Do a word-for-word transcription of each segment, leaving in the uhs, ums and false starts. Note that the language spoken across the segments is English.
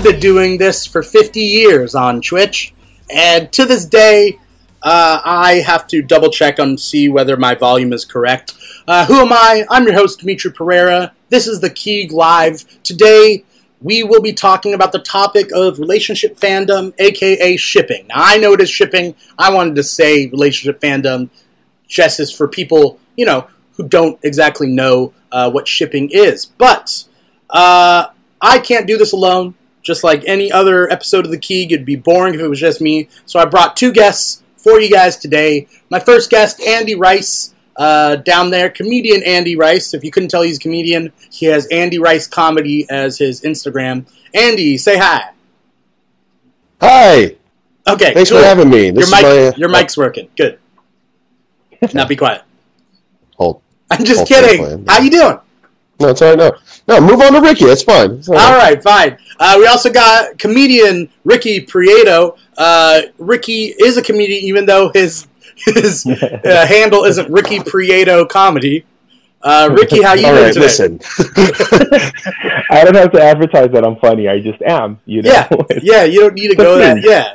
I've been doing this for fifty years on Twitch, and to this day, uh, I have to double check and see whether my volume is correct. Uh, who am I? I'm your host, Dimitri Pereira. This is The Keeg Live. Today, we will be talking about the topic of relationship fandom, aka shipping. Now, I know it is shipping. I wanted to say relationship fandom just as for people, you know, who don't exactly know uh, what shipping is. But uh, I can't do this alone. Just like any other episode of The Keeg, it'd be boring if it was just me. So I brought two guests for you guys today. My first guest, Andy Rice, uh, down there, comedian Andy Rice. If you couldn't tell, he's a comedian. He has Andy Rice Comedy as his Instagram. Andy, say hi. Hi. Okay. Thanks cool. for having me. This your mic, is my, your mic's uh, working. Good. Now be quiet. Hold. I'm just hold kidding. Plan, yeah. How you doing? No, it's all right. No, no, move on to Ricky. It's fine. It's all, all right. right, fine. Uh, we also got comedian Ricky Prieto. Uh, Ricky is a comedian, even though his his uh, handle isn't Ricky Prieto Comedy. Uh, Ricky, how you all doing right, today? Listen. I don't have to advertise that I'm funny. I just am. You know. Yeah. Yeah. You don't need to go that. Yeah.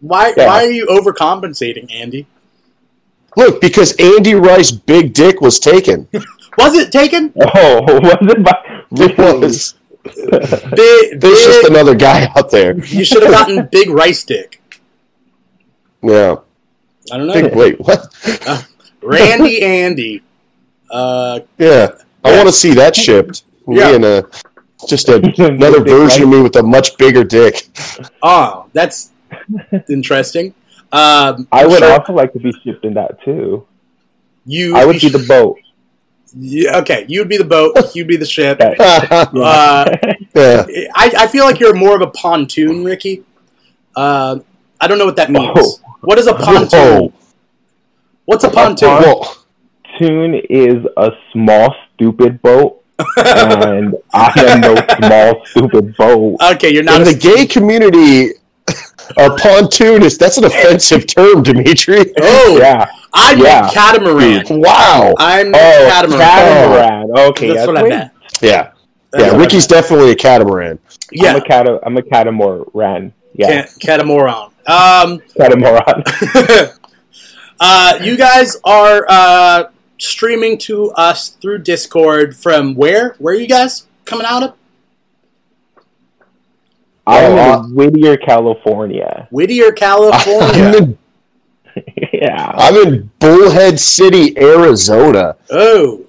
Why? Yeah. Why are you overcompensating, Andy? Look, because Andy Rice's big dick was taken. Was it taken? Oh, was it? By- it was. Big, There's big, just another guy out there. You should have gotten Big Rice Dick. Yeah. I don't know. Big, wait, what? Uh, Randy Andy. Uh, yeah. I want to see that shipped. Yeah. Me and a, just a, another version of me with a much bigger dick. Oh, that's interesting. Um, I would sure. also like to be shipped in that too. You, I would be, be the boat. Yeah, okay, you'd be the boat. You'd be the ship. yeah. Uh, yeah. I, I feel like you're more of a pontoon, Ricky. Uh, I don't know what that means. Oh. What is a pontoon? Oh. What's a pontoon? A pontoon is a small, stupid boat. And I am no small, stupid boat. Okay, you're not in a the st- gay community. A pontoon is that's an offensive term, Dimitri. Oh, yeah. I'm yeah. a catamaran. Wow. I'm oh, a catamaran. catamaran. Oh. Okay, that's, that's what I meant. Yeah, that's yeah. Ricky's definitely a catamaran. Yeah, I'm a, cata- I'm a catamaran. Yeah, Cat- catamaran. Um, catamaran. uh, you guys are uh, streaming to us through Discord from where? Where are you guys coming out of? I'm uh, in Whittier, California. Whittier, California. I'm in, yeah. I'm in Bullhead City, Arizona. Oh.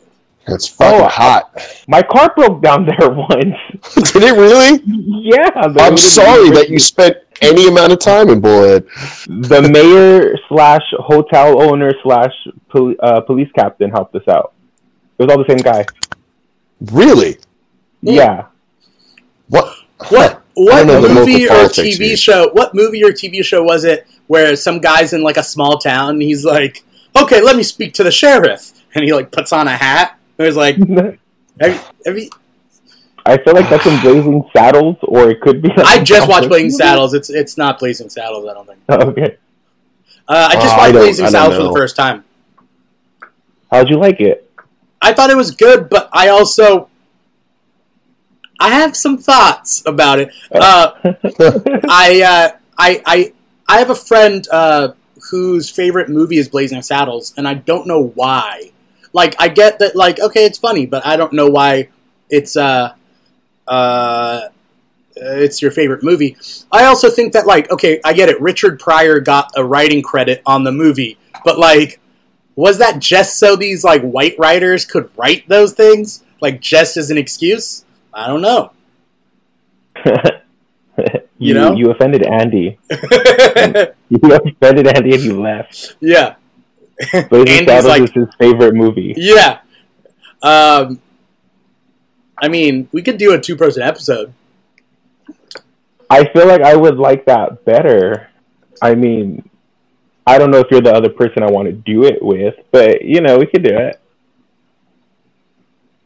It's fucking oh, hot. My car broke down there once. Did it really? Yeah. I'm sorry that you spent any amount of time in Bullhead. The mayor slash hotel owner slash pol- uh, police captain helped us out. It was all the same guy. Really? Yeah. What? What? What movie or T V here. show? What movie or T V show was it where some guy's in like a small town and he's like, "Okay, let me speak to the sheriff," and he like puts on a hat. And he's like, every, every... I feel like that's in Blazing Saddles, or it could be. Like I just watched Blazing Saddles. It's it's not Blazing Saddles. I don't think. Okay. Uh, I just uh, watched I Blazing Saddles know. for the first time. How'd you like it? I thought it was good, but I also. I have some thoughts about it. Uh, I, uh, I, I, I have a friend uh, whose favorite movie is Blazing Saddles, and I don't know why. Like, I get that, like, okay, it's funny, but I don't know why it's uh, uh, it's your favorite movie. I also think that, like, okay, I get it. Richard Pryor got a writing credit on the movie, but like, was that just so these like white writers could write those things, like just as an excuse? I don't know. you, you know, you offended Andy. you offended Andy, and you left. Yeah, Blazing Saddles like, is his favorite movie. Yeah. Um, I mean, we could do a two-person episode. I feel like I would like that better. I mean, I don't know if you're the other person I want to do it with, but you know, we could do it.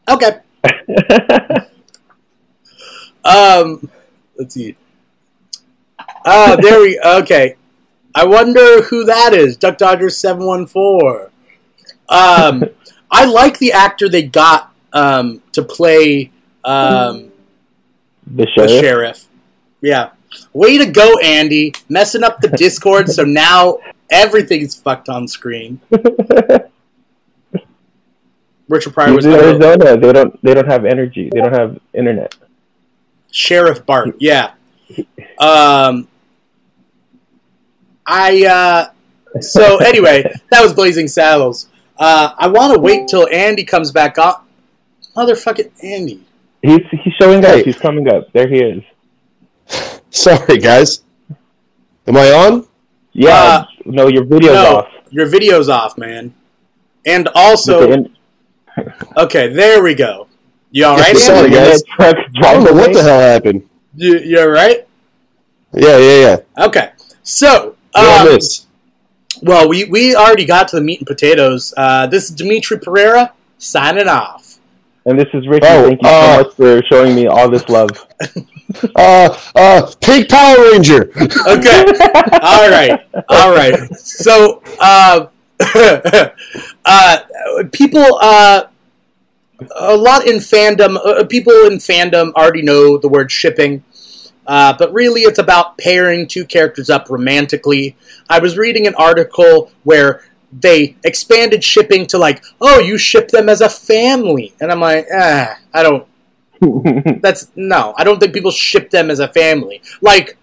Okay. Um, let's see. Oh, there we go. Okay. I wonder who that is. Duck Dodgers seven one four. Um, I like the actor they got um, to play um, the sheriff. The sheriff. Yeah. Way to go, Andy. Messing up the Discord, so now everything's fucked on screen. Richard Pryor was in Arizona. They don't, they don't have energy. They don't have internet. Sheriff Bart, yeah. Um, I, uh, so anyway, that was Blazing Saddles. Uh, I want to wait till Andy comes back on. Motherfucking Andy. He's, he's showing up. Hey. He's coming up. There he is. Sorry, guys. Am I on? Yeah. Uh, no, your video's no, off. Your video's off, man. And also... Okay, there we go. You all right? Yeah, sorry, guys. I don't know what the hell happened. You, you all right? Yeah, yeah, yeah. Okay, so um, well, we we already got to the meat and potatoes. Uh, this is Dimitri Pereira signing off, and this is Ricky. Oh, Thank you uh, so much for showing me all this love. uh, uh, Pink Power Ranger. Okay, all right, all right. So, uh. uh, people, uh, a lot in fandom, uh, people in fandom already know the word shipping, uh, but really it's about pairing two characters up romantically. I was reading an article where they expanded shipping to like, oh, you ship them as a family. And I'm like, ah, I don't, that's, no, I don't think people ship them as a family. Like,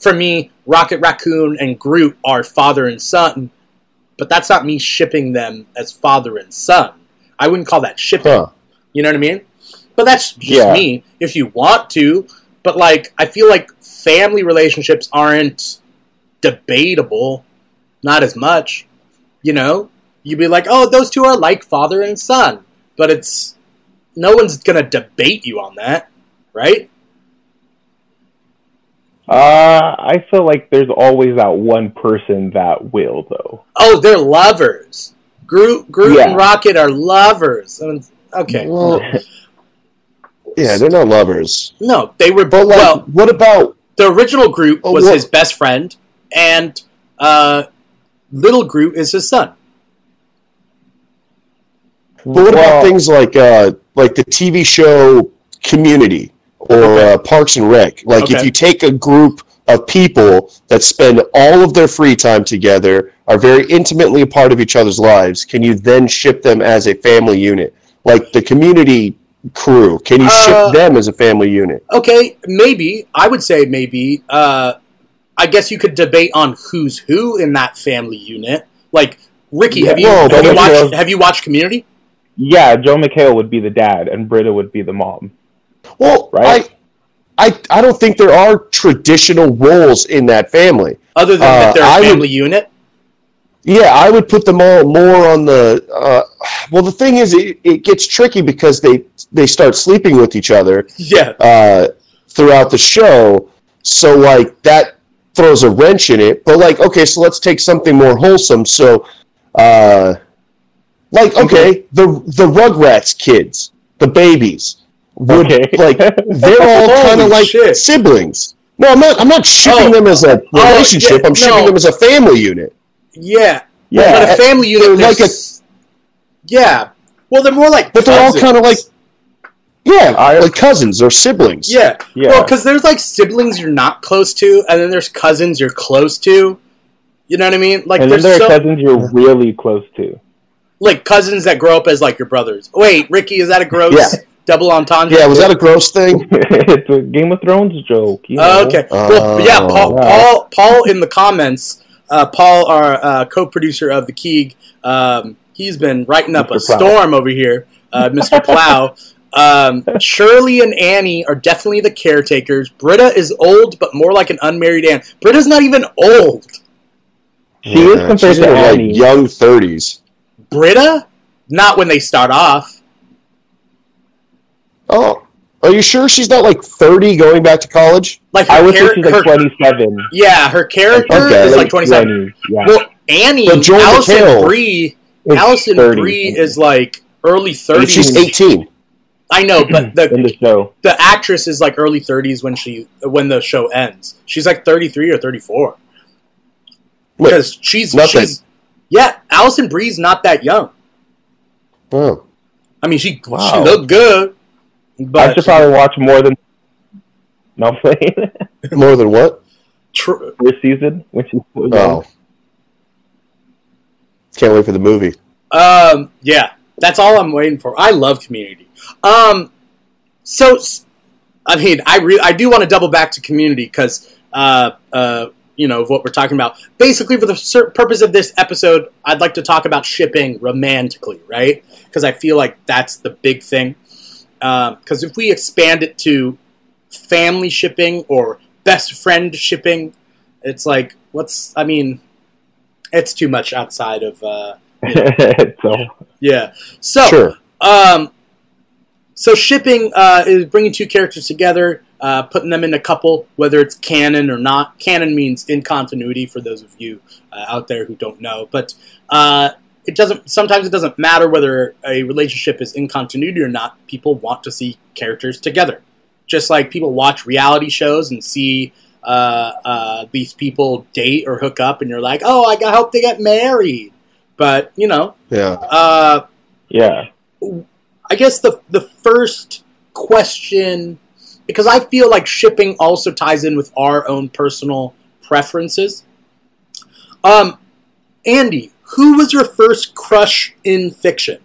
for me, Rocket Raccoon and Groot are father and son. But that's not me shipping them as father and son. I wouldn't call that shipping. Huh. You know what I mean? But that's just yeah. me, if you want to. But, like, I feel like family relationships aren't debatable. Not as much. You know? You'd be like, oh, those two are like father and son. But it's... No one's going to debate you on that. Right? Uh, I feel like there's always that one person that will, though. Oh, they're lovers. Groot, Groot yeah. and Rocket are lovers. I mean, okay. Well, yeah, they're not lovers. No, they were... But, like, well, what about... The original Groot oh, was what? his best friend, and uh, little Groot is his son. But what well, about things like uh, like the T V show Community? Or okay. uh, Parks and Rec. Like, okay. if you take a group of people that spend all of their free time together, are very intimately a part of each other's lives, can you then ship them as a family unit? Like, the Community crew, can you uh, ship them as a family unit? Okay, maybe. I would say maybe. Uh, I guess you could debate on who's who in that family unit. Like, Ricky, yeah, have, you, no, have, you watched, have you watched Community? Yeah, Joe McHale would be the dad, and Britta would be the mom. Well, right. I, I, I don't think there are traditional roles in that family. Other than that, they're uh, a family would, unit. Yeah, I would put them all more on the. Uh, well, the thing is, it, it gets tricky because they they start sleeping with each other. Yeah. Uh, throughout the show, so like that throws a wrench in it. But like, okay, so let's take something more wholesome. So, uh, like, okay, the the Rugrats kids, the babies. Would okay. like they're all kind of like shit. siblings. No, I'm not. I'm not shipping oh, them as a relationship. Oh, yeah, I'm shipping no. them as a family unit. Yeah, yeah. But a family unit, they're like a, yeah. Well, they're more like, but cousins. They're all kind of like, yeah, I, like cousins or siblings. Yeah, yeah. Well, because there's like siblings you're not close to, and then there's cousins you're close to. You know what I mean? Like, and then there are so, cousins you're really close to, like cousins that grow up as like your brothers. Wait, Ricky, is that a gross? Yeah. Double entendre. Yeah, was that a gross thing? It's a Game of Thrones joke. You know? Okay. Oh, well, yeah, Paul, wow. Paul Paul in the comments, uh, Paul, our uh, co-producer of The Keeg, um, he's been writing up Mister a Plow. storm over here, uh, Mister Plow. Um, Shirley and Annie are definitely the caretakers. Britta is old, but more like an unmarried aunt. Britta's not even old. She yeah, is compared to like Annie. Young thirties. Britta? Not when they start off. Oh, are you sure she's not like thirty going back to college? Like I would char- say she's like twenty-seven. Yeah, her character okay, is like twenty-seven. twenty, yeah. Well, Annie, Allison Brie, Allison Brie is like early thirties. And she's eighteen. I know, but the, in the show, the actress is like early thirties when she when the show ends. She's like thirty-three or thirty-four. Because Wait, she's nothing. She's, yeah, Allison Brie's not that young. Oh, I mean, she wow. she looked good. But I should probably watch more than... No, I'm playing. More than what? Tr- First season, which is oh, can't wait for the movie. Um, yeah, that's all I'm waiting for. I love Community. Um, so I mean, I re- I do want to double back to Community because uh uh. you know, of what we're talking about. Basically, for the purpose of this episode, I'd like to talk about shipping romantically, right? Because I feel like that's the big thing. Because uh, if we expand it to family shipping or best friend shipping, it's like, what's, I mean, it's too much outside of, uh, you know. so, yeah. So, sure. um, so shipping uh, is bringing two characters together, Uh, putting them in a couple, whether it's canon or not. Canon means in continuity for those of you uh, out there who don't know. But uh, it doesn't. Sometimes it doesn't matter whether a relationship is in continuity or not. People want to see characters together, just like people watch reality shows and see uh, uh, these people date or hook up, and you're like, "Oh, I hope they get married." But you know, yeah, uh, yeah. I guess the the first question. Because I feel like shipping also ties in with our own personal preferences. Um, Andy, who was your first crush in fiction?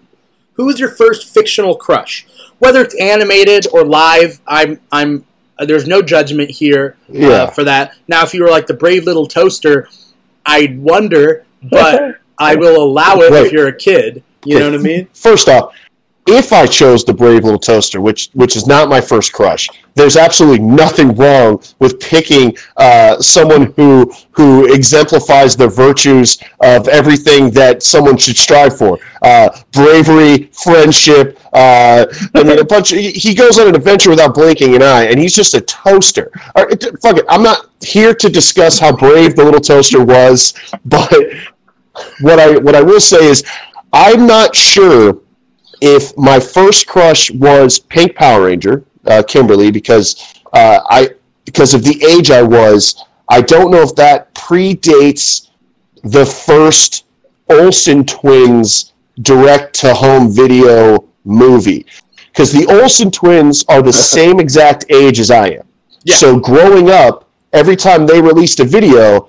Who was your first fictional crush? Whether it's animated or live, I'm I'm uh, there's no judgment here uh, yeah. for that. Now, if you were like the brave little toaster, I'd wonder, but I will allow it Wait. if you're a kid. You Wait. know what I mean? First off, if I chose the brave little toaster, which which is not my first crush, there's absolutely nothing wrong with picking uh, someone who who exemplifies the virtues of everything that someone should strive for: uh, bravery, friendship. Uh, I mean, a bunch. Of, he goes on an adventure without blinking an eye, and he's just a toaster. All right, fuck it. I'm not here to discuss how brave the little toaster was, but what I what I will say is, I'm not sure if my first crush was Pink Power Ranger, uh, Kimberly, because uh, I because of the age I was, I don't know if that predates the first Olsen Twins direct-to-home video movie. Because the Olsen Twins are the same exact age as I am. Yeah. So growing up, every time they released a video,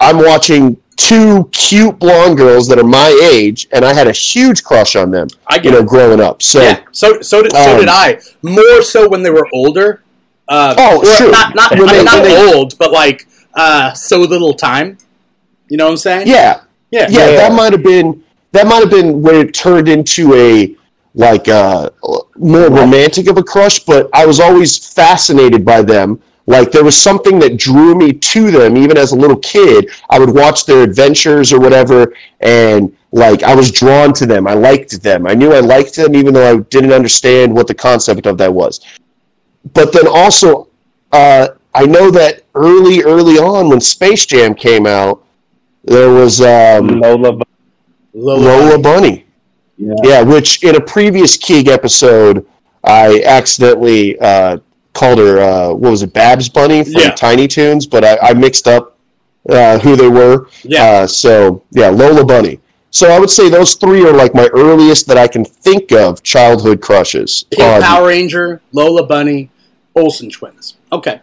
I'm watching two cute blonde girls that are my age, and I had a huge crush on them, I get you know, it. growing up. So, yeah. so, so did, um, so did I. More so when they were older. Uh, oh, sure. Not, not, when I mean, they, not they, old, but like uh, so little time. You know what I'm saying? Yeah, yeah, yeah. yeah. That might have been that might have been when it turned into a like uh, more romantic of a crush. But I was always fascinated by them. Like, there was something that drew me to them, even as a little kid. I would watch their adventures or whatever, and, like, I was drawn to them. I liked them. I knew I liked them, even though I didn't understand what the concept of that was. But then also, uh, I know that early, early on, when Space Jam came out, there was um, Lola, Bu- Lola, Lola Bunny. Yeah. yeah, which, in a previous Keeg episode, I accidentally... Uh, called her, uh, what was it, Babs Bunny from yeah. Tiny Toons, but I, I mixed up uh, who they were. Yeah. Uh, so, yeah, Lola Bunny. So I would say those three are like my earliest that I can think of childhood crushes. Pink um, Power Ranger, Lola Bunny, Olsen Twins. Okay.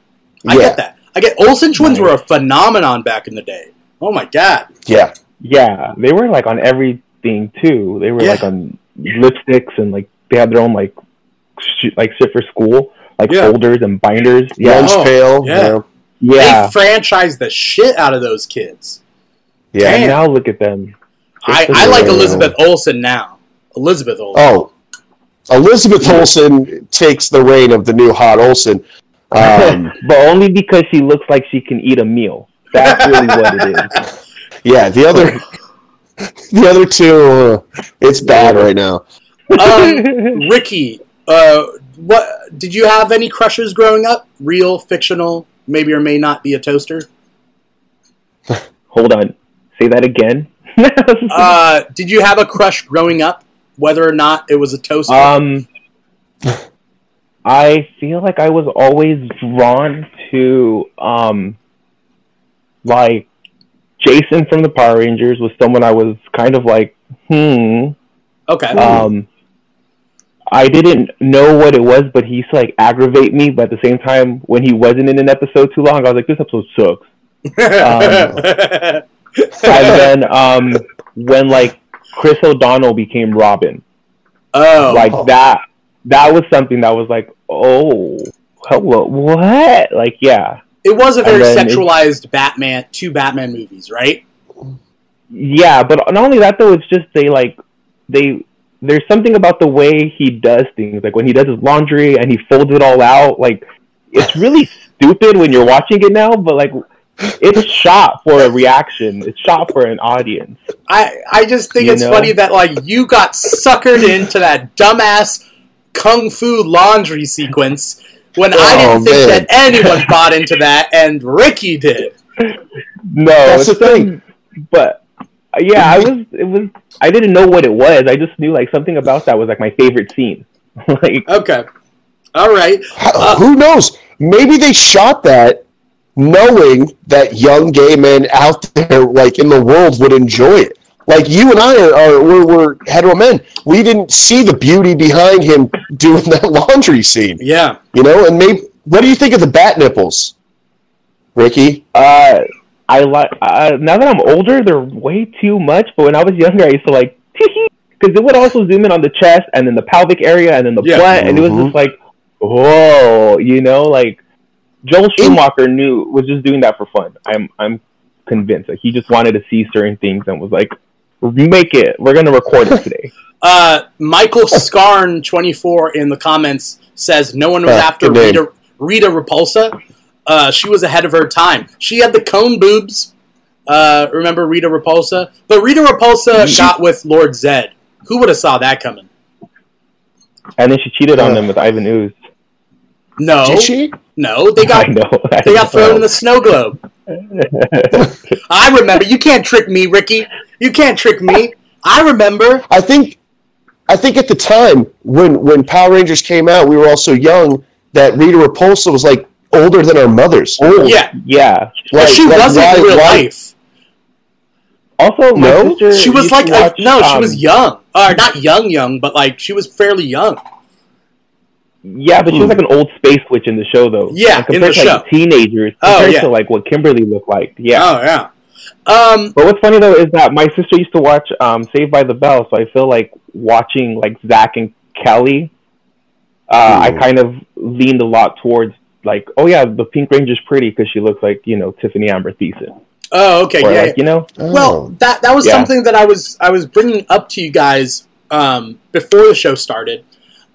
I yeah. get that. I get Olsen Twins were a phenomenon back in the day. Oh, my God. Yeah. Yeah. They were, like, on everything, too. They were, yeah. like, on lipsticks, and, like, they had their own, like, sh- like shit for school. Like yeah. folders and binders. Yeah. Lunch pail. Yeah. You know. yeah. They franchised the shit out of those kids. Yeah. Damn. Now look at them. I, I like Elizabeth Olsen now. Elizabeth Olsen. Oh. Elizabeth yeah. Olsen takes the reign of the new hot Olsen. Um, but only because she looks like she can eat a meal. That's really what it is. Yeah. The other the other two, uh, it's bad yeah. right now. Um, Ricky, uh, what did you have any crushes growing up? Real, fictional, maybe or may not be a toaster? Hold on. Say that again. uh, did you have a crush growing up, whether or not it was a toaster? Um, I feel like I was always drawn to, um, like, Jason from the Power Rangers was someone I was kind of like, hmm. Okay. Um, I didn't know what it was, but he used to like aggravate me. But at the same time, when he wasn't in an episode too long, I was like, this episode sucks. um, and then um, when like Chris O'Donnell became Robin, oh, like that that was something that was like, oh, hello, what? Like, yeah, it was a very sexualized it, Batman, two Batman movies, right? Yeah, but not only that though, it's just they like they. There's something about the way he does things. Like when he does his laundry and he folds it all out, like it's really stupid when you're watching it now, but like it's shot for a reaction. It's shot for an audience. I, I just think you it's know? funny that like you got suckered into that dumbass kung fu laundry sequence when oh, I didn't think man. that anyone bought into that, and Ricky did. No, that's the thing. But yeah, I was. It was. I didn't know what it was. I just knew like something about that was like my favorite scene. Like, okay, all right. Uh, Who knows? Maybe they shot that knowing that young gay men out there, like in the world, would enjoy it. Like you and I are, are we're, we're hetero men. We didn't see the beauty behind him doing that laundry scene. Yeah, you know. And maybe. What do you think of the bat nipples, Ricky? Uh. I like uh, now that I'm older, they're way too much. But when I was younger, I used to like because it would also zoom in on the chest and then the pelvic area and then the yeah. butt, mm-hmm. and it was just like, whoa, you know, like Joel Schumacher knew was just doing that for fun. I'm I'm convinced that like, he just wanted to see certain things and was like, make it. We're gonna record it today. uh, Michael Scarn twenty-four in the comments says no one was uh, after Rita, Rita Repulsa. Uh, she was ahead of her time. She had the cone boobs. Uh, remember Rita Repulsa? But Rita Repulsa she... got with Lord Zed. Who would have saw that coming? And then she cheated on uh, them with Ivan Ooze. No. Did she? No. They got I know, I they got know. thrown in the snow globe. I remember. You can't trick me, Ricky. You can't trick me. I remember. I think I think at the time when, when Power Rangers came out, we were all so young that Rita Repulsa was like older than our mothers. Old. Yeah, yeah. Like, she like, wasn't why, in real why? life. Also, my no, sister she was like watch, a, no, um, she was young, or not young, young, but like she was fairly young. Yeah, but mm. she was like an old space witch in the show, though. Yeah, like, in the to, show, like, teenagers. Oh, compared yeah. to like what Kimberly looked like. Yeah. Oh yeah. Um, but what's funny though is that my sister used to watch um, Saved by the Bell, so I feel like watching like Zach and Kelly. Uh, I kind of leaned a lot towards. Like, oh yeah, the Pink Ranger's pretty because she looks like, you know, Tiffany Amber Thiessen. Oh, okay, or yeah, like, yeah. You know, oh. well, that that was yeah. something that I was I was bringing up to you guys um, before the show started.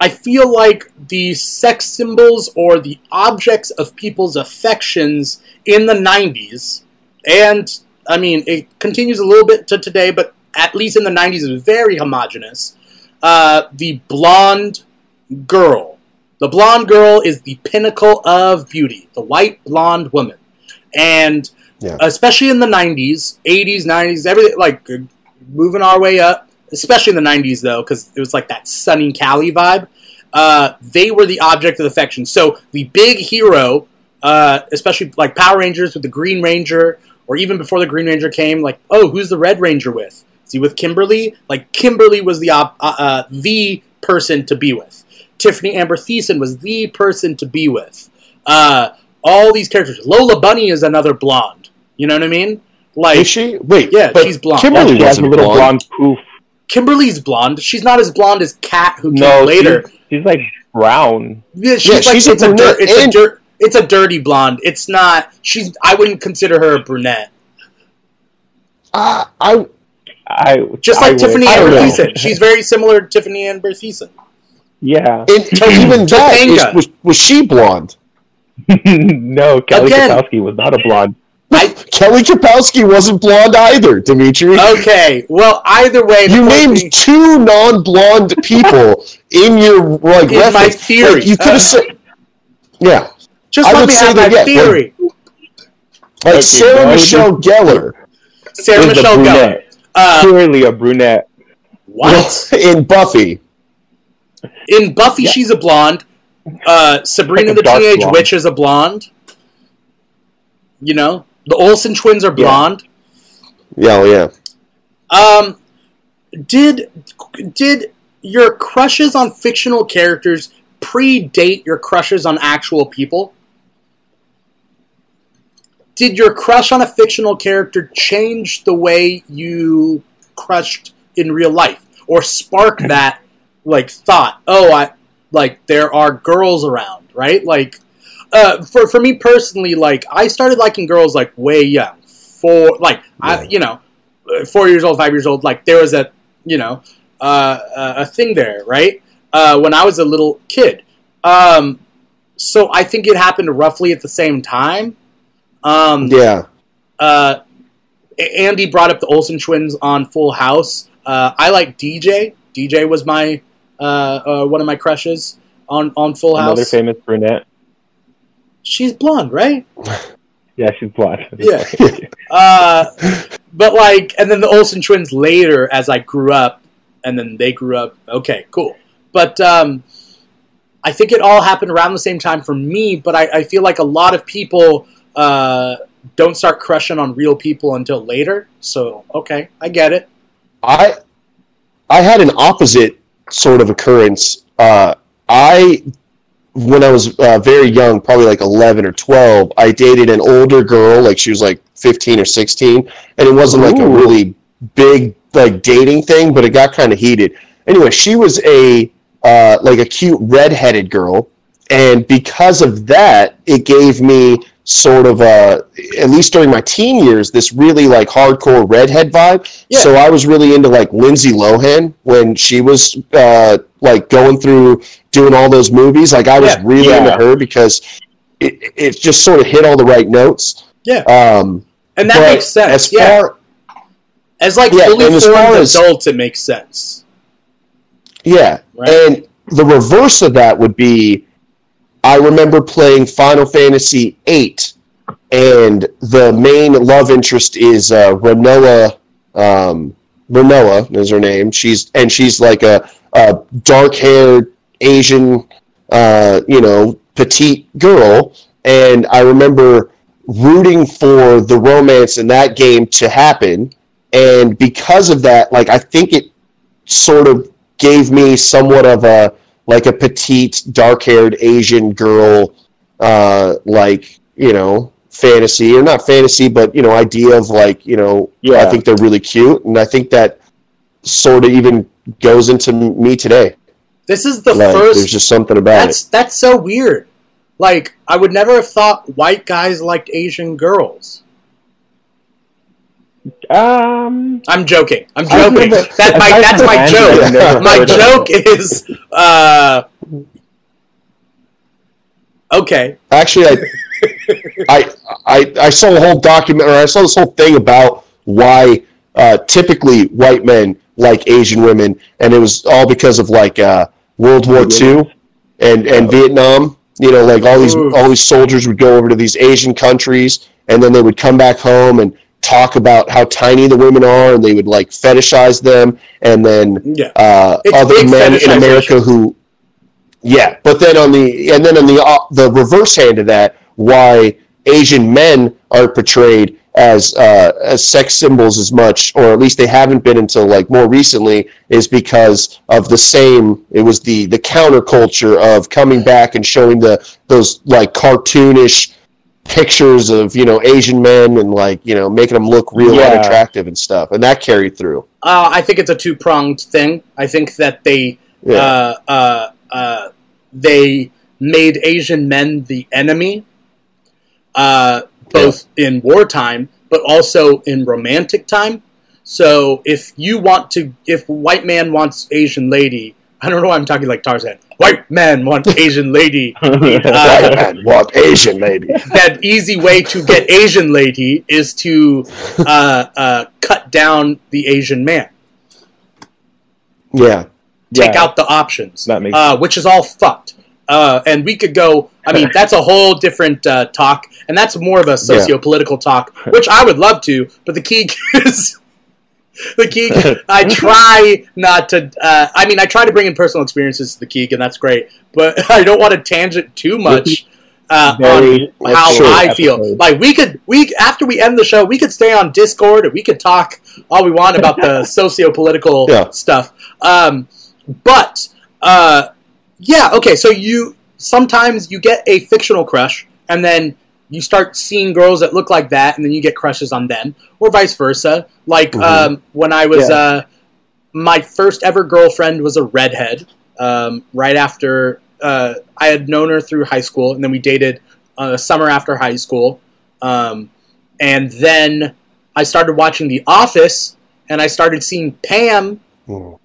I feel like the sex symbols or the objects of people's affections in the nineties, and I mean, it continues a little bit to today, but at least in the nineties, it was very homogenous. Uh, the blonde girl. The blonde girl is the pinnacle of beauty. The white blonde woman. And yeah. especially in the nineties, eighties, nineties, everything, like, moving our way up. Especially in the nineties, though, because it was like that Sunny Cali vibe. Uh, they were the object of affection. So the big hero, uh, especially like Power Rangers with the Green Ranger, or even before the Green Ranger came, like, oh, who's the Red Ranger with? Is he with Kimberly? Like, Kimberly was the op- uh, uh, the person to be with. Tiffany Amber Thiessen was the person to be with. Uh, all these characters. Lola Bunny is another blonde. You know what I mean? Like, is she? Wait, yeah, she's blonde. Kimberly yeah, she has a little blonde. blonde poof. Kimberly's blonde. She's not as blonde as Kat, who came no, later. She's, she's like brown. Yeah, she's yeah, like she's it's a, a dir- it's and... a dirt. It's a dirty blonde. It's not. She's. I wouldn't consider her a brunette. Uh, I. I just like I Tiffany would. Amber Thiessen. She's very similar to Tiffany Amber Thiessen. Yeah. And even that, is, was, was she blonde? No, Kelly Again. Kapowski was not a blonde. I, Kelly Kapowski wasn't blonde either, Dimitri. Okay, well, either way... You named thing... two non-blonde people in your like, in reference. my theory. Like, you could have uh, said... Yeah. Just I let me have my that, theory. Yeah, like like okay, Sarah no, Michelle just... Gellar. Sarah Michelle Gellar. Uh, Clearly a brunette. What? In Buffy. In Buffy, yeah. she's a blonde. Uh, Sabrina like the Teenage blonde. Witch is a blonde. You know? The Olsen twins are blonde. Yeah, yeah. yeah. Um, did did your crushes on fictional characters predate your crushes on actual people? Did your crush on a fictional character change the way you crushed in real life? Or spark that, like, thought, oh, I, like, there are girls around, right? Like, uh, for, for me personally, like, I started liking girls, like, way young. Four, like, yeah. I, you know, four years old, five years old, like, there was a, you know, uh, a thing there, right? Uh, when I was a little kid. Um, so I think it happened roughly at the same time. Um, yeah. Uh, Andy brought up the Olsen Twins on Full House. Uh, I like D J. D J was my uh, uh, one of my crushes on, on Full House. Another famous brunette. She's blonde, right? Yeah, she's blonde. Yeah. uh, but like, and then the Olsen Twins later, as I grew up, and then they grew up. Okay, cool. But um, I think it all happened around the same time for me. But I, I feel like a lot of people. Uh, don't start crushing on real people until later. So, okay, I get it. I I had an opposite sort of occurrence. Uh, I, when I was uh, very young, probably like eleven or twelve, I dated an older girl, like she was like fifteen or sixteen, and it wasn't like Ooh. a really big like dating thing, but it got kind of heated. Anyway, she was a uh, like a cute redheaded girl, and because of that, it gave me sort of, uh, at least during my teen years, this really, like, hardcore redhead vibe. Yeah. So I was really into, like, Lindsay Lohan when she was, uh, like, going through doing all those movies. Like, I was yeah. really yeah. into her because it, it just sort of hit all the right notes. Yeah. Um, and that makes sense. As far... Yeah. As, like, yeah, fully as formed as, adults, it makes sense. Yeah. Right? And the reverse of that would be I remember playing Final Fantasy eight, and the main love interest is uh, Renoa. Um, Renoa is her name. She's and she's like a, a dark-haired Asian, uh, you know, petite girl. And I remember rooting for the romance in that game to happen. And because of that, like I think it sort of gave me somewhat of a. Like a petite, dark-haired Asian girl, uh, like, you know, fantasy, or not fantasy, but, you know, idea of, like, you know, yeah. I think they're really cute, and I think that sort of even goes into me today. This is the like, first... There's just something about that's, it. That's so weird. Like, I would never have thought white guys liked Asian girls. Um, I'm joking. I'm joking. That, that my, that's my joke. My joke is, uh, okay. Actually, I, I, I, I saw a whole document, or I saw this whole thing about why uh, typically white men like Asian women, and it was all because of like uh, World War Two and and oh. Vietnam. You know, like all these Ooh. all these soldiers would go over to these Asian countries, and then they would come back home and. Talk about how tiny the women are, and they would like fetishize them, and then yeah. uh, other men in America who, yeah. But then on the and then on the uh, the reverse hand of that, why Asian men are portrayed as uh, as sex symbols as much, or at least they haven't been until like more recently, is because of the same. It was the the counterculture of coming back and showing the those like cartoonish. Pictures of, you know, Asian men and, like, you know, making them look real yeah. unattractive and stuff. And that carried through. Uh, I think it's a two-pronged thing. I think that they yeah. uh, uh, uh, they made Asian men the enemy, uh, both yeah. in wartime, but also in romantic time. So if you want to, if white man wants Asian lady, I don't know why I'm talking like Tarzan. White man want Asian lady. Uh, White man want Asian lady. That easy way to get Asian lady is to uh, uh, cut down the Asian man. Yeah. Take yeah. out the options, that makes uh, which is all fucked. Uh, and we could go, I mean, that's a whole different uh, talk, and that's more of a socio-political yeah. talk, which I would love to, but the key is... The Keeg, I try not to, uh, I mean, I try to bring in personal experiences to the Keeg, and that's great, but I don't want to tangent too much uh, on how I episode. feel. Like, we could, we after we end the show, we could stay on Discord, and we could talk all we want about the socio-political yeah. stuff. Um, But, uh, yeah, okay, so you, sometimes you get a fictional crush, and then you start seeing girls that look like that, and then you get crushes on them, or vice versa. Like, mm-hmm. um, when I was, yeah. uh, my first ever girlfriend was a redhead, um, right after, uh, I had known her through high school, and then we dated uh, summer after high school, um, and then I started watching The Office, and I started seeing Pam, mm.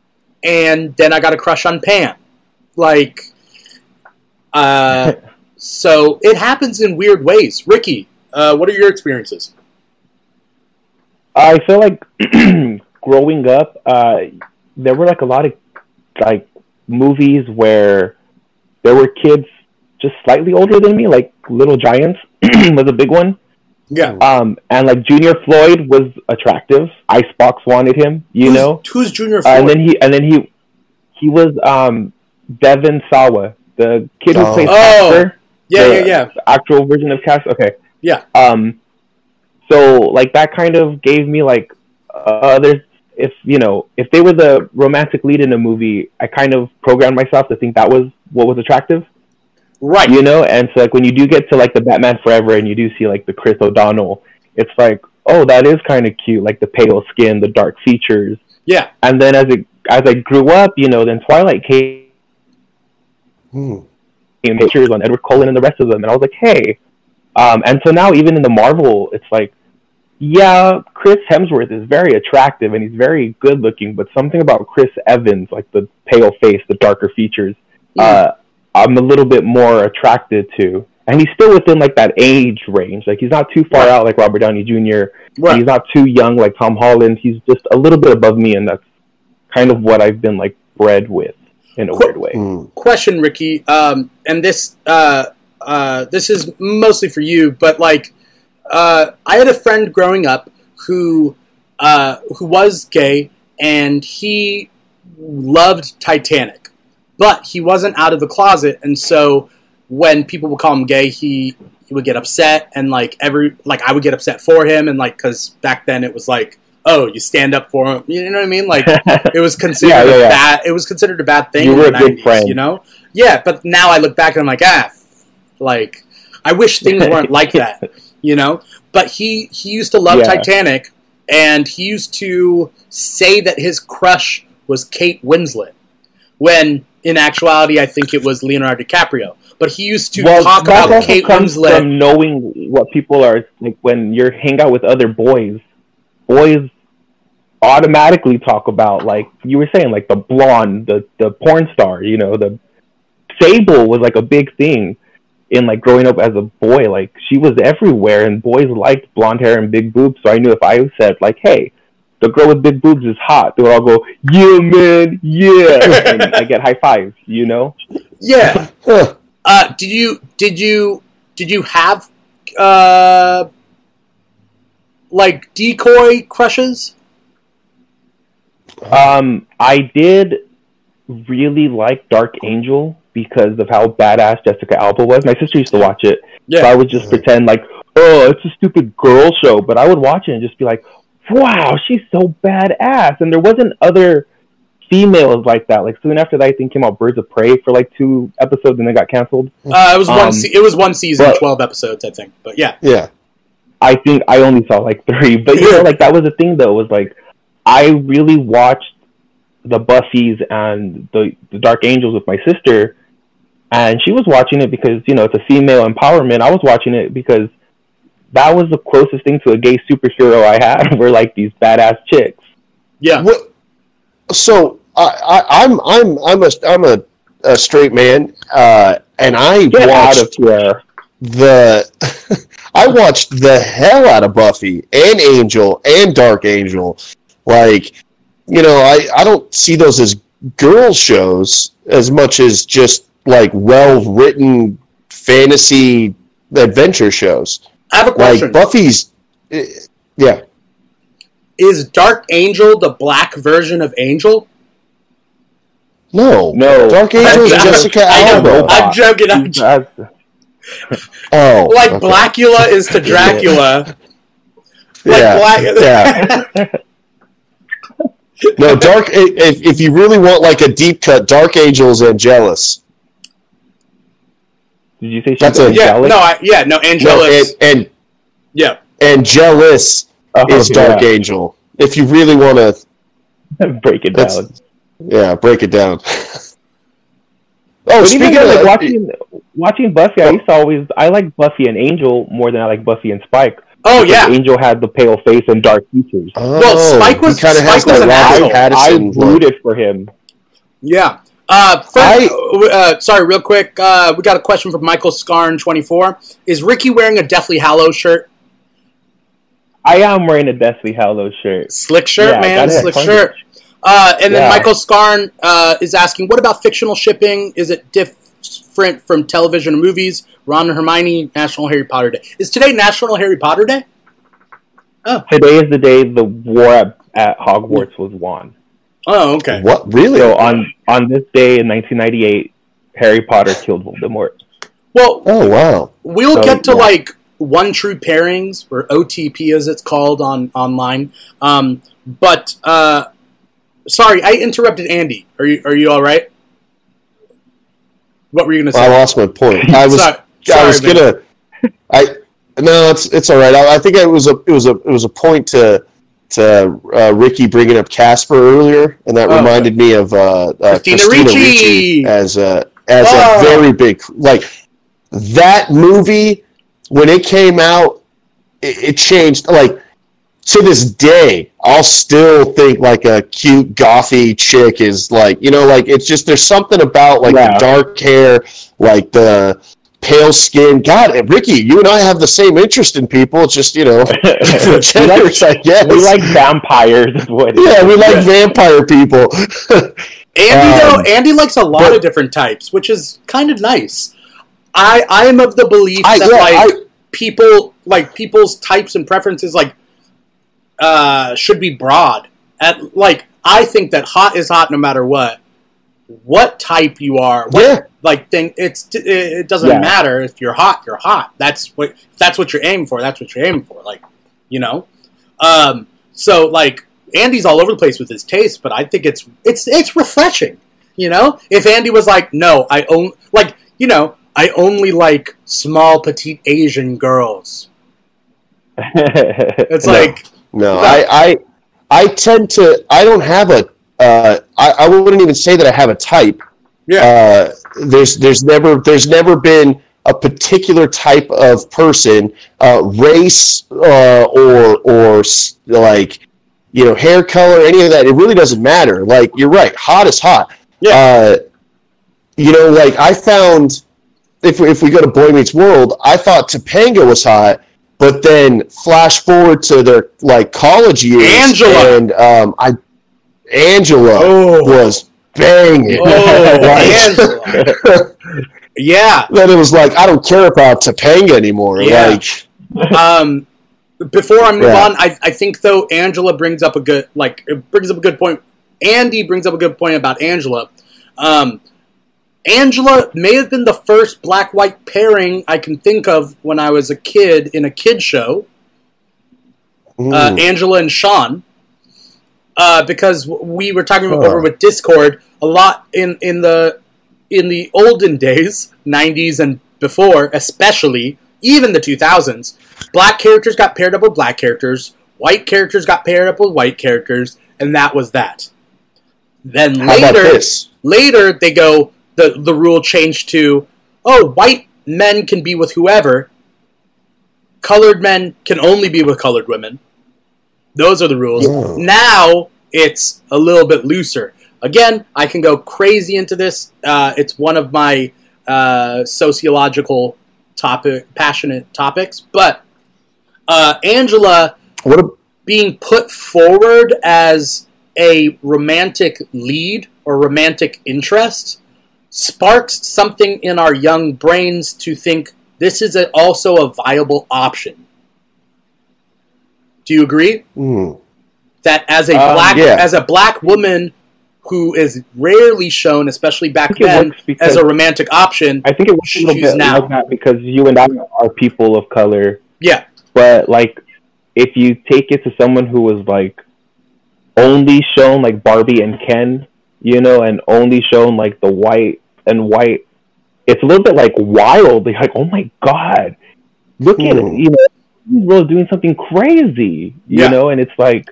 and then I got a crush on Pam. Like, uh, so it happens in weird ways. Ricky, uh, what are your experiences? I feel like growing up, uh, there were like a lot of like movies where there were kids just slightly older than me, like Little Giants was a big one. Yeah. Um, and like Junior Floyd was attractive. Icebox wanted him, you who's, know. Who's Junior Floyd? Uh, and then he, and then he, he was um, Devin Sawa, the kid oh. who plays Casper. Oh, yeah, yeah, yeah. Actual version of Casper. Okay. Yeah. Um, so like that kind of gave me like others. Uh, if you know, if they were the romantic lead in a movie, I kind of programmed myself to think that was what was attractive. Right. You know, and so like when you do get to like the Batman Forever and you do see like the Chris O'Donnell, it's like, oh, that is kind of cute, like the pale skin, the dark features. Yeah. And then as it as I grew up, you know, then Twilight came mm. and pictures on Edward Cullen and the rest of them, and I was like, hey. Um, and so now even in the Marvel, it's like, yeah, Chris Hemsworth is very attractive and he's very good looking, but something about Chris Evans, like the pale face, the darker features, mm. uh I'm a little bit more attracted to. And he's still within, like, that age range. Like, he's not too far right. out like Robert Downey Junior Right. He's not too young like Tom Holland. He's just a little bit above me, and that's kind of what I've been, like, bred with in a Qu- weird way. Mm. Question, Ricky. Um, and this uh, uh, this is mostly for you, but, like, uh, I had a friend growing up who uh, who was gay, and he loved Titanic. But he wasn't out of the closet, and so when people would call him gay, he, he would get upset, and like every like I would get upset for him, and like because back then it was like, oh, you stand up for him, you know what I mean? Like it was considered yeah, yeah, yeah. a bad, it was considered a bad thing. You were in the a good nineties, friend, you know? Yeah, but now I look back and I'm like, ah, like I wish things weren't like that, you know? But he he used to love yeah. Titanic, and he used to say that his crush was Kate Winslet when. In actuality, I think it was Leonardo DiCaprio. But he used to well, talk about also Kate comes Winslet. From knowing what people are like when you hang out with other boys, boys automatically talk about like you were saying, like the blonde, the the porn star. You know, the Sable was like a big thing in like growing up as a boy. Like she was everywhere, and boys liked blonde hair and big boobs. So I knew if I said like, "Hey, the girl with big boobs is hot," they would all go, "Yeah, man, yeah." And I get high fives, you know? Yeah. uh, did you, did you, did you have, uh, like, decoy crushes? Um, I did really like Dark Angel because of how badass Jessica Alba was. My sister used to watch it. Yeah. So I would just pretend like, oh, it's a stupid girl show. But I would watch it and just be like, wow, she's so badass. And there wasn't other females like that. Like soon after that, I think came out Birds of Prey for like two episodes, and they got canceled. Uh, it was um, one. Se- it was one season, but, twelve episodes, I think. But yeah, yeah. I think I only saw like three. But you know, like that was the thing though. Was like I really watched the Buffys and the, the Dark Angels with my sister, and she was watching it because you know it's a female empowerment. I was watching it because. That was the closest thing to a gay superhero I had. Were like these badass chicks. Yeah. Well, so I, I, I'm I'm I'm a I'm a, a straight man, uh, and I Get watched out of here. the I watched the hell out of Buffy and Angel and Dark Angel. Like, you know, I, I don't see those as girl shows as much as just like well written fantasy adventure shows. I have a question. Like Buffy's, uh, yeah. Is Dark Angel the black version of Angel? No, no. Dark Angel is Jessica Alba. I know. I'm joking. I'm joking. Oh, like okay. Blackula is to Dracula. yeah. Like Black. yeah. No, Dark. If, if you really want like a deep cut, Dark Angel's Angelus. Did you think that's a yeah? No, I, yeah, no, Angelus no, and, and yeah, Angelus oh, is Dark yeah. Angel. If you really want to break it down, yeah, break it down. Oh, but speaking of like, uh, watching watching Buffy, I used to always I like Buffy and Angel more than I like Buffy and Spike. Oh yeah, Angel had the pale face and dark features. Oh, well, Spike was kind of has that Robert Pattinson look. I rooted for him. Yeah. Uh, first, I, uh, sorry, real quick. Uh, we got a question from Michael Scarn twenty-four. Is Ricky wearing a Deathly Hallows shirt? I am wearing a Deathly Hallows shirt. Slick shirt, yeah, man. Slick shirt. Uh, and yeah. then Michael Scarn uh, is asking, what about fictional shipping? Is it different from television or movies? Ron and Hermione, National Harry Potter Day. Is today National Harry Potter Day? Oh. Today is the day the war at, at Hogwarts was won. Oh, okay. What? Really? So on, on this day in nineteen ninety-eight, Harry Potter killed Voldemort. Well, oh, wow. We'll so, get to, yeah. like, One True Pairings, or O T P as it's called on online. Um, but... Uh, Sorry, I interrupted Andy. Are you are you all right? What were you going to say? I lost my point. I was sorry, I was going to I no, it's it's all right. I, I think it was a it was a it was a point to to uh, Ricky bringing up Casper earlier, and that oh, reminded okay. me of uh, uh, Christina, Christina Ricci. Ricci as a as oh. a very big like that movie when it came out. It, it changed like. To this day, I'll still think like a cute gothy chick is like, you know, like it's just there's something about like yeah. the dark hair, like the pale skin. God, Ricky, you and I have the same interest in people. It's just, you know, genders, like, I guess. We like vampires. Yeah, we like vampire people. Andy, um, though, Andy likes a lot but, of different types, which is kind of nice. I I am of the belief I, that yeah, like I, people like people's types and preferences like. Uh, should be broad. At like, I think that hot is hot no matter what, what type you are. What, yeah. Like thing, it's it, it doesn't yeah. matter if you're hot. You're hot. That's what that's what you're aiming for. That's what you're aiming for. Like, you know. Um. So like, Andy's all over the place with his taste, but I think it's it's it's refreshing. You know, if Andy was like, no, I own like, you know, I only like small petite Asian girls. It's no. like. No, I, I I tend to I don't have a uh, I, I wouldn't even say that I have a type. Yeah. Uh, there's there's never there's never been a particular type of person, uh, race uh, or or like you know hair color, any of that. It really doesn't matter. Like you're right, hot is hot. Yeah. Uh, you know, like I found if if we go to Boy Meets World, I thought Topanga was hot. But then flash forward to their like college years, Angela and um, I, Angela oh. was banging. Oh, like, Angela. yeah. Then it was like I don't care about Topanga anymore. Yeah. Like, um, before I move yeah. on, I I think though Angela brings up a good like it brings up a good point. Andy brings up a good point about Angela. Um, Angela may have been the first black-white pairing I can think of when I was a kid in a kid show. Uh, Angela and Sean. Uh, because we were talking about oh. over with Discord a lot in, in the in the olden days, nineties and before, especially, even the two thousands, black characters got paired up with black characters, white characters got paired up with white characters, and that was that. Then later, later they go... The the rule changed to, oh, white men can be with whoever. Colored men can only be with colored women. Those are the rules. Yeah. Now it's a little bit looser. Again, I can go crazy into this. Uh, it's one of my uh, sociological topic, passionate topics. But uh, Angela what a- being put forward as a romantic lead or romantic interest sparks something in our young brains to think this is a, also a viable option. Do you agree? Mm. That as a um, black yeah. as a black woman who is rarely shown, especially back then, as a romantic option, I think it works a little bit now. Like that because you and I are people of color. Yeah, but like if you take it to someone who was like only shown like Barbie and Ken, you know, and only shown like the white and white, it's a little bit like wild. Like, oh my God, look at it, you know, he's really doing something crazy, you yeah. know, and it's like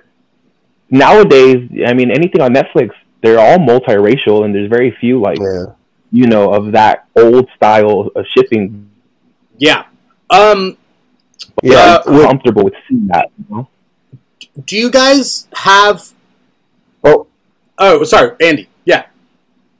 nowadays, I mean, anything on Netflix, they're all multiracial, and there's very few like, yeah. you know, of that old style of shipping. Yeah. Um, but yeah, I'm uh, comfortable with seeing that, you know? Do you guys have... Oh, oh, sorry, Andy. Yeah.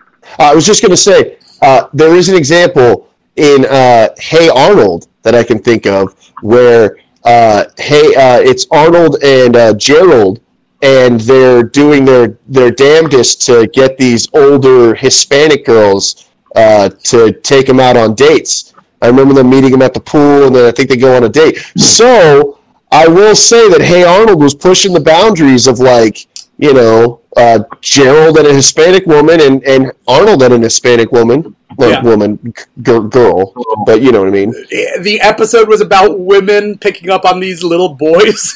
Uh, I was just going to say, uh, there is an example in uh, Hey Arnold that I can think of where uh, hey, uh, it's Arnold and uh, Gerald, and they're doing their, their damnedest to get these older Hispanic girls uh, to take them out on dates. I remember them meeting them at the pool, and then I think they go on a date. So... I will say that Hey Arnold was pushing the boundaries of, like, you know, uh, Gerald and a Hispanic woman, and, and Arnold and a Hispanic woman, like, yeah. woman, g- girl, but you know what I mean. The episode was about women picking up on these little boys.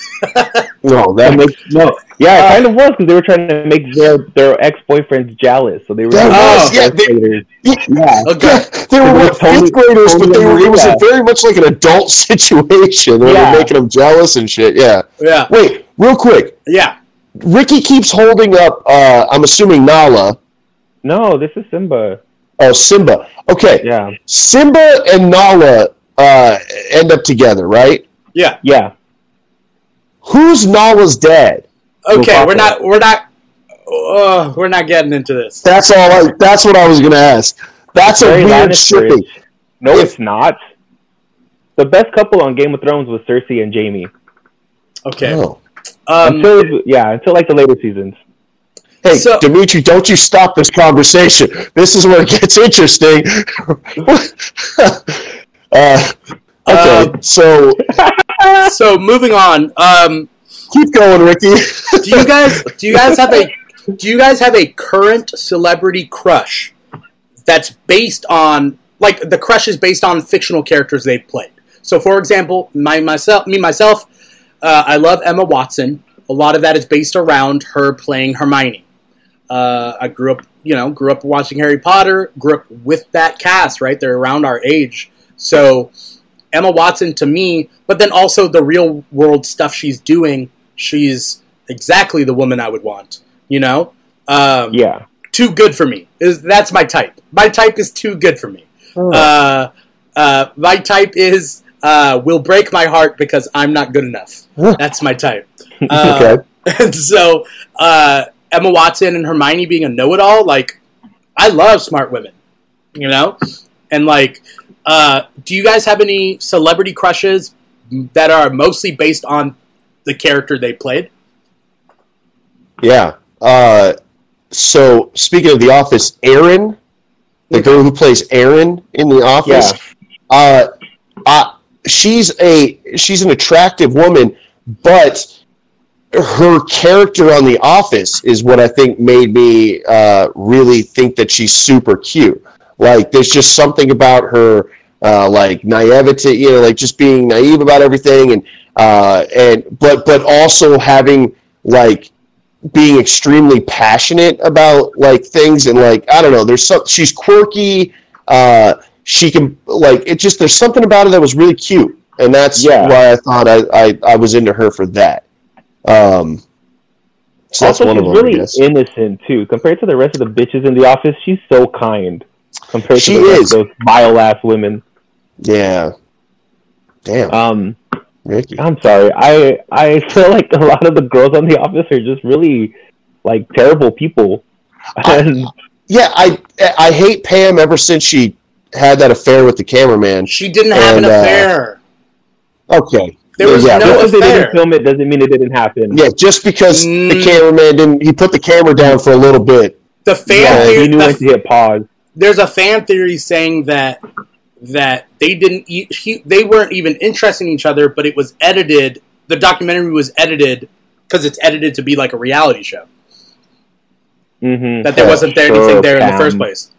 No, that makes no. Yeah, it uh, kind of was, because they were trying to make their, their ex-boyfriends jealous, so they were oh, yeah, they, yeah, yeah, okay. they were like totally, fifth graders, totally but they were, it was a very much like an adult situation where yeah. they're making them jealous and shit. Yeah. Yeah. Wait, real quick. Yeah. Ricky keeps holding up. Uh, I'm assuming Nala. No, this is Simba. Oh, Simba. Okay. Yeah. Simba and Nala uh, end up together, right? Yeah. Yeah. Who's Nala's dad? Okay, we're not, we're not, uh, we're not getting into this. That's all. I, that's what I was gonna ask. That's a weird shipping. No, if, it's not. The best couple on Game of Thrones was Cersei and Jaime. Okay. Oh. Um, until yeah, until like the later seasons. Hey, so, Dimitri, don't you stop this conversation. This is where it gets interesting. uh, okay, um, so so moving on. Um. Keep going, Ricky. do you guys do you guys have a do you guys have a current celebrity crush that's based on, like, the crush is based on fictional characters they've played? So, for example, my myself me myself, uh, I love Emma Watson. A lot of that is based around her playing Hermione. Uh, I grew up, you know, grew up watching Harry Potter. Grew up with that cast, right? They're around our age, so Emma Watson to me. But then also the real world stuff she's doing. She's exactly the woman I would want, you know? Um, yeah. Too good for me. Is That's my type. My type is too good for me. Oh. Uh, uh, my type is uh, will break my heart because I'm not good enough. That's my type. Uh, okay. And so uh, Emma Watson and Hermione being a know-it-all, like, I love smart women, you know? And, like, uh, do you guys have any celebrity crushes that are mostly based on the character they played? Yeah. Uh, so, speaking of The Office, Erin, the girl who plays Erin in The Office, yeah. uh, uh, she's a she's an attractive woman, but her character on The Office is what I think made me uh, really think that she's super cute. Like, there's just something about her, uh, like, naivety, you know, like, just being naive about everything, and Uh, and but but also having, like, being extremely passionate about, like, things, and, like, I don't know, there's some, she's quirky, uh, she can, like, it just, there's something about her that was really cute, and that's yeah. why I thought I, I, I was into her for that. Um, so also, that's one of them, really innocent too compared to the rest of the bitches in The Office. She's so kind compared she to the rest is. of those vile ass women. Yeah. Damn. Um. Ricky. I'm sorry. I I feel like a lot of the girls on The Office are just really, like, terrible people. I, yeah, I I hate Pam ever since she had that affair with the cameraman. She didn't and, have an affair. Uh, okay. There was yeah, no affair. They didn't film it doesn't mean it didn't happen. Yeah, just because mm. the cameraman didn't, he put the camera down for a little bit. The fan yeah, theory. He knew the, when to hit pause. There's a fan theory saying that that they didn't, he, they weren't even interested in each other, but it was edited. The documentary was edited because it's edited to be like a reality show. Mm-hmm. That there oh, wasn't there sure anything there Pam. in the first place.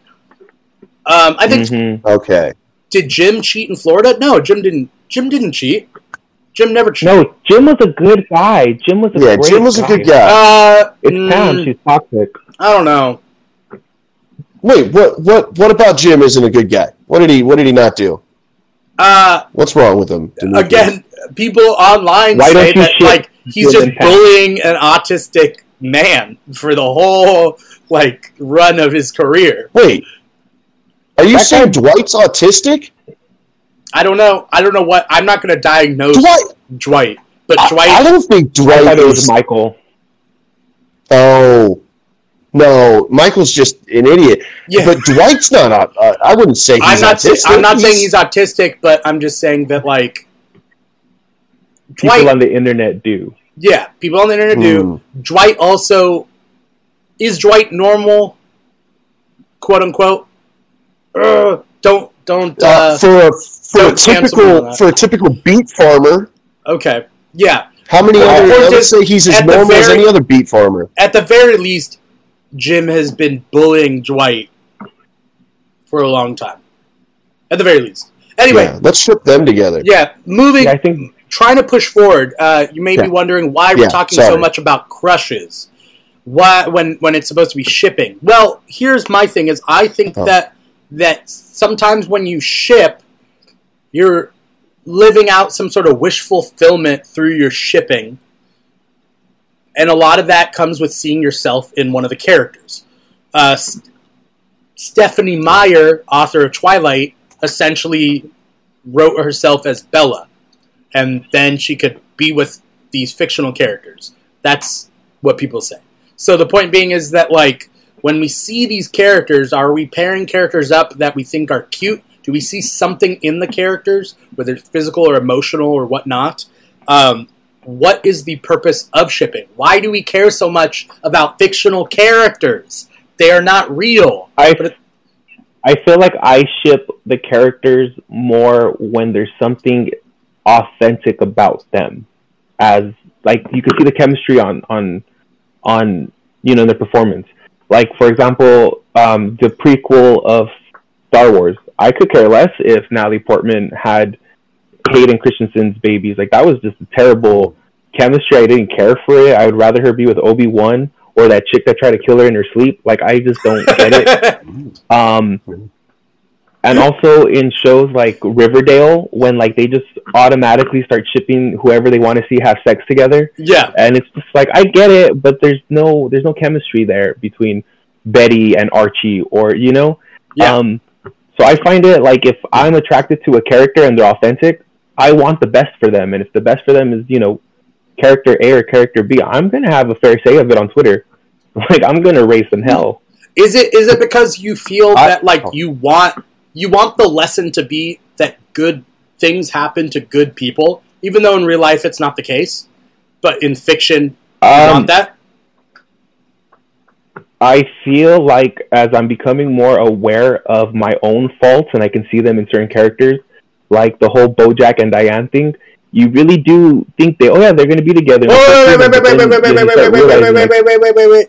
Um, I think. Mm-hmm. Okay. Did Jim cheat in Florida? No, Jim didn't. Jim didn't cheat. Jim never cheated. No, Jim was a good guy. Jim was a yeah, great Jim was guy. a good guy. Uh, it's Pam. Mm, she's toxic. I don't know. Wait, what? What? What about Jim isn't a good guy? What did he? What did he not do? Uh, What's wrong with him? Dimitri? Again, people online Why say that like he's just bullying an autistic man for the whole like run of his career. Wait, are you that saying guy? Dwight's autistic? I don't know. I don't know what. I'm not going to diagnose Dwight. Dwight, but I, Dwight. I don't think Dwight I is Michael. Oh. No, Michael's just an idiot. Yeah. But Dwight's not. Uh, I wouldn't say he's I'm not autistic. Say, I'm not he's... saying he's autistic, but I'm just saying that, like, Dwight, people on the internet do. Yeah, people on the internet mm. do. Dwight also is Dwight normal, quote unquote. Uh, don't don't uh, uh, for a for don't a typical for a typical beet farmer. Okay. Yeah. How many well, other? I would say he's as normal very, as any other beet farmer. At the very least. Jim has been bullying Dwight for a long time. At the very least. Anyway. Yeah, let's ship them together. Yeah. Moving, yeah, I think... trying to push forward, uh, you may yeah. be wondering why we're yeah, talking sorry. so much about crushes. Why, when, when it's supposed to be shipping. Well, here's my thing is I think oh. that that sometimes when you ship, you're living out some sort of wish fulfillment through your shipping. And a lot of that comes with seeing yourself in one of the characters. Uh, St- Stephenie Meyer, author of Twilight, essentially wrote herself as Bella. And then she could be with these fictional characters. That's what people say. So the point being is that, like, when we see these characters, are we pairing characters up that we think are cute? Do we see something in the characters, whether it's physical or emotional or whatnot? Um... What is the purpose of shipping? Why do we care so much about fictional characters? They are not real. I, it, I feel like I ship the characters more when there's something authentic about them. As, like, you can see the chemistry on, on, on you know, their performance. Like, for example, um, the prequel of Star Wars. I could care less if Natalie Portman had Hayden Christensen's babies. Like, that was just a terrible chemistry. I didn't care for it. I would rather her be with Obi-Wan or that chick that tried to kill her in her sleep. Like, I just don't get it. Um, and also in shows like Riverdale, when, like, they just automatically start shipping whoever they want to see have sex together. Yeah. And it's just like, I get it, but there's no there's no chemistry there between Betty and Archie or, you know? Yeah. Um, so I find it, like, if I'm attracted to a character and they're authentic, I want the best for them, and if the best for them is, you know, character A or character B, I'm going to have a fair say of it on Twitter. Like, I'm going to raise some hell. Is it is it because you feel I, that, like, you want you want the lesson to be that good things happen to good people, even though in real life it's not the case, but in fiction, you um, want that? I feel like as I'm becoming more aware of my own faults, and I can see them in certain characters, like the whole BoJack and Diane thing, you really do think they, oh yeah, they're going to be together. Wait, wait, wait, wait, wait, wait, wait, wait, wait, wait, wait, wait, wait.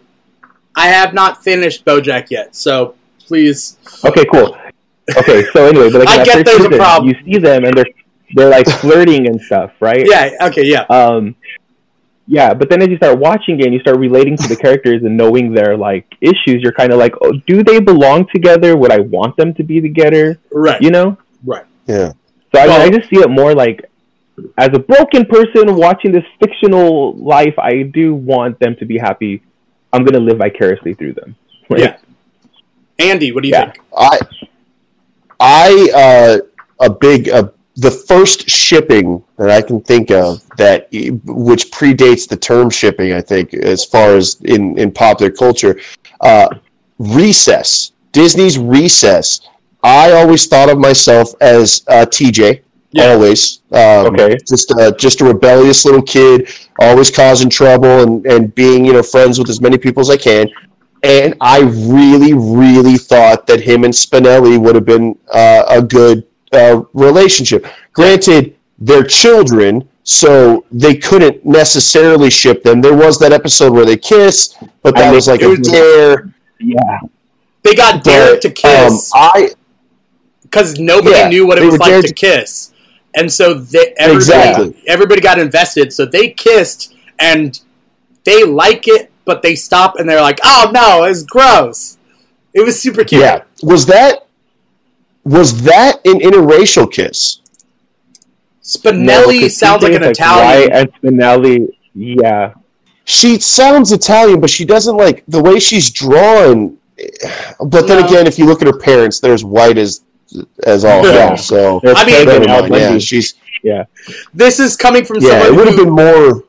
I have not finished BoJack yet, so please. Okay, cool. Okay, so anyway, but like I get there's a problem. You see them and they're they're like flirting and stuff, right? Yeah. Okay. Yeah. Um. Yeah, but then as you start watching it and you start relating to the characters and knowing their, like, issues, you're kind of like, oh, do they belong together? Would I want them to be together? Right. You know? Right. Yeah. So well, I, I just see it more like, as a broken person watching this fictional life, I do want them to be happy. I'm going to live vicariously through them. Right? Yeah. Andy, what do you yeah. think? I, I, uh, a big... A- The first shipping that I can think of that, which predates the term shipping, I think, as far as in, in popular culture, uh, Recess, Disney's Recess. I always thought of myself as uh, T J, yeah. always, um, okay, just uh, just a rebellious little kid, always causing trouble and, and being you know friends with as many people as I can. And I really, really thought that him and Spinelli would have been uh, a good. Uh, relationship. Granted, they're children, so they couldn't necessarily ship them. There was that episode where they kiss, but that I was like a dare. Yeah, they got dared to kiss. Um, I because nobody yeah, knew what it was like to kiss. And so they, everybody, exactly. everybody got invested. So they kissed and they like it, but they stop and they're like, oh no, it's gross. It was super cute. Yeah. Was that, was that an interracial kiss? Spinelli no, sounds like an like Italian. And Spinelli, yeah. She sounds Italian, but she doesn't like the way she's drawn. But then no. again, if you look at her parents, they're as white as as all hell. So I mean, mind, yeah, she's yeah. This is coming from yeah, someone. It would have been more.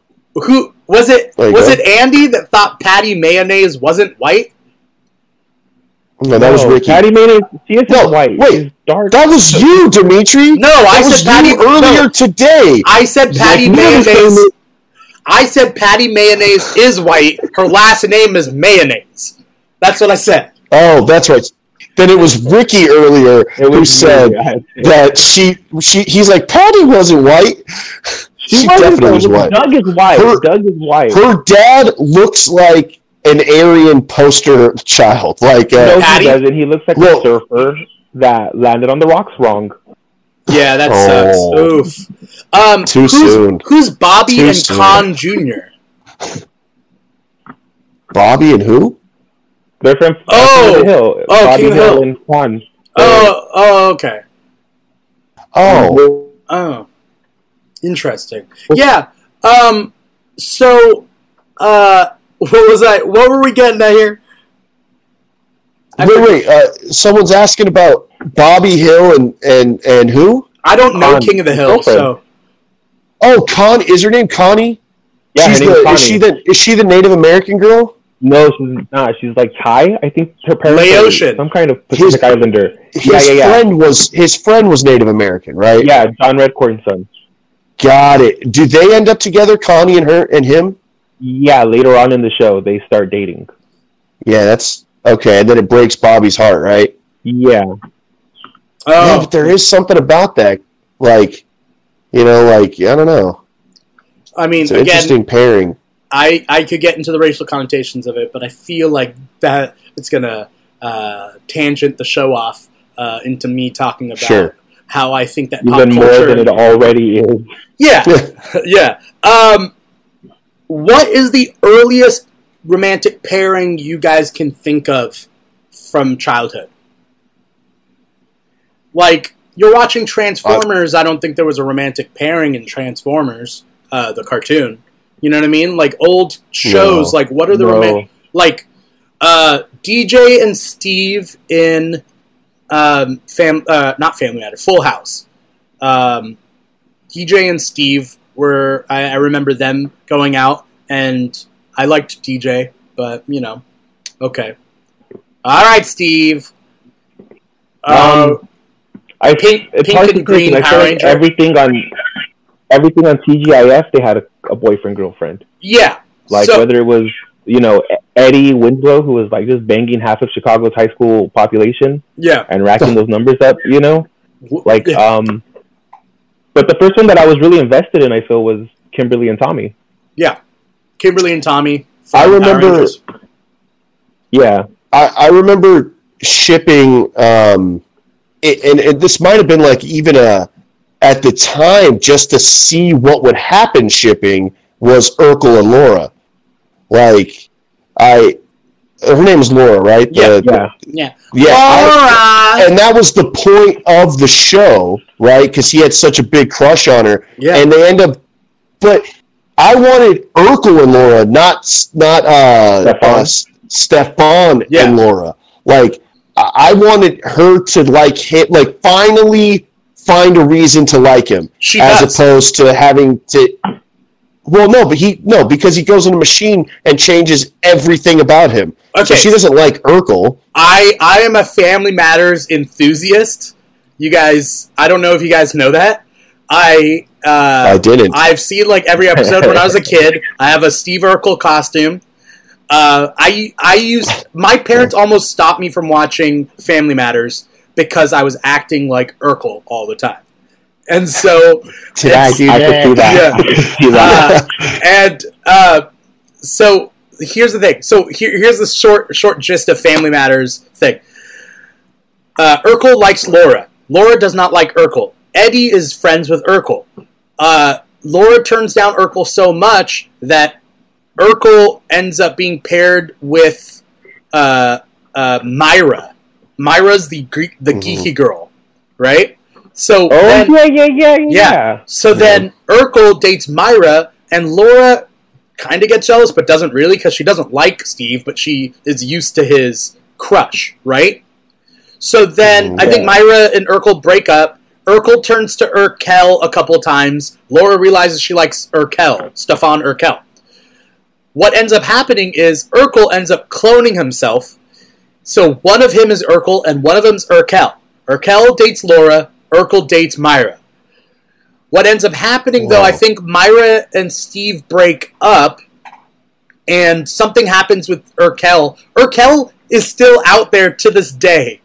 Who was it? Was it Andy that thought Patty Mayonnaise wasn't white? No, that no, was Ricky. Patty Mayonnaise. She isn't no, white. Wait, dark. That was you, Dimitri. No, that I was said Patty earlier no, today. I said Patty like, Mayonnaise. I said Patty Mayonnaise is white. Her last name is Mayonnaise. That's what I said. Oh, that's right. Then it was Ricky earlier was who said me, that she, she, he's like, Patty wasn't white. She, she definitely was white. Doug is white. Her, Doug is white. Her dad looks like an Aryan poster child. Like, uh, no, Patty? He doesn't. He looks like well, a surfer that landed on the rocks wrong. Yeah, that sucks. Oh. Oof. Um, Too who's, soon. Who's Bobby Too and soon. Con Junior? Bobby and who? They're from oh, Hill. Oh, Bobby King Hill and Quan. Oh, oh, okay. Oh, oh, interesting. Yeah. Um. So, uh, what was I? What were we getting at here? I wait, wait. Uh, someone's asking about Bobby Hill and and, and who? I don't know Con, King of the Hill. Girlfriend. So. Oh, Con is her name Connie? Yeah, She's her name's the, Connie. Is she the is she the Native American girl? No, she's not. She's like Thai. I think her parents are some kind of Pacific his, Islander. His yeah, yeah, yeah. friend was his friend was Native American, right? Yeah, John Redcorn's son. Got it. Do they end up together, Connie and her and him? Yeah, later on in the show they start dating. Yeah, that's okay. And then it breaks Bobby's heart, right? Yeah. Oh. Yeah, but there is something about that, like, you know, like I don't know. I mean, it's an again, interesting pairing. I, I could get into the racial connotations of it, but I feel like that it's going to uh, tangent the show off uh, into me talking about sure. how I think that pop even culture... more than it already is. Yeah, yeah. Um, what is the earliest romantic pairing you guys can think of from childhood? Like, you're watching Transformers. Uh, I don't think there was a romantic pairing in Transformers, uh, the cartoon. You know what I mean? Like, old shows, no, like, what are the... No. Roman- like, uh, D J and Steve in, um, fam- uh, not Family Matter, Full House. Um, D J and Steve were... I, I remember them going out, and I liked D J, but, you know, okay. All right, Steve. Uh, um, I Pink, pink and Green Power Ranger. Everything on... Everything on T G I F, they had a, a boyfriend girlfriend. Yeah, like so, whether it was you know Eddie Winslow who was like just banging half of Chicago's high school population, yeah, and racking those numbers up, you know, like yeah. um. But the first one that I was really invested in, I feel, was Kimberly and Tommy. Yeah, Kimberly and Tommy. I remember. Yeah, I, I remember shipping. Um, it, and, and this might have been like even a. At the time, just to see what would happen shipping was Urkel and Laura. Like, I... Her name is Laura, right? Yeah, the, yeah. The, yeah. yeah Laura! I, and that was the point of the show, right? Because he had such a big crush on her. Yeah. And they end up... But I wanted Urkel and Laura, not, not uh, Stefan, uh, Stefan yeah. and Laura. Like, I wanted her to, like, hit... Like, finally... find a reason to like him, she as does. Opposed to having to. Well, no, but he no because he goes in a machine and changes everything about him. Okay, so she doesn't like Urkel. I I am a Family Matters enthusiast. You guys, I don't know if you guys know that. I uh, I didn't. I've seen like every episode when I was a kid. I have a Steve Urkel costume. Uh, I I used my parents almost stopped me from watching Family Matters. Because I was acting like Urkel all the time, and so did I do that? Yeah. uh, and uh, so here's the thing. So here, here's the short, short gist of Family Matters thing. Uh, Urkel likes Laura. Laura does not like Urkel. Eddie is friends with Urkel. Uh, Laura turns down Urkel so much that Urkel ends up being paired with uh, uh, Myra. Myra's the Greek, the mm-hmm. geeky girl, right? So oh, then, yeah, yeah, yeah, yeah. yeah. So yeah. then Urkel dates Myra, and Laura kind of gets jealous, but doesn't really, because she doesn't like Steve, but she is used to his crush, right? So then yeah. I think Myra and Urkel break up. Urkel turns to Urkel a couple times. Laura realizes she likes Urkel, Stefan Urkel. What ends up happening is Urkel ends up cloning himself. So one of him is Urkel and one of him's Urkel. Urkel dates Laura, Urkel dates Myra. What ends up happening, Whoa. though, I think Myra and Steve break up and something happens with Urkel. Urkel is still out there to this day.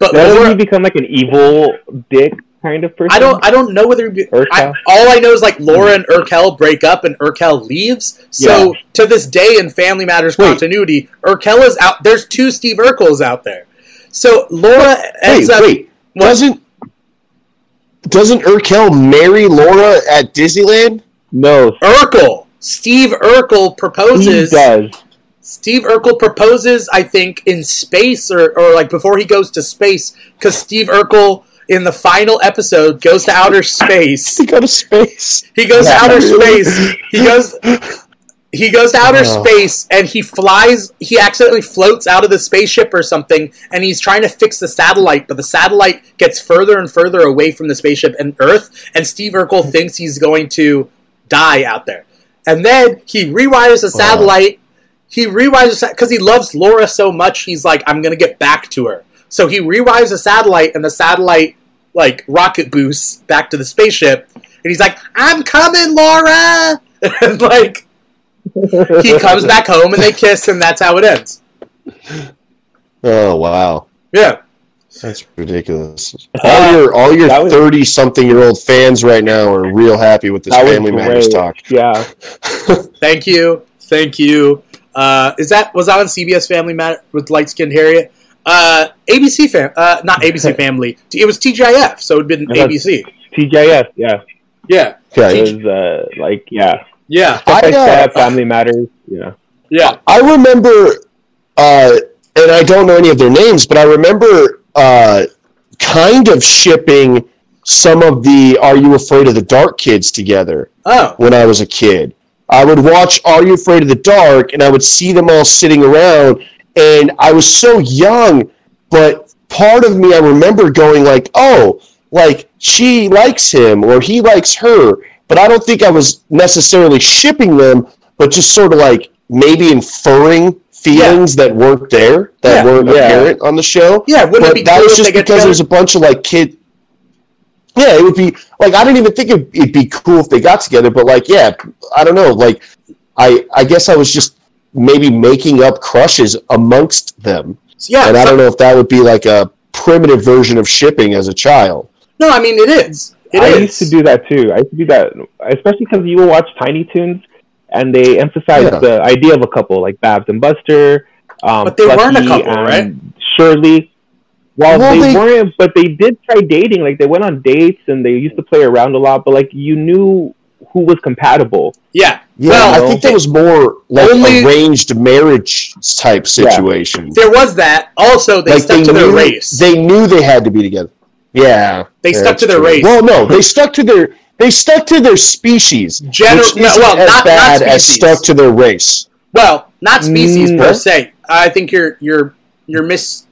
But Laura, doesn't he become like an evil dick kind of person? I don't. I don't know whether. Be, I, all I know is like Laura and Urkel break up and Urkel leaves. So yeah. to this day, in Family Matters Wait. continuity, Urkel is out. There's two Steve Urkels out there. So Laura wait, ends wait, up. Wait, well, doesn't doesn't Urkel marry Laura at Disneyland? No, Urkel. Steve Urkel proposes. He does. Steve Urkel proposes, I think, in space, or, or like before he goes to space, because Steve Urkel in the final episode goes to outer space. He goes to space. He goes yeah, to outer really. space. He goes. He goes to outer oh. space, and he flies. He accidentally floats out of the spaceship or something, and he's trying to fix the satellite, but the satellite gets further and further away from the spaceship and Earth, and Steve Urkel thinks he's going to die out there, and then he rewires the satellite. Oh. He rewires the because he loves Laura so much, he's like, I'm going to get back to her. So he rewires the satellite, and the satellite, like, rocket boosts back to the spaceship. And he's like, I'm coming, Laura! And, like, he comes back home, and they kiss, and that's how it ends. Oh, wow. Yeah. That's ridiculous. All uh, your all your thirty-something-year-old fans right now are real happy with this Family Matters talk. Yeah. Thank you. Thank you. Uh, is that was that on C B S Family Matter with Light Skinned Harriet? Uh, ABC fam, uh, not ABC Family. It was T G I F, so it'd been A B C. T G I F, yeah, yeah, yeah. It was uh, like yeah, yeah. Stuff I, like uh, that, Family Matters, you know. Yeah, I remember, uh, and I don't know any of their names, but I remember uh, kind of shipping some of the Are You Afraid of the Dark kids together. Oh, when I was a kid. I would watch Are You Afraid of the Dark, and I would see them all sitting around, and I was so young, but part of me, I remember going like, oh, like, she likes him, or he likes her, but I don't think I was necessarily shipping them, but just sort of like, maybe inferring feelings yeah. that weren't there, that yeah. weren't yeah. apparent on the show, Yeah, wouldn't but it be that cool was just because together? There was a bunch of, like, kids. Yeah, it would be, like, I didn't even think it'd, it'd be cool if they got together, but, like, yeah, I don't know, like, I I guess I was just maybe making up crushes amongst them. Yeah. And I don't know if that would be, like, a primitive version of shipping as a child. No, I mean, it is. It I is. used to do that, too. I used to do that, especially because you will watch Tiny Toons, and they emphasize yeah. the idea of a couple, like Babs and Buster, um, but they Bucky weren't a couple, right? Shirley. Well, well, they, they weren't, but they did try dating. Like, they went on dates, and they used to play around a lot, but, like, you knew who was compatible. Yeah. yeah well, I think there was more, like, only... arranged marriage-type situation. Yeah. There was that. Also, they like, stuck they to knew, their race. They knew they had to be together. Yeah. They stuck to their true. race. Well, no, they stuck to their they stuck to their species, Gen- which no, isn't well, as not, bad not as stuck to their race. Well, not species, mm-hmm. per se. I think you're, you're, you're mis...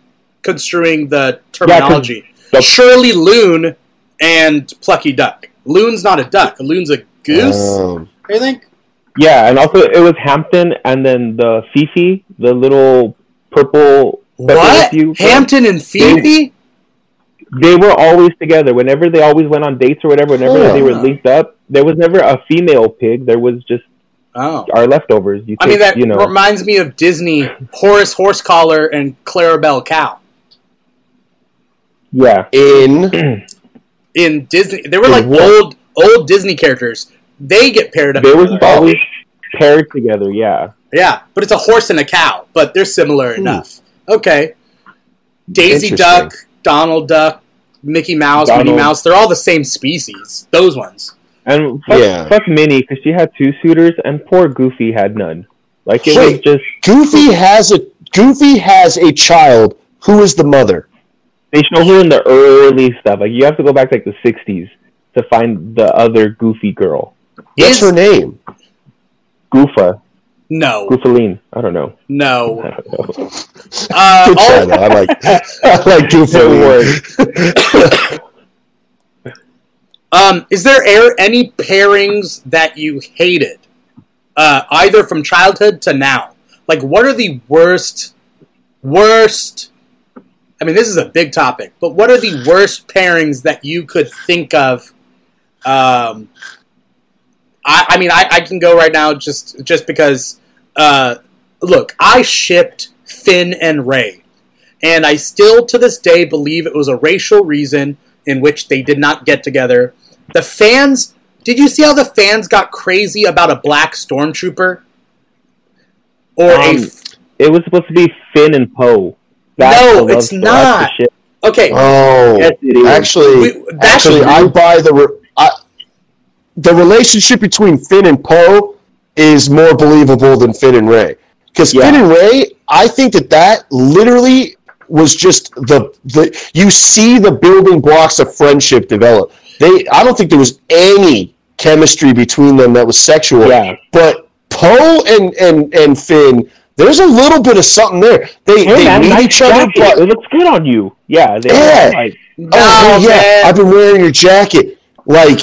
construing the terminology. Yeah, Shirley Loon and Plucky Duck. Loon's not a duck. Loon's a goose, um, I think. Yeah, and also it was Hampton and then the Fifi, the little purple... What? Hampton and Fifi? They, they were always together. Whenever they always went on dates or whatever, whenever oh, they were no. linked up, there was never a female pig. There was just Oh. our leftovers. You take, I mean, that you know. reminds me of Disney, Horace Horsecollar and Clarabelle Cow. Yeah. In in Disney, they were like old old Disney characters. They get paired up. They were always paired together, yeah. Yeah, but it's a horse and a cow, but they're similar hmm. enough. Okay. Daisy Duck, Donald Duck, Mickey Mouse, Donald. Minnie Mouse, they're all the same species. Those ones. And fuck, yeah. fuck Minnie, because she had two suitors, and poor Goofy had none. Like it Wait, was just Goofy has a Goofy has a child. Who is the mother? They show her in the early stuff. Like you have to go back to like the sixties to find the other Goofy girl. Yes. What's her name? Goofa. No. Goofaline. I don't know. No. I don't know. Uh, Good try, though. I like, I like Goofaline. um, is there any pairings that you hated? Uh, either from childhood to now? Like, what are the worst, worst... I mean, this is a big topic, but what are the worst pairings that you could think of? Um... I, I mean, I, I can go right now just just because, uh, look, I shipped Finn and Rey, and I still to this day believe it was a racial reason in which they did not get together. The fans, did you see how the fans got crazy about a black stormtrooper? Or um, a f- It was supposed to be Finn and Poe. No, it's not. Okay. Oh, yes, it is. Actually, we, actually, actually, I buy the... Re- I, The relationship between Finn and Poe is more believable than Finn and Rey. Because yeah. Finn and Rey, I think that that literally was just the, the... You see the building blocks of friendship develop. They, I don't think there was any chemistry between them that was sexual. Yeah. But Poe and, and, and Finn, there's a little bit of something there. They, hey, they meet each other... But, it looks good on you. Yeah. They yeah. Like, no, oh, yeah. Man. I've been wearing your jacket. Like...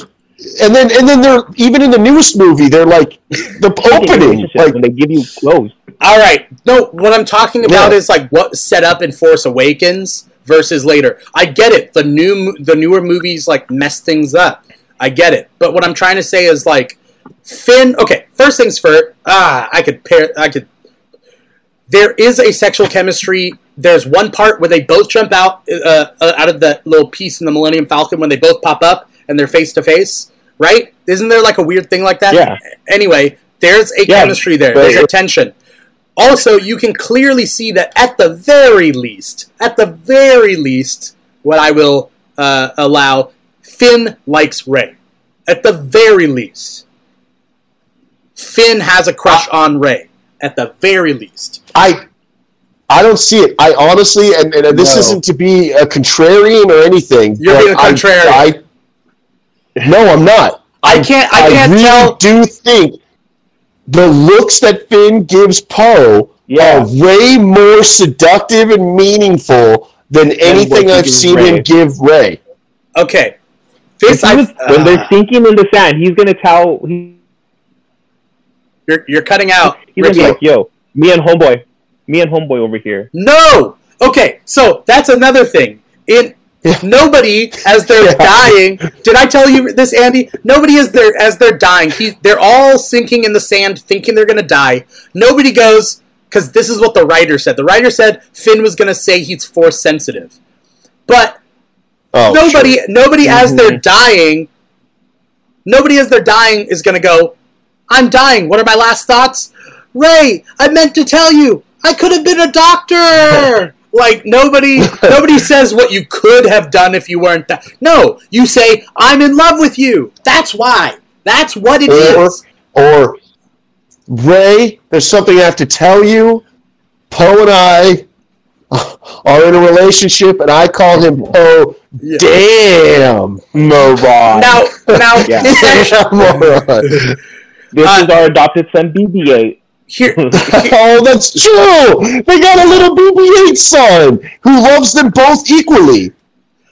And then, and then they're even in the newest movie. They're like the opening, like when they give you clothes. All right, no, what I'm talking about yeah. is like what set up in Force Awakens versus later. I get it. The new, the newer movies like mess things up. I get it. But what I'm trying to say is like Finn. Okay, first things first. Ah, I could pair. I could. There is a sexual chemistry. There's one part where they both jump out uh, out of that little piece in the Millennium Falcon when they both pop up. And they're face-to-face, right? Isn't there like a weird thing like that? Yeah. Anyway, there's a yeah, chemistry there. There's a tension. Also, you can clearly see that at the very least, at the very least, what I will uh, allow, Finn likes Rey. At the very least. Finn has a crush on Rey. At the very least. I... I don't see it. I honestly, and, and this no. isn't to be a contrarian or anything. You're being a contrarian. I, I, No, I'm not. I can't. I, I can't really tell. Do think the looks that Finn gives Poe yeah. are way more seductive and meaningful than anything I've seen Rey. him give Rey. Okay, this I, was, uh, when they're sinking in the sand, he's gonna tell. He, you're you're cutting out. He's Ricky. Gonna be like, "Yo, me and homeboy, me and homeboy over here." No. Okay, so that's another thing. In Nobody, as they're yeah. dying, did I tell you this, Andy? Nobody is there as they're dying. He, they're all sinking in the sand, thinking they're going to die. Nobody goes, because this is what the writer said. The writer said Finn was going to say he's force sensitive, but oh, nobody, sure. nobody mm-hmm. as they're dying, nobody as they're dying is going to go, "I'm dying. What are my last thoughts? Rey, I meant to tell you, I could have been a doctor." Like, nobody nobody says what you could have done if you weren't that. No, you say, "I'm in love with you." That's why. That's what it or, is. Or, "Rey, there's something I have to tell you. Poe and I are in a relationship, and I call him Poe. Yeah. Damn, moron." Now, now yeah. this, actually, moron. this uh, is our adopted son, B B eight. Here, here. Oh, that's true. They got a little B B eight son who loves them both equally.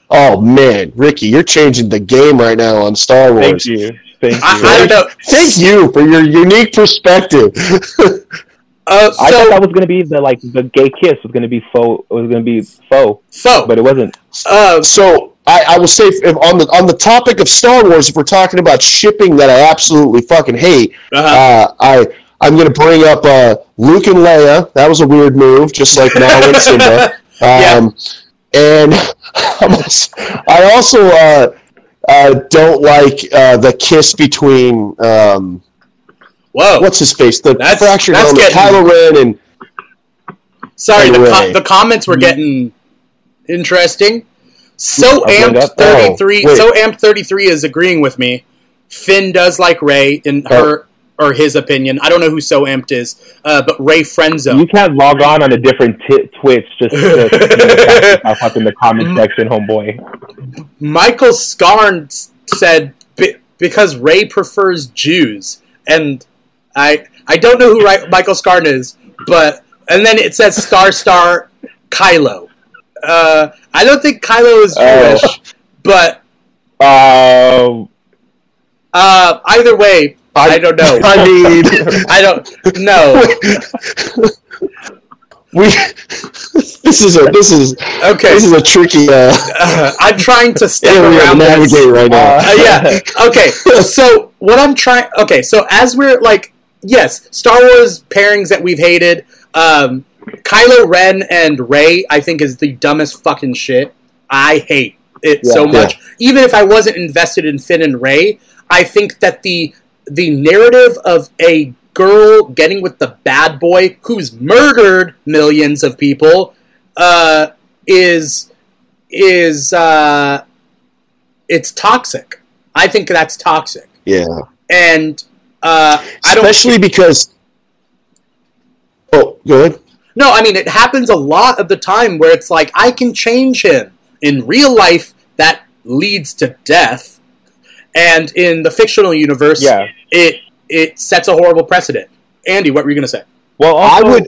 Oh man, Ricky, you're changing the game right now on Star Wars. Thank you. Thank you. I, I don't know. Thank you for your unique perspective. uh, so, I thought that was going to be the like the gay kiss was going to be faux. Was going to be faux. So, but it wasn't. Uh, so I, I will say if on the on the topic of Star Wars, if we're talking about shipping that I absolutely fucking hate, uh-huh. uh, I. I'm going to bring up uh, Luke and Leia. That was a weird move, just like Nala and Simba. Um, yeah. And I also uh, uh, don't like uh, the kiss between... Um, Whoa. What's his face? The that's, fractured that's helmet. Getting... Kylo Ren and... Sorry, and the, com- the comments were getting interesting. So amped thirty-three. Oh, so amped thirty-three is agreeing with me. Finn does like Ray in oh. her or his opinion. I don't know who So amped is, uh, but Ray friendzone. You can't log on on a different t- Twitch just to pop up in the comment section, homeboy. Michael Scarn said be- because Ray prefers Jews, and I I don't know who Ra- Michael Scarn is, but and then it says Star Star Kylo. Uh, I don't think Kylo is Jewish, oh. but um, uh, either way, I, I don't know. I mean, I don't know. We this is a this is okay. This is a tricky. Uh, uh, I'm trying to step around to navigate this. Right now. Uh, yeah. Okay. So what I'm trying. Okay. So as we're like, yes, Star Wars pairings that we've hated. Um, Kylo Ren and Rey, I think, is the dumbest fucking shit. I hate it yeah, so much. Yeah. Even if I wasn't invested in Finn and Rey, I think that the the narrative of a girl getting with the bad boy who's murdered millions of people uh, is is uh, it's toxic. I think that's toxic. Yeah, and uh, I don't especially because. Oh, go ahead. No, I mean, it happens a lot of the time where it's like, I can change him. In real life, that leads to death. And in the fictional universe, yeah. it it sets a horrible precedent. Andy, what were you going to say? Well, also- I would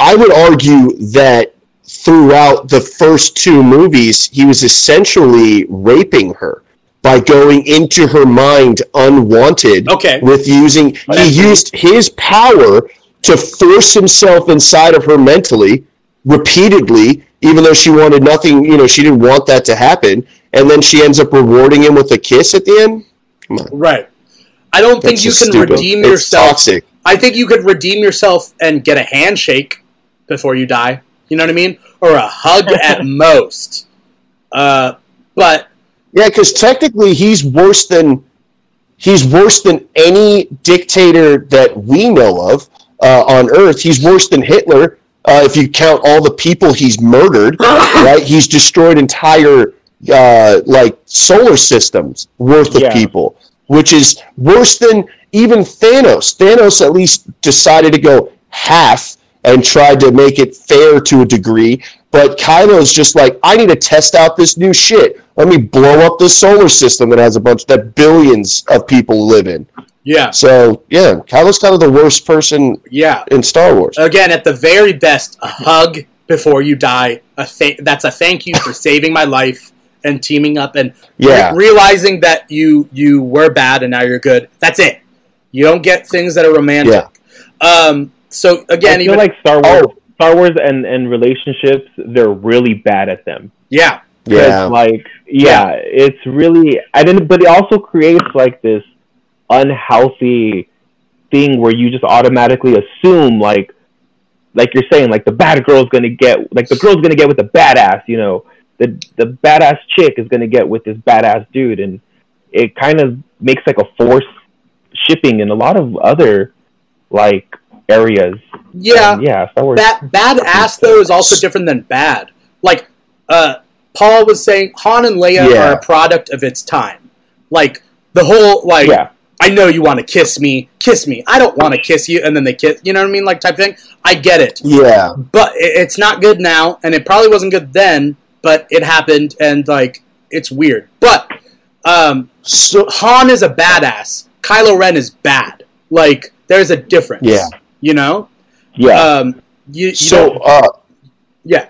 I would argue that throughout the first two movies, he was essentially raping her by going into her mind unwanted. Okay. With using... He used his power... to force himself inside of her mentally, repeatedly, even though she wanted nothing, you know, she didn't want that to happen, and then she ends up rewarding him with a kiss at the end? Come on. Right. I don't That's think you can stupid. redeem it's yourself. Toxic. I think you could redeem yourself and get a handshake before you die. You know what I mean? Or a hug at most. Uh, but... Yeah, because technically he's worse than... He's worse than any dictator that we know of. Uh, on Earth, he's worse than Hitler. Uh, if you count all the people he's murdered, right? He's destroyed entire uh, like solar systems worth of yeah. people, which is worse than even Thanos. Thanos at least decided to go half and tried to make it fair to a degree. But Kylo's just like, I need to test out this new shit. Let me blow up this solar system that has a bunch that billions of people live in. Yeah. So, yeah, Kylo's kind of the worst person yeah. in Star Wars. Again, at the very best, a hug before you die. A th- that's a thank you for saving my life and teaming up and yeah. re- realizing that you you were bad and now you're good. That's it. You don't get things that are romantic. Yeah. Um, so, again... I feel even, like Star Wars oh. Star Wars and, and relationships, they're really bad at them. Yeah. Yeah. Like, yeah, yeah, it's really... I didn't, but it also creates, like, this unhealthy thing where you just automatically assume like like you're saying like the bad girl's gonna get like the girl's gonna get with the badass, you know, the the badass chick is gonna get with this badass dude, and it kind of makes like a forced shipping in a lot of other like areas. Yeah. Um, yeah. Star Wars. That badass though is also different than bad. Like uh Paul was saying Han and Leia yeah. are a product of its time. Like the whole like yeah. I know you want to kiss me. Kiss me. I don't want to kiss you. And then they kiss. You know what I mean? Like type thing. I get it. Yeah. But it's not good now. And it probably wasn't good then. But it happened. And like, it's weird. But um, so, Han is a badass. Kylo Ren is bad. Like, there's a difference. Yeah. You know? Yeah. Um, you, you so, uh, yeah.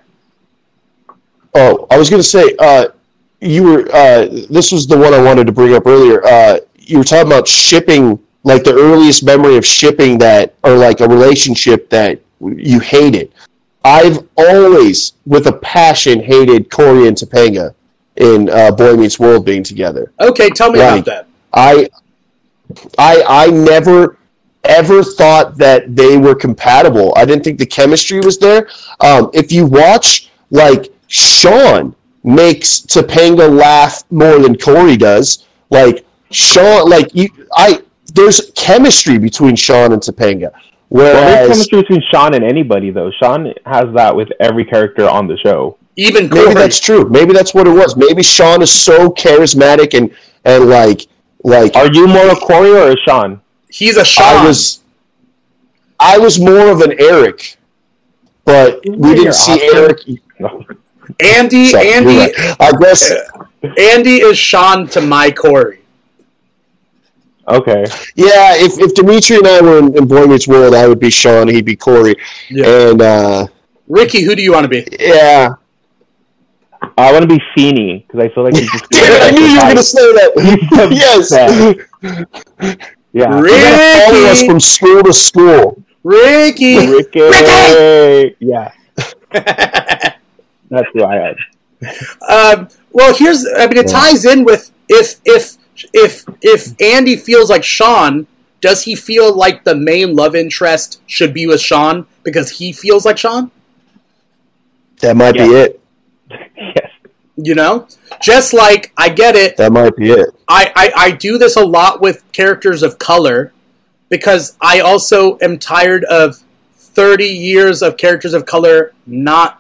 Oh, I was going to say, uh, you were, uh, this was the one I wanted to bring up earlier. Uh, You were talking about shipping, like the earliest memory of shipping that, or like a relationship that you hated. I've always, with a passion, hated Corey and Topanga in uh, Boy Meets World being together. Okay, tell me like, about that. I, I, I never, ever thought that they were compatible. I didn't think the chemistry was there. Um, if you watch, like, Sean makes Topanga laugh more than Corey does, like, Sean, like, you, I, there's chemistry between Sean and Topanga. Whereas, well, there's chemistry between Sean and anybody, though. Sean has that with every character on the show. Even Corey. Maybe that's true. Maybe that's what it was. Maybe Sean is so charismatic and, and like like. Are you more a Corey or a Sean? He's a Sean. I was, I was more of an Eric, but we didn't see Eric. No. Andy, Sorry, Andy, right. I guess Andy is Sean to my Corey. Okay. Yeah, if if Dimitri and I were in, in Boy Meets World, I would be Sean, he'd be Corey, yeah. and uh, Ricky. Who do you want to be? Yeah. I want to be Feeny because I feel like he's just. Damn, I knew you were going to say that. Yes. Yeah. Ricky. They're gonna follow us from school to school. Ricky. Ricky. Ricky. Yeah. That's who I had. Um, well, here's. I mean, it ties in with if if if if Andy feels like Sean, does he feel like the main love interest should be with Sean because he feels like Sean? That might yeah. be it. Yes. You know, just like I get it. That might be it. I, I I do this a lot with characters of color because I also am tired of thirty years of characters of color not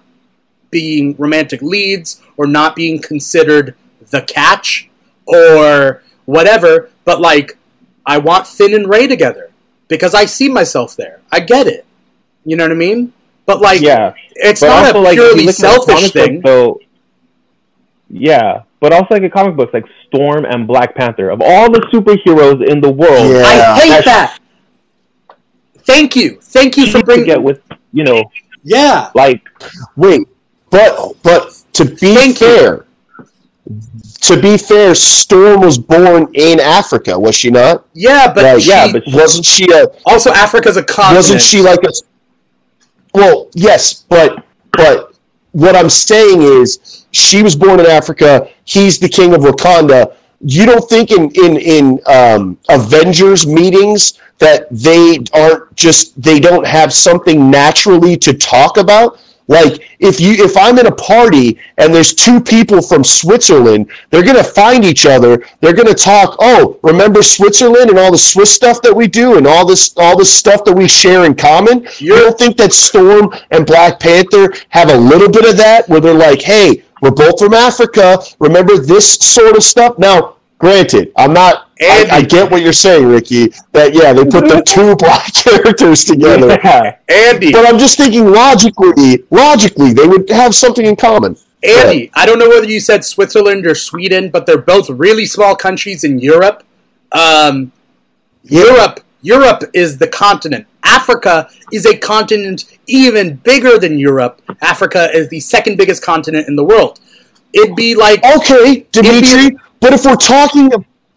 being romantic leads or not being considered the catch or whatever, but like I want Finn and Ray together because I see myself there. I get it. You know what I mean? But like yeah. it's but not also, a purely like, selfish thing. Book, though, yeah. But also like in comic books, like Storm and Black Panther. Of all the superheroes in the world. Yeah. I hate that. Thank you. Thank you for bringing it with you know Yeah. Like wait. But but to be Thank fair, you. to be fair, Storm was born in Africa, was she not? Yeah, but like, she, yeah, but she, wasn't she a also Africa's a continent? Wasn't she like a? Well, yes, but but what I'm saying is she was born in Africa. He's the king of Wakanda. You don't think in in in um, Avengers meetings that they aren't just they don't have something naturally to talk about? Like, if you if I'm in a party and there's two people from Switzerland, they're going to find each other. They're going to talk, oh, remember Switzerland and all the Swiss stuff that we do and all this all this stuff that we share in common? You don't think that Storm and Black Panther have a little bit of that where they're like, hey, we're both from Africa. Remember this sort of stuff? Now, granted, I'm not... Andy, I, I get what you're saying, Ricky. That yeah, they put the two black characters together. Yeah, Andy, but I'm just thinking logically. Logically, they would have something in common. Andy, yeah. I don't know whether you said Switzerland or Sweden, but they're both really small countries in Europe. Um, yeah. Europe, Europe is the continent. Africa is a continent even bigger than Europe. Africa is the second biggest continent in the world. It'd be like okay, Dimitri. Be, but if we're talking.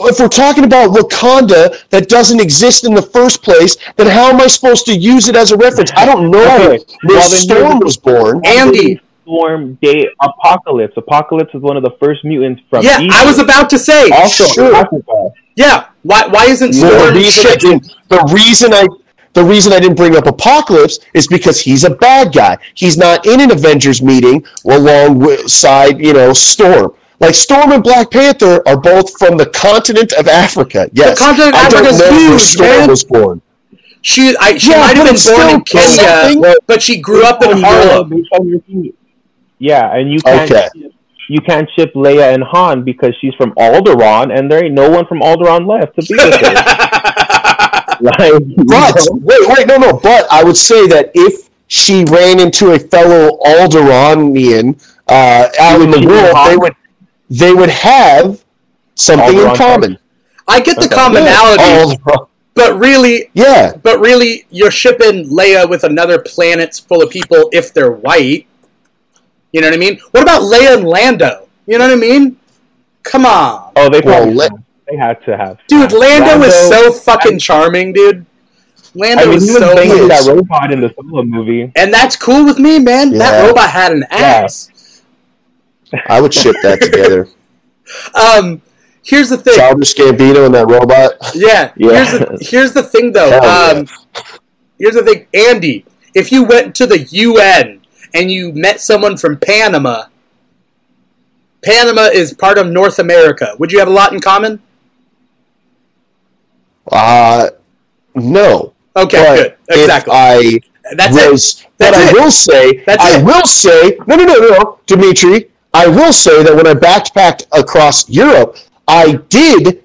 If we're talking about Wakanda that doesn't exist in the first place, then how am I supposed to use it as a reference? I don't know where okay. well, Storm was born. Andy. Storm Day Apocalypse. Apocalypse is one of the first mutants from Yeah, Egypt. I was about to say. Also, sure. Africa. Yeah. Why, why isn't Storm no, the reason shit? I the reason I... The reason I didn't bring up Apocalypse is because he's a bad guy. He's not in an Avengers meeting alongside, you know, Storm. Like, Storm and Black Panther are both from the continent of Africa. Yes. The continent of Africa is huge, Storm man. was born. She, I, she yeah, might have been born in Kenya, well, but she grew up in Harlem. Yeah, and you can't, okay. you can't ship Leia and Han because she's from Alderaan, and there ain't no one from Alderaan left to be with her. Like, but, you know? wait, wait, no, no. But I would say that if she ran into a fellow Alderaanian uh, out in the world, they would... They would have something in common. I get the okay. commonality, yeah. but really, yeah. But really, you're shipping Leia with another planet full of people if they're white. You know what I mean? What about Leia and Lando? You know what I mean? Come on. Oh, they probably well, they had to have. Dude, Lando, Lando is so fucking charming, dude. Lando I mean, is he was so banging that robot in the Solo movie, and that's cool with me, man. Yeah. That robot had an ass. Yeah. I would ship that together. Um, here's the thing. Childish Gambino and that robot. Yeah. yeah. Here's, the, here's the thing, though. Um, yeah. Here's the thing. Andy, if you went to the U N and you met someone from Panama, Panama is part of North America. Would you have a lot in common? Uh, no. Okay, but good. Exactly. I... That's was, it. That's but it. I will say, that's I it. will say, no, no, no, no, Dimitri, I will say that when I backpacked across Europe, I did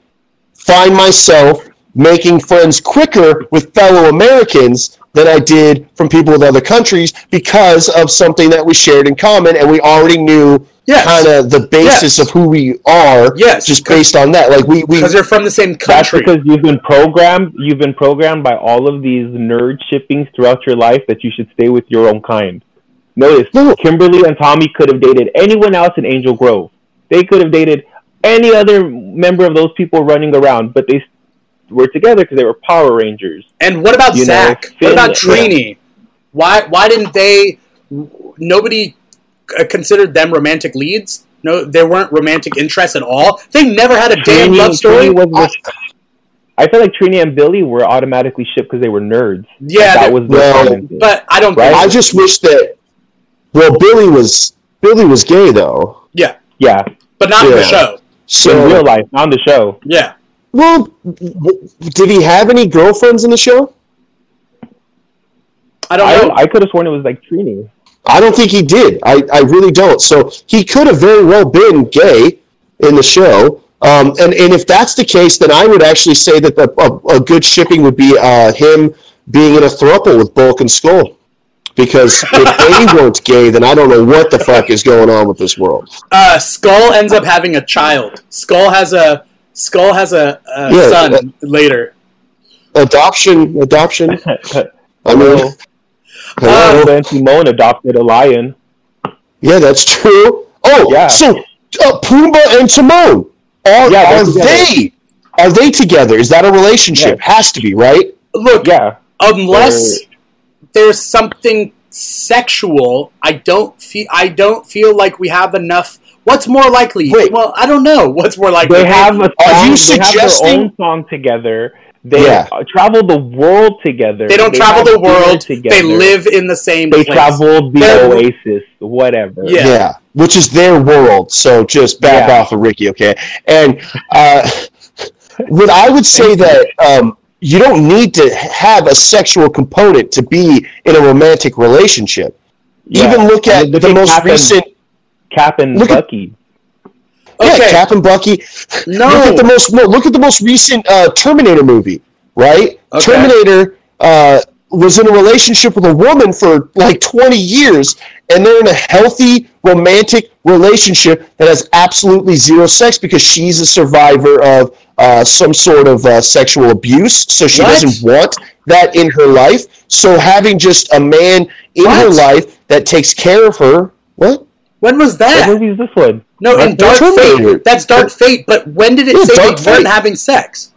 find myself making friends quicker with fellow Americans than I did from people with other countries because of something that we shared in common, and we already knew yes. kind of the basis yes. of who we are yes. just based on that. Like we, because we, they're from the same country. That's because you've been programmed. You've been programmed by all of these nerd shippings throughout your life that you should stay with your own kind. Notice, no. Kimberly and Tommy could have dated anyone else in Angel Grove. They could have dated any other member of those people running around, but they were together because they were Power Rangers. And what about you Zach? Know, Finn, what about Trini? Yeah. Why why didn't they... Nobody considered them romantic leads? No, they weren't romantic interests at all? They never had a Trini, damn love story? Was, was, I feel like Trini and Billy were automatically shipped because they were nerds. Yeah, that was well, but I don't... Right? I just wish that... Well, Billy was Billy was gay, though. Yeah. Yeah. But not yeah. in the show. So, in real life, not on the show. Yeah. Well, did he have any girlfriends in the show? I don't know. I, I could have sworn it was like Trini. I don't think he did. I, I really don't. So he could have very well been gay in the show. Um, and, and if that's the case, then I would actually say that the, a, a good shipping would be uh, him being in a throuple with Bulk and Skull. Because if they weren't gay, then I don't know what the fuck is going on with this world. Uh, Skull ends up having a child. Skull has a... Skull has a, a yeah, son uh, later. Adoption, adoption. I mean, uh, and Timon adopted a lion. Yeah, that's true. Oh, yeah. So uh, Pumbaa and Timon are yeah, are together. they are they together? Is that a relationship? Yeah. Has to be, right? Look, yeah. Unless They're... there's something sexual, I don't feel. I don't feel like we have enough. What's more likely? Wait. Well, I don't know. What's more likely? They have a song. Are you suggesting... They have their own song together. They yeah. travel the world together. They don't they travel the world. They live in the same they place. They travel the They're... oasis, whatever. Yeah. yeah. Which is their world. So just back yeah. off of Ricky, okay? And uh, what I would say that um, you don't need to have a sexual component to be in a romantic relationship. Yeah. Even look at the, the most happened... recent... Cap and look Bucky. At, okay. Yeah, Cap and Bucky. No. Look at the most. No, look at the most recent uh, Terminator movie, right? Okay. Terminator uh, was in a relationship with a woman for like twenty years, and they're in a healthy, romantic relationship that has absolutely zero sex because she's a survivor of uh, some sort of uh, sexual abuse, so she what? doesn't want that in her life. So having just a man in what? her life that takes care of her, what? When was that? What movie is this one? No, in Dark Fate. That's Dark Fate, but when did it yeah, say Dark they weren't having sex?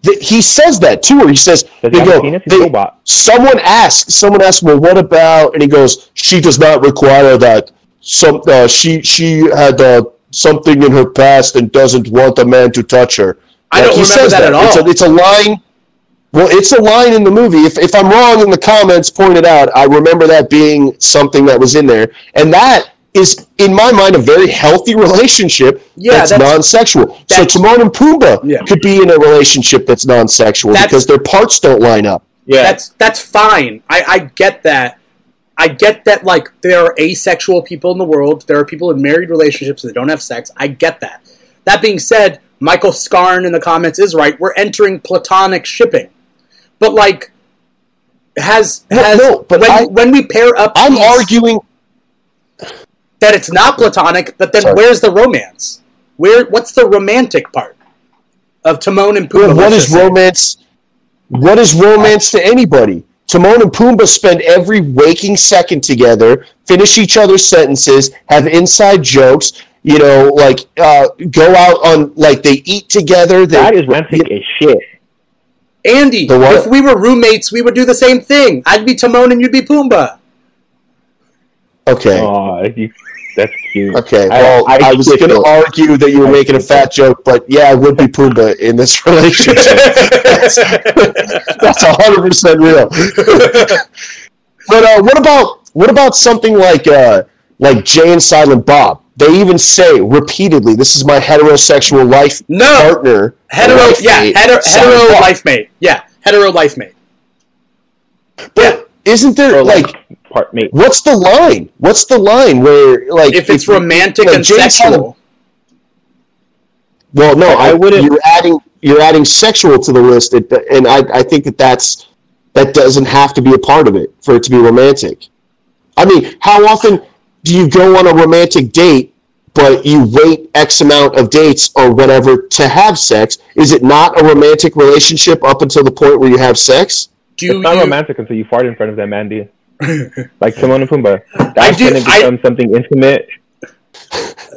The, he says that too, or he says, they go, they, someone asks, someone asks, well, what about, and he goes, she does not require that. Some, uh, she she had uh, something in her past and doesn't want a man to touch her. I like, don't he remember says that, that at all. It's a, it's a line... Well, it's a line in the movie. If if I'm wrong in the comments, point it out. I remember that being something that was in there. And that is, in my mind, a very healthy relationship yeah, that's, that's non-sexual. That's, so Timon and Pumbaa yeah. could be in a relationship that's non-sexual that's, because their parts don't line up. Yeah, That's that's fine. I, I get that. I get that, like, there are asexual people in the world. There are people in married relationships that don't have sex. I get that. That being said, Michael Scarn in the comments is right. We're entering platonic shipping. But like, has has no, no, but when, I, when we pair up, I'm arguing that it's not platonic. But then, Sorry. where's the romance? Where what's the romantic part of Timon and Pumbaa? Well, what is romance? What is romance to anybody? Timon and Pumbaa spend every waking second together, finish each other's sentences, have inside jokes. You know, like uh, go out on like they eat together. They, that is romantic as shit. Andy, if we were roommates, we would do the same thing. I'd be Timon and you'd be Pumbaa. Okay. Oh, you, that's cute. Okay, well, I, I, I was going to argue that you were I making a fat it. joke, but yeah, I would be Pumbaa in this relationship. that's, that's one hundred percent real. But uh, what about what about something like uh, like Jay and Silent Bob? They even say repeatedly, "This is my heterosexual life no. partner." Hetero, life yeah, mate, hetero, hetero life mate, yeah, hetero life mate. But isn't there or like, like part mate? What's the line? What's the line where like if it's if, romantic like, and James sexual? Well, no, I, I wouldn't. You're adding you're adding sexual to the list, it, and I I think that that's that doesn't have to be a part of it for it to be romantic. I mean, how often do you go on a romantic date, but you wait X amount of dates or whatever to have sex? Is it not a romantic relationship up until the point where you have sex? Do it's you, not romantic until you fart in front of them, Andy. Like Timon and Pumbaa. That's when it becomes I, something intimate.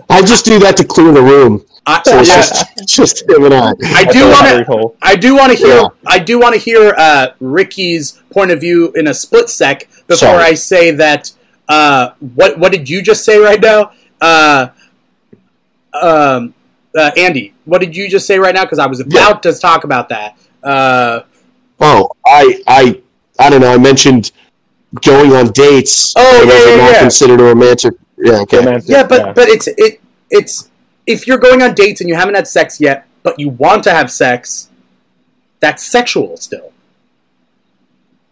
I just do that to clear the room. I, so it's yeah. just, just him and I. I do want to. I do want to hear. Yeah. I do want to hear uh, Ricky's point of view in a split sec before Sorry. I say that. Uh, what What did you just say right now, uh, um, uh, Andy? What did you just say right now? Because I was about yeah. to talk about that. Uh, oh, I I I don't know. I mentioned going on dates. Oh yeah, yeah, not yeah. Considered a romantic. Yeah, okay. Romantic, yeah, but yeah. but it's it it's. If you're going on dates and you haven't had sex yet, but you want to have sex, that's sexual still.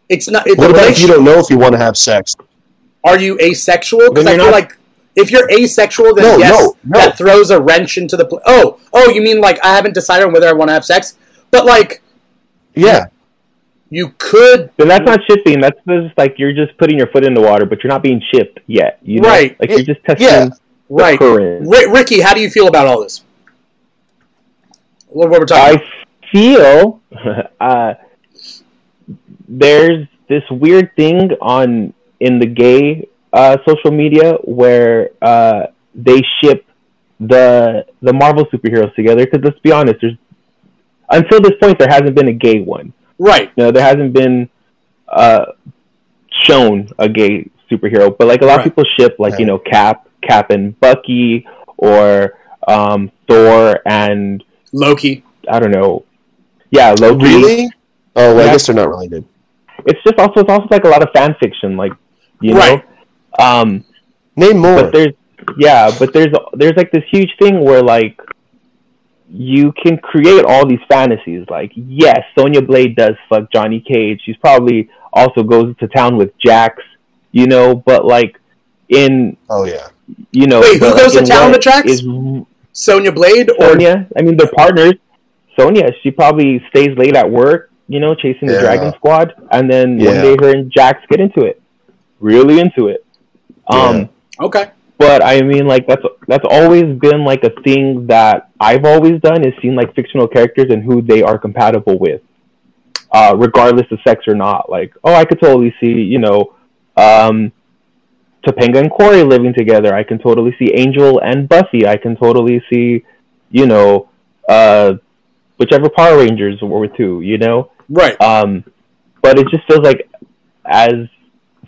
It's not. It's what about if you don't know if you want to have sex? Are you asexual? Because I feel not... like if you're asexual, then no, yes, no, no. that throws a wrench into the... Pl- oh, oh, you mean like I haven't decided on whether I want to have sex? But like... Yeah. You could... Then that's not shipping. That's just like you're just putting your foot in the water, but you're not being shipped yet. You know? Right. Like you're just testing... Yeah. Right, R- Ricky. How do you feel about all this? What we're talking about? I feel uh, there's this weird thing on in the gay uh, social media where uh, they ship the the Marvel superheroes together. Because let's be honest, there's until this point there hasn't been a gay one. Right. You know, there hasn't been uh, shown a gay superhero, but like a lot right. of people ship, like right. you know, Cap. Cap and Bucky, or um, Thor and Loki. I don't know. Yeah, Loki. Really? Oh, well, yeah. I guess they're not related. It's just also it's also like a lot of fan fiction, like you right. know. Um, Name more. But there's yeah, but there's there's like this huge thing where like you can create all these fantasies. Like yes, Sonya Blade does fuck Johnny Cage. She's probably also goes to town with Jax, you know. But like in oh yeah. You know, wait, who goes to town on the tracks? Is Sonya Blade or Sonya? I mean, they're partners. Sonya, she probably stays late at work, you know, chasing the yeah. Dragon Squad, and then yeah. one day her and Jax get into it, really into it. Um, yeah. Okay, but I mean, like that's that's always been like a thing that I've always done is seen like fictional characters and who they are compatible with, uh, regardless of sex or not. Like, oh, I could totally see, you know. Um, Topanga and Corey living together. I can totally see Angel and Buffy. I can totally see, you know, uh, whichever Power Rangers were two, you know? Right. Um, but it just feels like as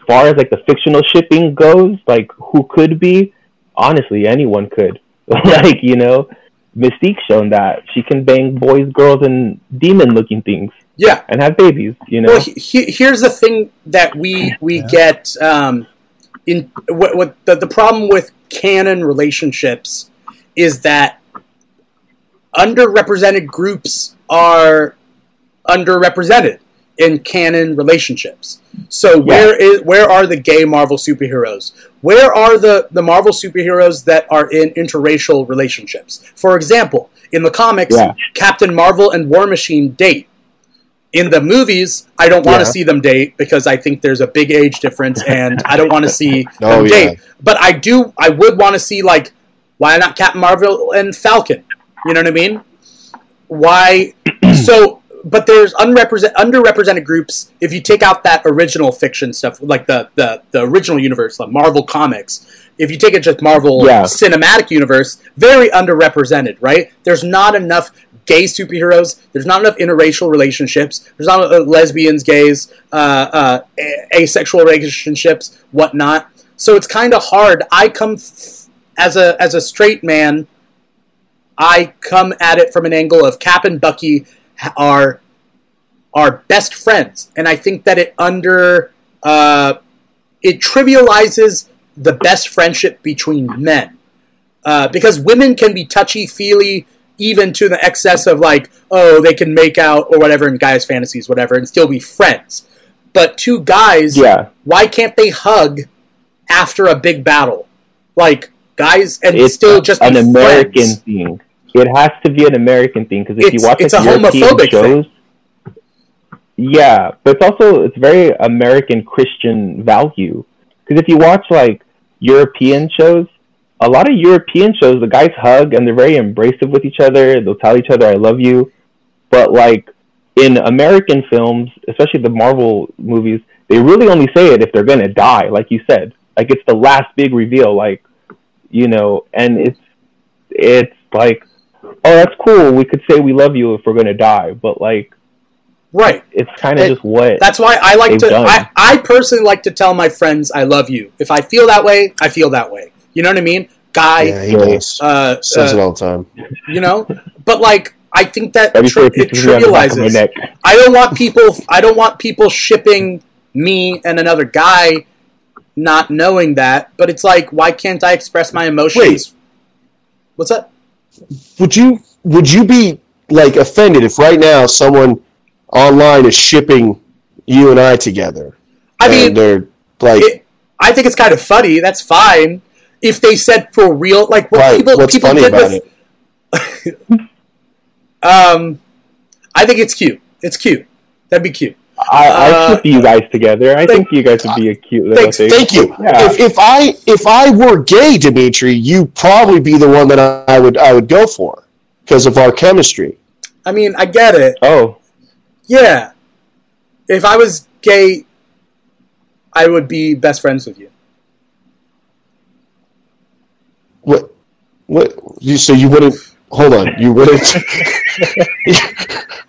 far as, like, the fictional shipping goes, like, who could be? Honestly, anyone could. Like, you know, Mystique's shown that. She can bang boys, girls, and demon-looking things. Yeah. And have babies, you know? Well, he- he- here's the thing that we, we yeah. get... Um, In what, what the, the problem with canon relationships is that underrepresented groups are underrepresented in canon relationships. So yeah. where is where are the gay Marvel superheroes? Where are the, the Marvel superheroes that are in interracial relationships? For example, in the comics, yeah. Captain Marvel and War Machine date. In the movies, I don't want to yeah. see them date because I think there's a big age difference, and I don't want to see oh, them date. Yeah. But I do, I would want to see like, why not Captain Marvel and Falcon? You know what I mean? Why? So, but there's unrepresent, underrepresented groups. If you take out that original fiction stuff, like the the, the original universe, like Marvel Comics. If you take it just Marvel yeah. Cinematic Universe, very underrepresented, right? There's not enough gay superheroes. There's not enough interracial relationships. There's not enough lesbians, gays, uh, uh, asexual relationships, whatnot. So it's kind of hard. I come f- as a as a straight man. I come at it from an angle of Cap and Bucky are are best friends, and I think that it under uh, it trivializes the best friendship between men, uh, because women can be touchy feely. Even to the excess of like, oh, they can make out or whatever in guys' fantasies, whatever, and still be friends. but two guys, yeah. why can't they hug after a big battle? Like, guys, and it's still a, just an American friends. Thing. It has to be an American thing, because if it's, you watch, it's like, a homophobic shows, thing. Yeah, but it's also, it's very American Christian value. Because if you watch, like, European shows, a lot of European shows, the guys hug, and they're very embracive with each other. They'll tell each other, I love you. But, like, in American films, especially the Marvel movies, they really only say it if they're going to die, like you said. Like, it's the last big reveal, like, you know, and it's, it's like, oh, that's cool. We could say we love you if we're going to die, but, like, right. It's kind of it, just what. That's why I like to, I, I personally like to tell my friends, I love you. If I feel that way, I feel that way. You know what I mean? Guy. Yeah, he uh, uh, says it all the time. You know? But, like, I think that tri- it trivializes. I don't want people, I don't want people shipping me and another guy not knowing that. But it's like, why can't I express my emotions? Wait. What's up? Would you, would you be, like, offended if right now someone online is shipping you and I together? I mean, they're like, it, I think it's kind of funny. That's fine. If they said for real, like, what right. people, What's people funny did about with, it? um, I think it's cute. It's cute. That'd be cute. I, I uh, put you guys together. I thank, think you guys would be a cute little thanks, thing. Thank you. Yeah. If, if I if I were gay, Dimitri, you'd probably be the one that I, I would I would go for because of our chemistry. I mean, I get it. Oh, yeah. If I was gay, I would be best friends with you. What? What? You, so you wouldn't? Hold on. You wouldn't?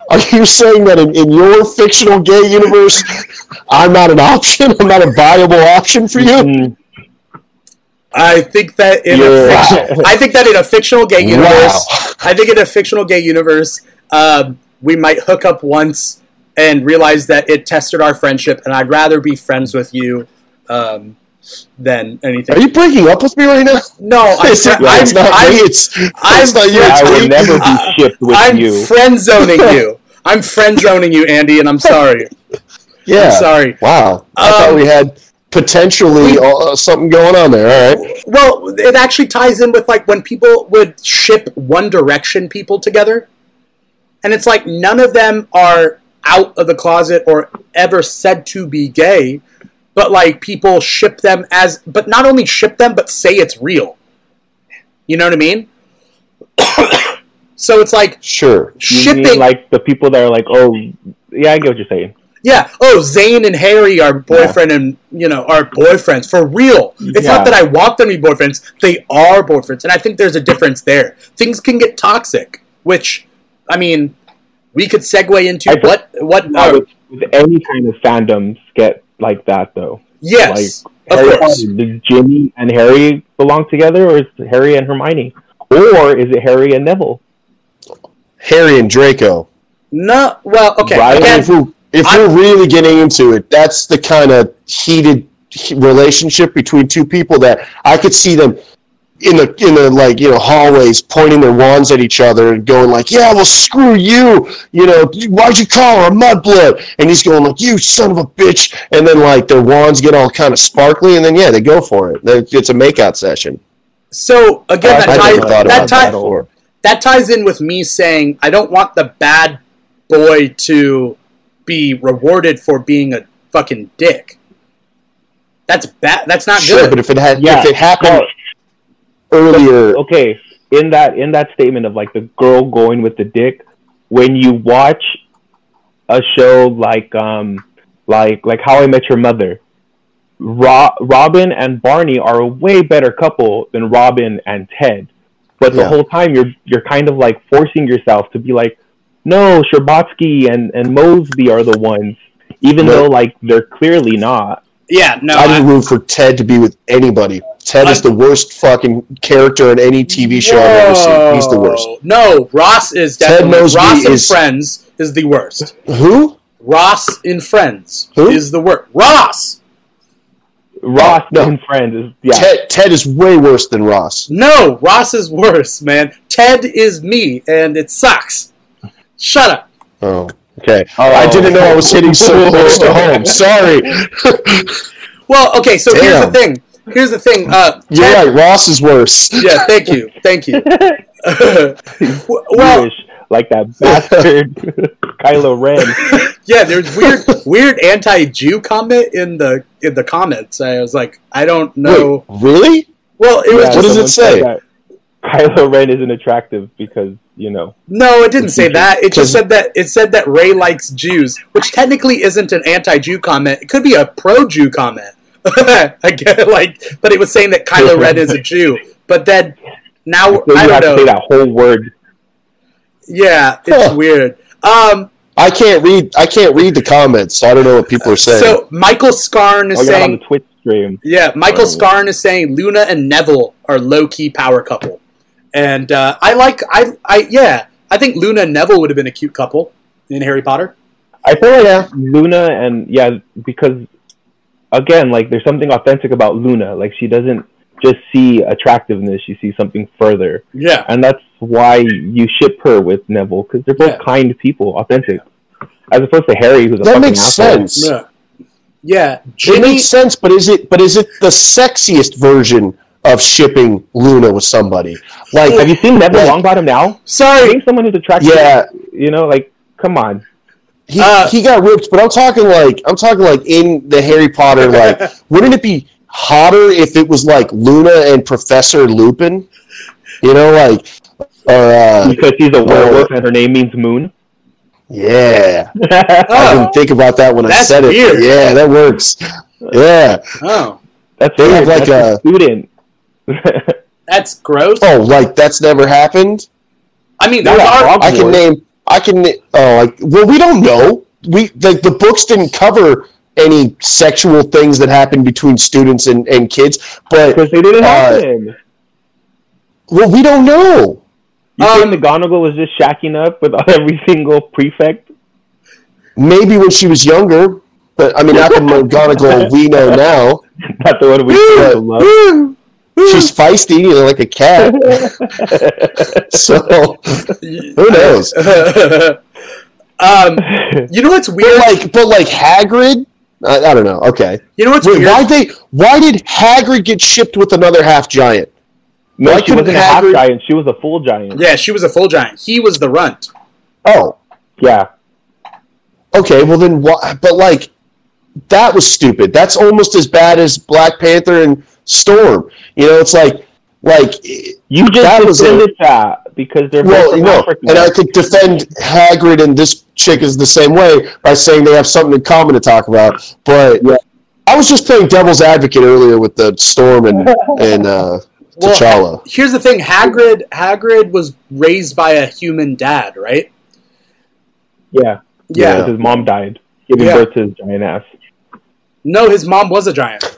Are you saying that in, in your fictional gay universe, I'm not an option? I'm not a viable option for you? I think that in You're, a fiction, wow. I think that in a fictional gay universe, wow. I think in a fictional gay universe, um, we might hook up once and realize that it tested our friendship, and I'd rather be friends with you. Um, Than anything. Are you breaking up with me right now? No, I'm. It's not me. It's not you. I would never be shipped with I'm you. I'm friend zoning you. I'm friend zoning you, Andy, and I'm sorry. Yeah. I'm sorry. Wow. I um, thought we had potentially we, uh, something going on there. All right. Well, it actually ties in with, like, when people would ship One Direction people together, and it's like none of them are out of the closet or ever said to be gay. But, like, people ship them as... But not only ship them, but say it's real. You know what I mean? So it's like... Sure. Shipping... You mean, like, the people that are like, oh... Yeah, I get what you're saying. Yeah. Oh, Zayn and Harry are boyfriend yeah. and, you know, are boyfriends. For real. It's yeah. not that I want them to be boyfriends. They are boyfriends. And I think there's a difference there. Things can get toxic. Which, I mean, we could segue into I what... what no, with any kind of fandoms get... like that, though. Yes, like, Harry, of course. Does Ginny and Harry belong together, or is it Harry and Hermione? Or is it Harry and Neville? Harry and Draco. No, well, okay. Right? Again, if we're, if we're really getting into it, that's the kind of heated relationship between two people that I could see them in the, in the, like, you know, hallways pointing their wands at each other and going like, yeah, well, screw you, you know, why'd you call her a mudblood? And he's going like, you son of a bitch. And then, like, their wands get all kind of sparkly, and then, yeah, they go for it. It's a makeout session. So, again, that, ties, that, ties, that, that ties in with me saying I don't want the bad boy to be rewarded for being a fucking dick. That's bad. That's not sure, good. But if it, had, yeah. if it happened... Oh. Earlier, okay, in that in that statement of, like, the girl going with the dick, when you watch a show like um like like How I Met Your Mother, Ro- Robin and Barney are a way better couple than Robin and Ted, but the yeah. whole time you're you're kind of, like, forcing yourself to be like, no, Scherbatsky and and Mosby are the ones, even no. though, like, they're clearly not. Yeah, no. I didn't root for Ted to be with anybody. Ted I'm, is the worst fucking character in any T V show whoa. I've ever seen. He's the worst. No, Ross is definitely... Ted Mosby Ross in is, Friends is the worst. Who? Ross in Friends who? Is the worst. Ross! Ross no. in Friends is... Yeah. Ted, Ted is way worse than Ross. No, Ross is worse, man. Ted is me, and it sucks. Shut up. Oh. Okay. Oh. I didn't know I was hitting so close to home. Sorry. Well, okay, so Damn. here's the thing. Here's the thing. Uh, You're right. Ross is worse. Yeah, thank you. Thank you. Well, like that bastard Kylo Ren. Yeah, there's weird weird anti-Jew comment in the in the comments. I was like, I don't know. Wait, really? Well, it yeah, was just, what does it say? Kylo Ren isn't attractive because, you know. No, it didn't say that. It just said that it said that Rey likes Jews, which technically isn't an anti-Jew comment. It could be a pro-Jew comment. I get it, like, but it was saying that Kylo Ren is a Jew. But then now so I don't have know. To say that whole word. Yeah, it's huh. weird. Um, I can't read. I can't read the comments, so I don't know what people are saying. So Michael Scarn is oh, saying on the Twitch stream. Yeah, Michael oh. Scarn is saying Luna and Neville are low key power couple, and uh, I like. I I yeah. I think Luna and Neville would have been a cute couple in Harry Potter. I feel like yeah. Luna and yeah because again, like there's something authentic about Luna. Like she doesn't just see attractiveness; she sees something further. Yeah, and that's why you ship her with Neville because they're both yeah. kind people, authentic, yeah. as opposed to Harry, who's a that fucking makes asshole. Sense. Yeah, yeah. Ginny... it makes sense. But is it? But is it the sexiest version of shipping Luna with somebody? Like, have you seen Neville like, Longbottom now? Sorry, being someone who's attractive. Yeah, you know, like, come on. He uh, he got ripped, but I'm talking like I'm talking like in the Harry Potter. Like, wouldn't it be hotter if it was like Luna and Professor Lupin? You know, like, or uh, because she's a werewolf or, and her name means moon. Yeah, oh, I didn't think about that when I said it. Weird. Yeah, that works. Yeah. Oh, that's they weird. Have like that's a, a student. That's gross. Oh, like that's never happened. I mean, there are. I can name. I can. Oh, like, well, we don't know. We like the, the books didn't cover any sexual things that happened between students and, and kids, but because they didn't uh, happen. Well, we don't know. You um, think McGonagall was just shacking up with every single prefect? Maybe when she was younger, but I mean, not the McGonagall we know now. Not the one we still love. She's feisty, you know, like a cat. So, who knows? um, you know what's weird? But like, but like Hagrid? I, I don't know. Okay. You know what's Wait, weird? Why they? Why did Hagrid get shipped with another half giant? No, why she wasn't Hagrid... a half giant. She was a full giant. Yeah, she was a full giant. He was the runt. Oh, yeah. Okay, well then, why? But like, that was stupid. That's almost as bad as Black Panther and Storm. You know, it's like, like you just defended that because they're well, from no, Africa. And I could defend Hagrid and this chick is the same way by saying they have something in common to talk about. But yeah. I was just playing devil's advocate earlier with the Storm and and uh, T'Challa. Well, here's the thing: Hagrid, Hagrid was raised by a human dad, right? Yeah, yeah. yeah. His mom died, giving yeah. birth to his giant ass. No, his mom was a giant.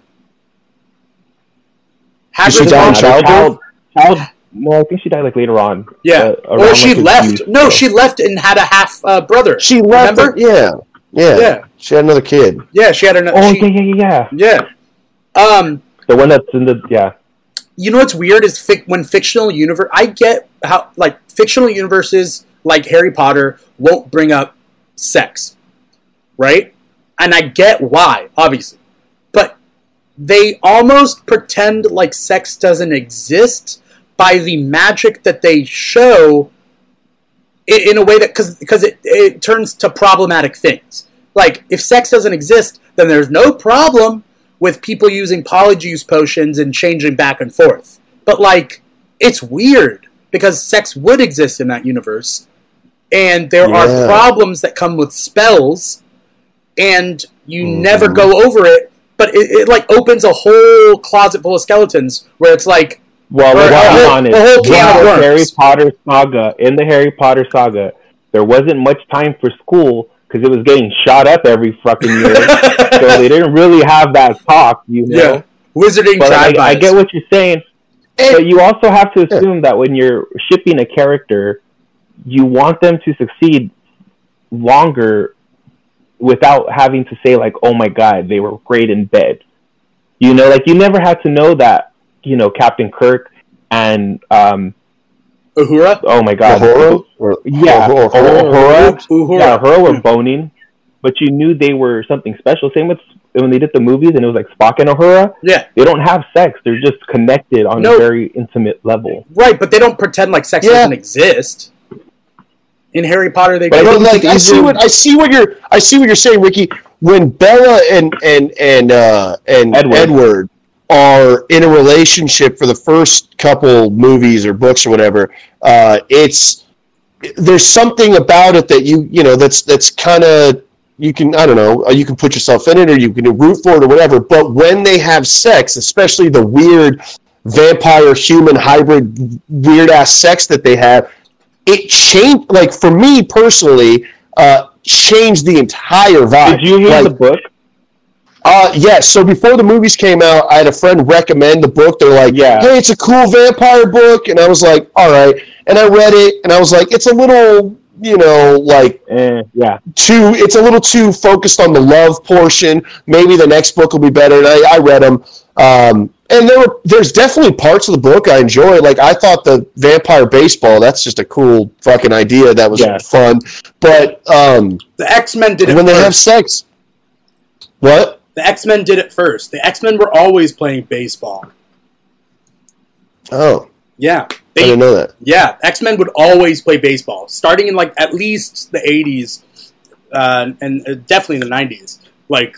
Did she die in childbirth? Child, well, I think she died like later on. Yeah, uh, or she like left. No, so. she left and had a half uh, brother. She left. Remember? It, yeah, yeah, yeah. She had another kid. Yeah, she had another. Oh, she, yeah, yeah, yeah. Um, the one that's in the yeah. You know what's weird is fic- when fictional universe. I get how like fictional universes like Harry Potter won't bring up sex, right? And I get why, obviously, but. They almost pretend like sex doesn't exist by the magic that they show in, in a way that, because because it, it turns to problematic things. Like, if sex doesn't exist, then there's no problem with people using polyjuice potions and changing back and forth. But, like, it's weird because sex would exist in that universe. And there yeah. are problems that come with spells, and you mm. never go over it. But it, it like opens a whole closet full of skeletons where it's like, well, where, well whole, honest, the whole can of worms. Harry Potter saga in the Harry Potter saga, there wasn't much time for school because it was getting shot up every fucking year, so they didn't really have that talk, you know. Yeah. Wizarding but I, I get what you're saying, it, but you also have to assume yeah. that when you're shipping a character, you want them to succeed longer. Without having to say, like, oh, my God, they were great in bed. You know, like, you never had to know that, you know, Captain Kirk and um, Uhura? Oh my god. Uhura? Or, yeah. Uhura. Uhura. Uhura. Yeah, Uhura were boning, but you knew they were something special. Same with when they did the movies and it was like Spock and Uhura. Yeah. They don't have sex. They're just connected on no. a very intimate level. Right, but they don't pretend like sex yeah. doesn't exist. In Harry Potter, they. But I, like, I see what I see what you're I see what you're saying, Ricky. When Bella and and and uh, and Edward. Edward are in a relationship for the first couple movies or books or whatever, uh, it's there's something about it that you you know that's that's kind of you can I don't know you can put yourself in it or you can root for it or whatever. But when they have sex, especially the weird vampire human hybrid weird ass sex that they have. It changed, like, for me personally, uh, changed the entire vibe. Did you read like, the book? Uh, yes. Yeah, so before the movies came out, I had a friend recommend the book. They're like, yeah. hey, it's a cool vampire book. And I was like, all right. And I read it, and I was like, it's a little, you know, like, eh, yeah, too. It's a little too focused on the love portion. Maybe the next book will be better. And I, I read them. Um, and there were, there's definitely parts of the book I enjoy. Like, I thought the vampire baseball, that's just a cool fucking idea. That was yes. fun. But, um... The X-Men did it when first. When they have sex. What? The X-Men did it first. The X-Men were always playing baseball. Oh. Yeah. They, I didn't know that. Yeah. X-Men would always play baseball. Starting in, like, at least the eighties, uh, and definitely in the nineties. Like,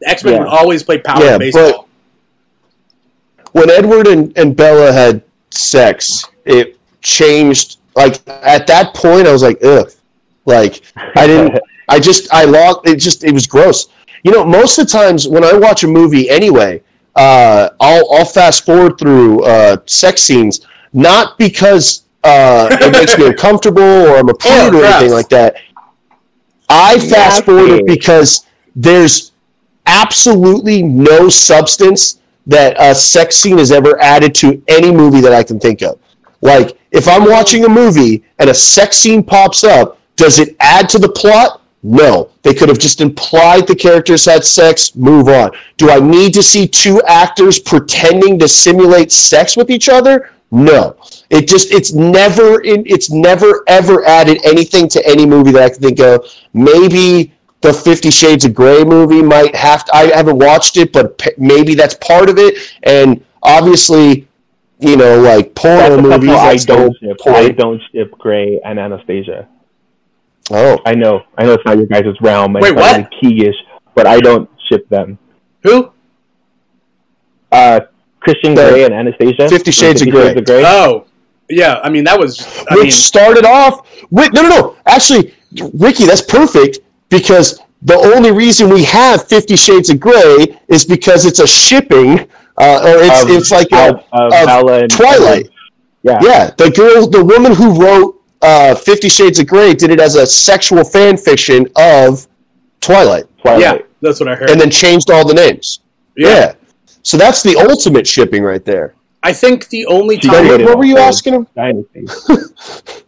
the X-Men yeah. would always play power yeah, baseball. But, when Edward and, and Bella had sex, it changed. Like, at that point, I was like, ugh. Like, I didn't, I just, I lost, it just, it was gross. You know, most of the times when I watch a movie anyway, uh, I'll, I'll fast forward through uh, sex scenes, not because uh, it makes me uncomfortable or I'm a prude or anything like that. I fast forward because there's absolutely no substance that a sex scene is ever added to any movie that I can think of. Like, if I'm watching a movie and a sex scene pops up, does it add to the plot? No. They could have just implied the characters had sex, move on. Do I need to see two actors pretending to simulate sex with each other? No. It just, it's never, in, it's never ever added anything to any movie that I can think of. Maybe the Fifty Shades of Grey movie might have to, I haven't watched it, but p- maybe that's part of it. And obviously, you know, like porno movies, I don't ship. I don't ship Grey and Anastasia. Oh, I know, I know it's not your guys' realm. Wait, what? Really Keegish, but I don't ship them. Who? Uh, Christian the Grey and Anastasia. Fifty Shades, Fifty of, Shades Grey. of Grey. Oh, yeah. I mean, that was I which mean, started off. Wait, no, no, no. Actually, Ricky, that's perfect. Because the only reason we have Fifty Shades of Grey is because it's a shipping, uh, or it's um, it's like a, um, a, a Twilight. Yeah, yeah. The girl, the woman who wrote uh, Fifty Shades of Grey, did it as a sexual fan fiction of Twilight. Twilight. Yeah, that's what I heard. And then changed all the names. Yeah. yeah. So that's the ultimate shipping right there. I think the only time. What, what were you asking him? what, uh,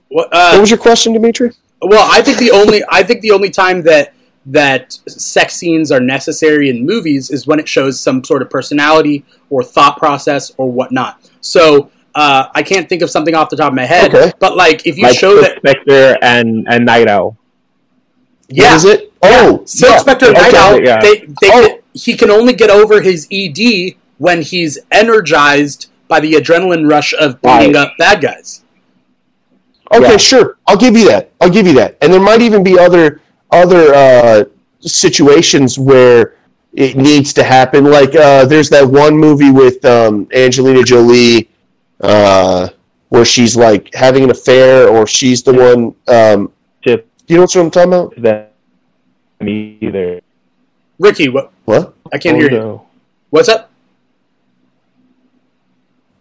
what was your question, Dimitri? Well, I think the only I think the only time that that sex scenes are necessary in movies is when it shows some sort of personality or thought process or whatnot. So uh, I can't think of something off the top of my head. Okay. But like if you like show Silk that Spectre and, and Night Owl. Yeah. What is it? Oh, yeah. Silk yeah. Spectre and Night Owl. Yeah. They, they oh. can, he can only get over his E D when he's energized by the adrenaline rush of beating right. up bad guys. Okay, yeah. sure. I'll give you that. I'll give you that. And there might even be other other uh, situations where it needs to happen. Like uh, there's that one movie with um, Angelina Jolie uh, where she's like having an affair, or she's the one. Um, Chip, you know what I'm talking about? That me either. Ricky, what? What? I can't oh, hear no. you. What's up?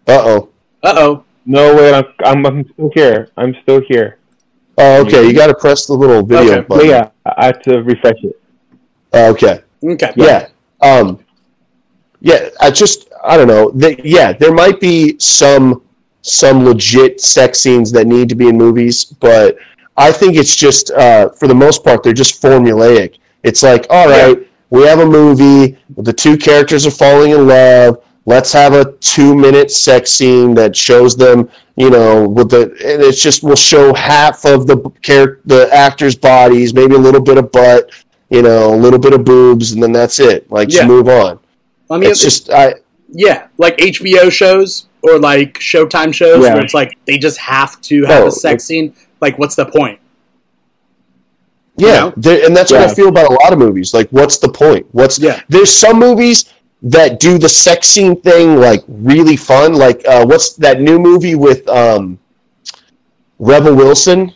Uh oh. Uh oh. No, wait, I'm, I'm I'm still here. I'm still here. Oh, okay. You got to press the little video okay. button. Yeah, I have to refresh it. Uh, okay. Okay. Yeah. Um, yeah, I just, I don't know. They, yeah, there might be some some legit sex scenes that need to be in movies, but I think it's just, uh, for the most part, they're just formulaic. It's like, all right, yeah. we have a movie. The two characters are falling in love. let's have a two-minute sex scene that shows them, you know, with the, and it's just, we'll show half of the character, the actors' bodies, maybe a little bit of butt, you know, a little bit of boobs, and then that's it. Like, yeah. Just move on. I mean, it's, it's just, I yeah, like H B O shows or like Showtime shows yeah. where it's like they just have to have oh, a sex it, scene. Like, what's the point? Yeah, you know? And that's yeah. what I feel about a lot of movies. Like, what's the point? What's yeah. There's some movies that do the sex scene thing, like, really fun. Like, uh, what's that new movie with um, Rebel Wilson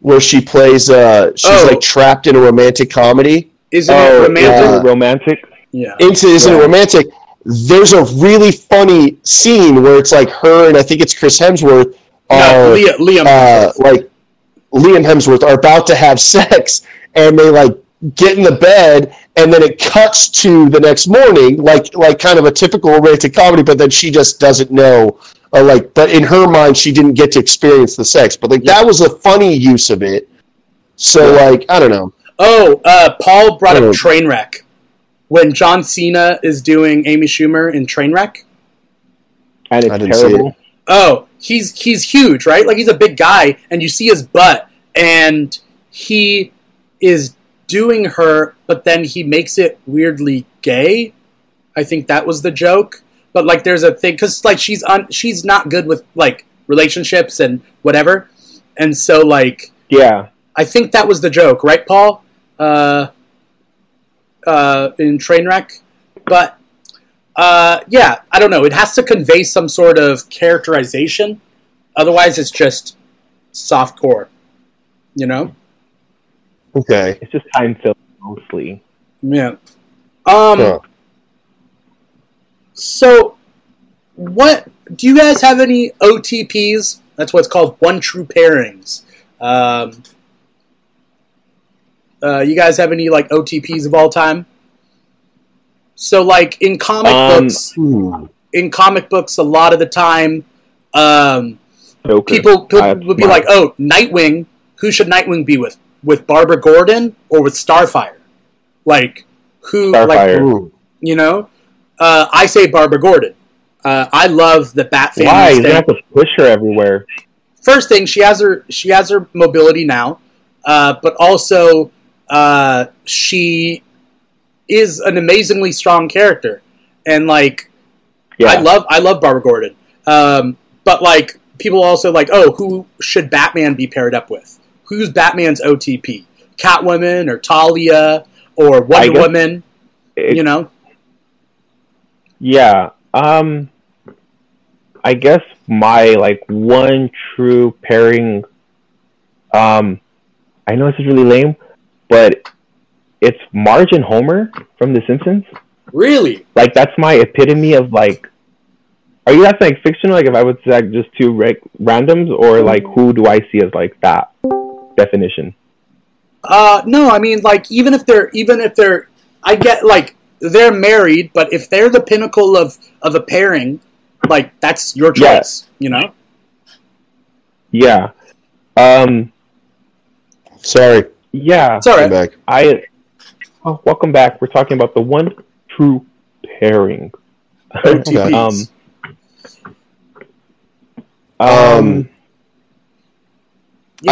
where she plays, uh, she's, oh. like, trapped in a romantic comedy? Isn't oh, it romantic? Uh, romantic? Yeah. Into, isn't yeah. it romantic? There's a really funny scene where it's, like, her and I think it's Chris Hemsworth. No, are, Liam, Liam uh, Hemsworth. Like, Liam Hemsworth are about to have sex, and they, like, get in the bed, and then it cuts to the next morning, like like kind of a typical romantic comedy, but then she just doesn't know, or like, but in her mind, she didn't get to experience the sex, but like, yeah. that was a funny use of it, so yeah. like, I don't know. Oh, uh, Paul brought up Trainwreck, when John Cena is doing Amy Schumer in Trainwreck. And it's I didn't terrible. See it. Oh, he's he's huge, right? Like, he's a big guy, and you see his butt, and he is doing her, but then he makes it weirdly gay. I think that was the joke. But, like, there's a thing, because, like, she's un- she's not good with, like, relationships and whatever. And so, like... Yeah. I think that was the joke, right, Paul? Uh, uh, in Trainwreck? But... Uh, yeah, I don't know. It has to convey some sort of characterization. Otherwise, it's just softcore, you know? Okay. It's just time-filled, mostly. Yeah. Um. Huh. So, what... Do you guys have any O T Ps? That's what's called one true pairings. Um. Uh, you guys have any, like, O T Ps of all time? So, like, in comic um, books, ooh. in comic books, a lot of the time, um, people, people would have, be like, oh, Nightwing, who should Nightwing be with? With Barbara Gordon or with Starfire? Like, who, Starfire. like, you know? Uh, I say Barbara Gordon. Uh, I love the Bat family. Why? You have to push her everywhere. First thing, she has her, she has her mobility now, uh, but also uh, she... is an amazingly strong character, and like, yeah. I love I love Barbara Gordon. Um, but like, people also like, oh, who should Batman be paired up with? Who's Batman's O T P? Catwoman or Talia or Wonder Woman? It, you know? Yeah. Um, I guess my like one true pairing. Um, I know this is really lame, but. It's Marge and Homer from The Simpsons. Really? Like, that's my epitome of, like... Are you asking, like, fictional? Like, if I would say, like, just two re- randoms? Or, like, who do I see as, like, that definition? Uh, no, I mean, like, even if they're... Even if they're... I get, like, they're married, but if they're the pinnacle of, of a pairing, like, that's your choice, yeah. you know? Yeah. Um. Sorry. Yeah. It's all right. Back. I... Oh, welcome back. We're talking about the one true pairing. um, um, you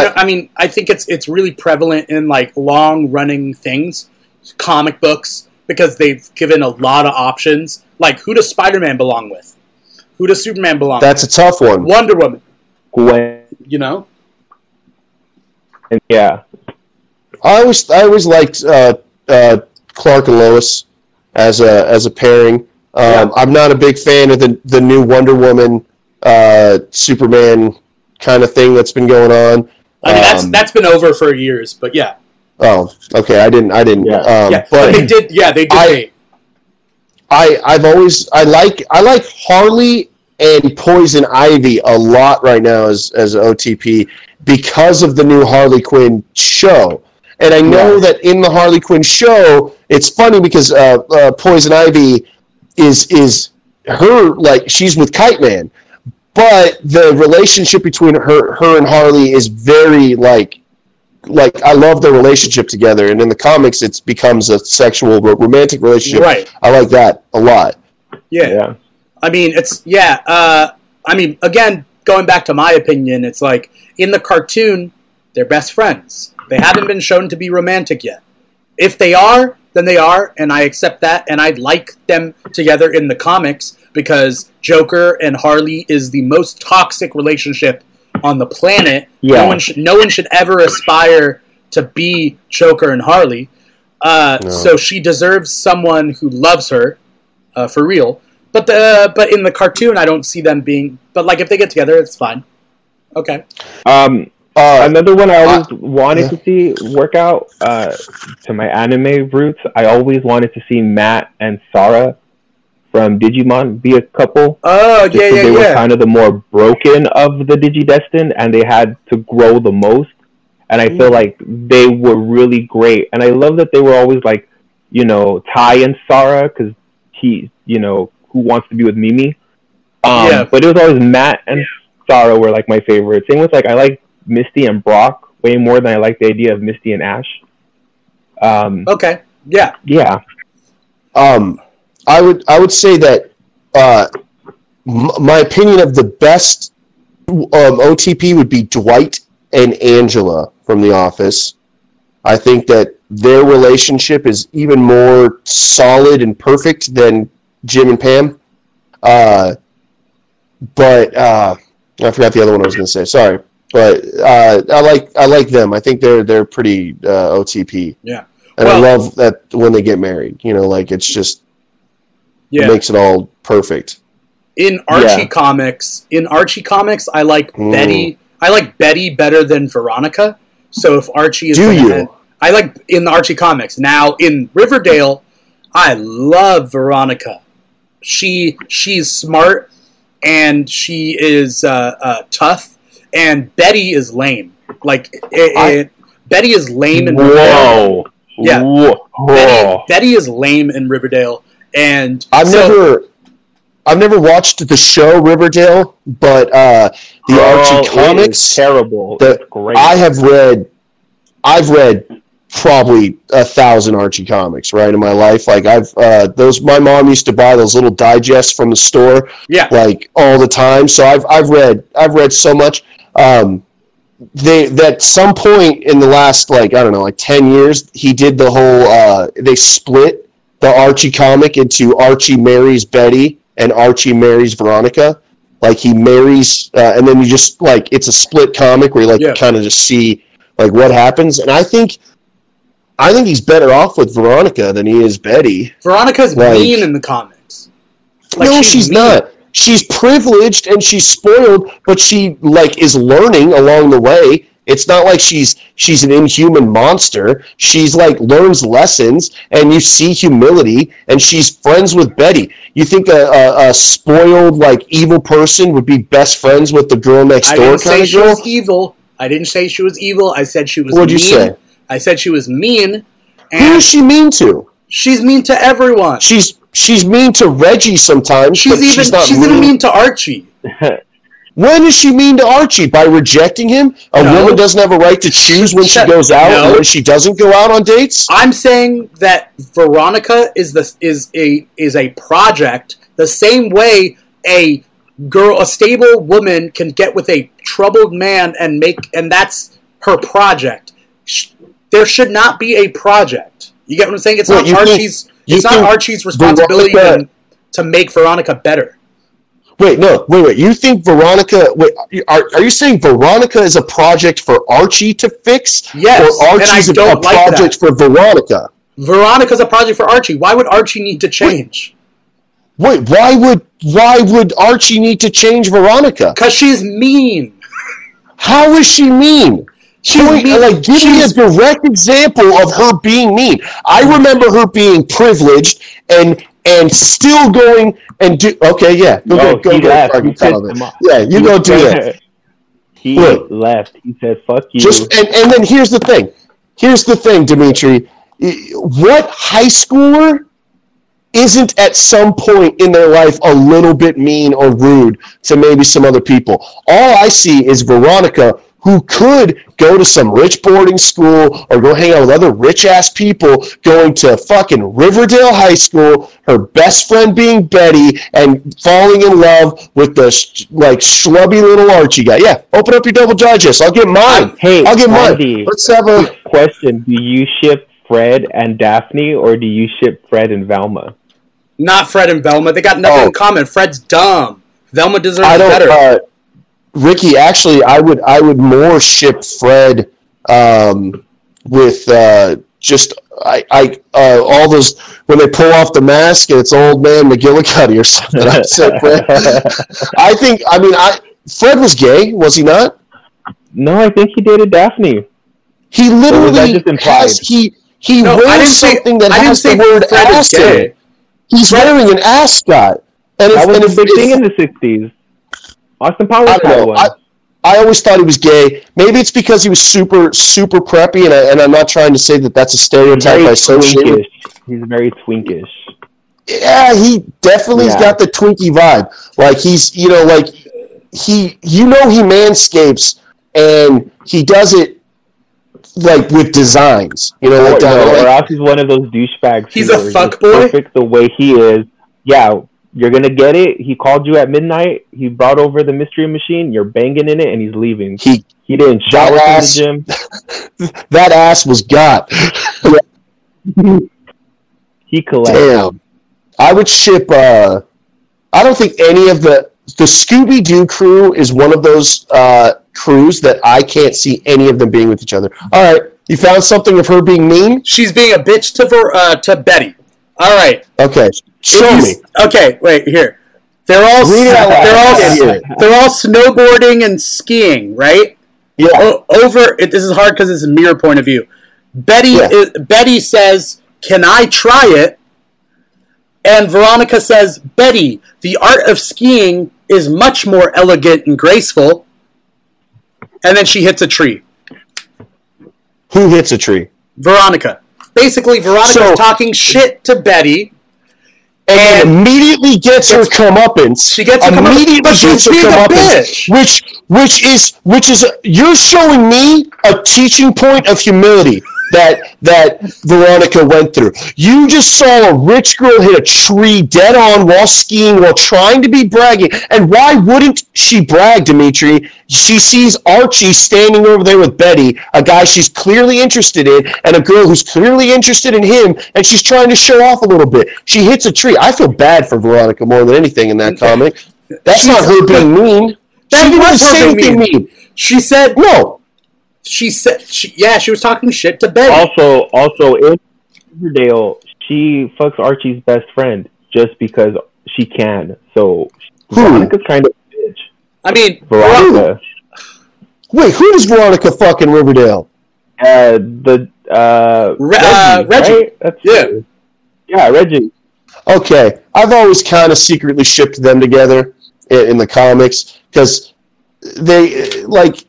know, I, I mean, I think it's it's really prevalent in like long running things, comic books, because they've given a lot of options. Like, who does Spider-Man belong with? Who does Superman belong that's with? That's a tough one. Wonder Woman. Gwen. You know? And, yeah. I always I always liked. Uh, Uh, Clark and Lois as a as a pairing. Um, yeah. I'm not a big fan of the the new Wonder Woman uh, Superman kind of thing that's been going on. I mean, um, that's that's been over for years, but yeah. Oh, okay. I didn't. I didn't. Yeah, um, yeah. But, but they did. Yeah, they did. I, I I've always I like I like Harley and Poison Ivy a lot right now as as O T P because of the new Harley Quinn show. And I know yeah. that in the Harley Quinn show, it's funny because uh, uh, Poison Ivy is is her, like, she's with Kite Man. But the relationship between her her and Harley is very, like, like I love their relationship together. And in the comics, it becomes a sexual, romantic relationship. Right. I like that a lot. Yeah. yeah. I mean, it's, yeah, uh, I mean, again, going back to my opinion, it's like, in the cartoon, they're best friends. They haven't been shown to be romantic yet. If they are, then they are, and I accept that, and I like them together in the comics, because Joker and Harley is the most toxic relationship on the planet. Yeah. No one should, no one should ever aspire to be Joker and Harley. Uh, no. So she deserves someone who loves her, uh, for real. But the but in the cartoon, I don't see them being... But, like, if they get together, it's fine. Okay. Um, uh, another one I always uh, wanted yeah. to see work out, uh, to my anime roots, I always wanted to see Matt and Sara from Digimon be a couple. Oh, yeah, yeah, yeah. They were kind of the more broken of the Digidestined, and they had to grow the most. And I feel like they were really great. And I love that they were always like, you know, Ty and Sara, because he, you know, who wants to be with Mimi? Um, yeah. But it was always Matt and yeah. Sara were like my favorite. Same with like, I like Misty and Brock way more than I like the idea of Misty and Ash. Um, okay. Yeah. Yeah. Um, I would, I would say that uh, m- my opinion of the best um, O T P would be Dwight and Angela from The Office. I think that their relationship is even more solid and perfect than Jim and Pam. Uh, but uh, I forgot the other one I was going to say. Sorry, but uh, I like I like them. I think they're they're pretty uh, O T P. Yeah, and well, I love that when they get married. You know, like it's just yeah. it makes it all perfect. In Archie yeah. comics, in Archie comics, I like mm. Betty. I like Betty better than Veronica. So if Archie is... Do you? End, I like in the Archie comics. Now, in Riverdale, I love Veronica. She She's smart, and she is uh, uh, tough, and Betty is lame. Like, it, it, I, Betty is lame in whoa. Riverdale. Yeah. Whoa. Betty, Betty is lame in Riverdale, and... I've so, never... I've never watched the show Riverdale, but uh, the oh, Archie comics. Terrible. The, it's great. I have read, I've read probably a thousand Archie comics, right, in my life. Like I've uh, those. My mom used to buy those little digests from the store, yeah, like all the time. So I've I've read I've read so much. Um, they that some point in the last like I don't know like ten years, he did the whole. Uh, they split the Archie comic into Archie marries Betty and Archie marries Veronica. Like, he marries, uh, and then you just, like, it's a split comic where you, like, yeah. kind of just see, like, what happens. And I think, I think he's better off with Veronica than he is Betty. Veronica's like, mean in the comics. Like, no, she's, she's not. She's privileged and she's spoiled, but she, like, is learning along the way. It's not like she's she's an inhuman monster. She's like learns lessons, and you see humility, and she's friends with Betty. You think a, a, a spoiled like evil person would be best friends with the girl next door? I didn't say she was evil. I didn't say she was evil. I said she was mean. What did you say? I said she was mean. And who is she mean to? She's mean to everyone. She's she's mean to Reggie sometimes. She's even she's, not she's mean. even mean to Archie. When is she mean to Archie? By rejecting him? A no. woman doesn't have a right to choose when she goes out no. and when she doesn't go out on dates? I'm saying that Veronica is the, is a is a project the same way a girl a stable woman can get with a troubled man and make and that's her project. There should not be a project. You get what I'm saying? It's well, not Archie's think, it's not Archie's responsibility Veronica, to make Veronica better. Wait, no, wait, wait. You think Veronica... Wait, are, are you saying Veronica is a project for Archie to fix? Yes, or Archie's and I don't a, a like project that. for Veronica? Veronica's a project for Archie. Why would Archie need to change? Wait, wait why would why would Archie need to change Veronica? Because she's mean. How is she mean? She's Point, mean. Like, give she's... me a direct example of her being mean. I remember her being privileged and... and still going and do... Okay, yeah. Go, no, go, go, go fucking tell him it. Yeah, you go do that. He Look, left. He said, fuck you. Just, and, and then here's the thing. Here's the thing, Dimitri. What high schooler isn't at some point in their life a little bit mean or rude to maybe some other people? All I see is Veronica... who could go to some rich boarding school or go hang out with other rich-ass people, going to fucking Riverdale High School, her best friend being Betty, and falling in love with the, sh like, schlubby little Archie guy. Yeah, open up your double digest. I'll get mine. Hey, I'll get Andy, mine. Let's have a... question. Do you ship Fred and Daphne, or do you ship Fred and Velma? Not Fred and Velma. They got nothing oh. in common. Fred's dumb. Velma deserves I don't, better. Uh, Ricky, actually, I would I would more ship Fred um, with uh, just I I uh, all those when they pull off the mask and it's old man McGillicuddy or something. I said Fred. I think I mean I Fred was gay, was he not? No, I think he dated Daphne. He literally has, he he no, wears something say, that has the word Fred ass in it. He's Fred. wearing an ascot. And if, that was and if, a big thing in the sixties. Austin Powers I don't know. I, I always thought he was gay. Maybe it's because he was super, super preppy, and, I, and I'm not trying to say that that's a stereotype. He's very I associate. He's very twinkish. Yeah, he definitely's yeah. got the Twinkie vibe. Like, he's, you know, like, he, you know, he manscapes, and he does it, like, with designs. You know, like, no, or else he's one of those douchebags. He's a fuck boy. Perfect the way he is. Yeah. You're going to get it. He called you at midnight. He brought over the mystery machine. You're banging in it, and he's leaving. He, he didn't shower in the gym. That ass was got. He collected. Damn. I would ship... Uh, I don't think any of the... The Scooby-Doo crew is one of those uh, crews that I can't see any of them being with each other. All right. You found something of her being mean? She's being a bitch to, uh, to Betty. All right. Okay. Show me. Okay, wait, here. They're all they're all they're all snowboarding and skiing, right? Yeah. O over it, this is hard because it's a mirror point of view. Betty yeah. is, Betty says, "Can I try it?" And Veronica says, "Betty, the art of skiing is much more elegant and graceful." And then she hits a tree. Who hits a tree? Veronica. Basically, Veronica's so, talking shit to Betty, and, and immediately gets, gets her comeuppance. She gets her immediately, but she's being a bitch. Which, which is, which is, a, you're showing me a teaching point of humility that that Veronica went through. You just saw a rich girl hit a tree dead on while skiing, while trying to be bragging. And why wouldn't she brag, Dimitri? She sees Archie standing over there with Betty, a guy she's clearly interested in, and a girl who's clearly interested in him, and she's trying to show off a little bit. She hits a tree. I feel bad for Veronica more than anything in that comic. That's she's, not her being mean. That she was her being mean. mean. She said... No. She said, she, "Yeah, she was talking shit to Betty." Also, also in Riverdale, she fucks Archie's best friend just because she can. So who? Veronica's kind of a bitch. I mean, Veronica. Who? Wait, who does Veronica fuck in Riverdale? Uh, the uh, Re Reggie. Uh, Reggie. Right? That's yeah, true. yeah, Reggie. Okay, I've always kind of secretly shipped them together in, in the comics because they like.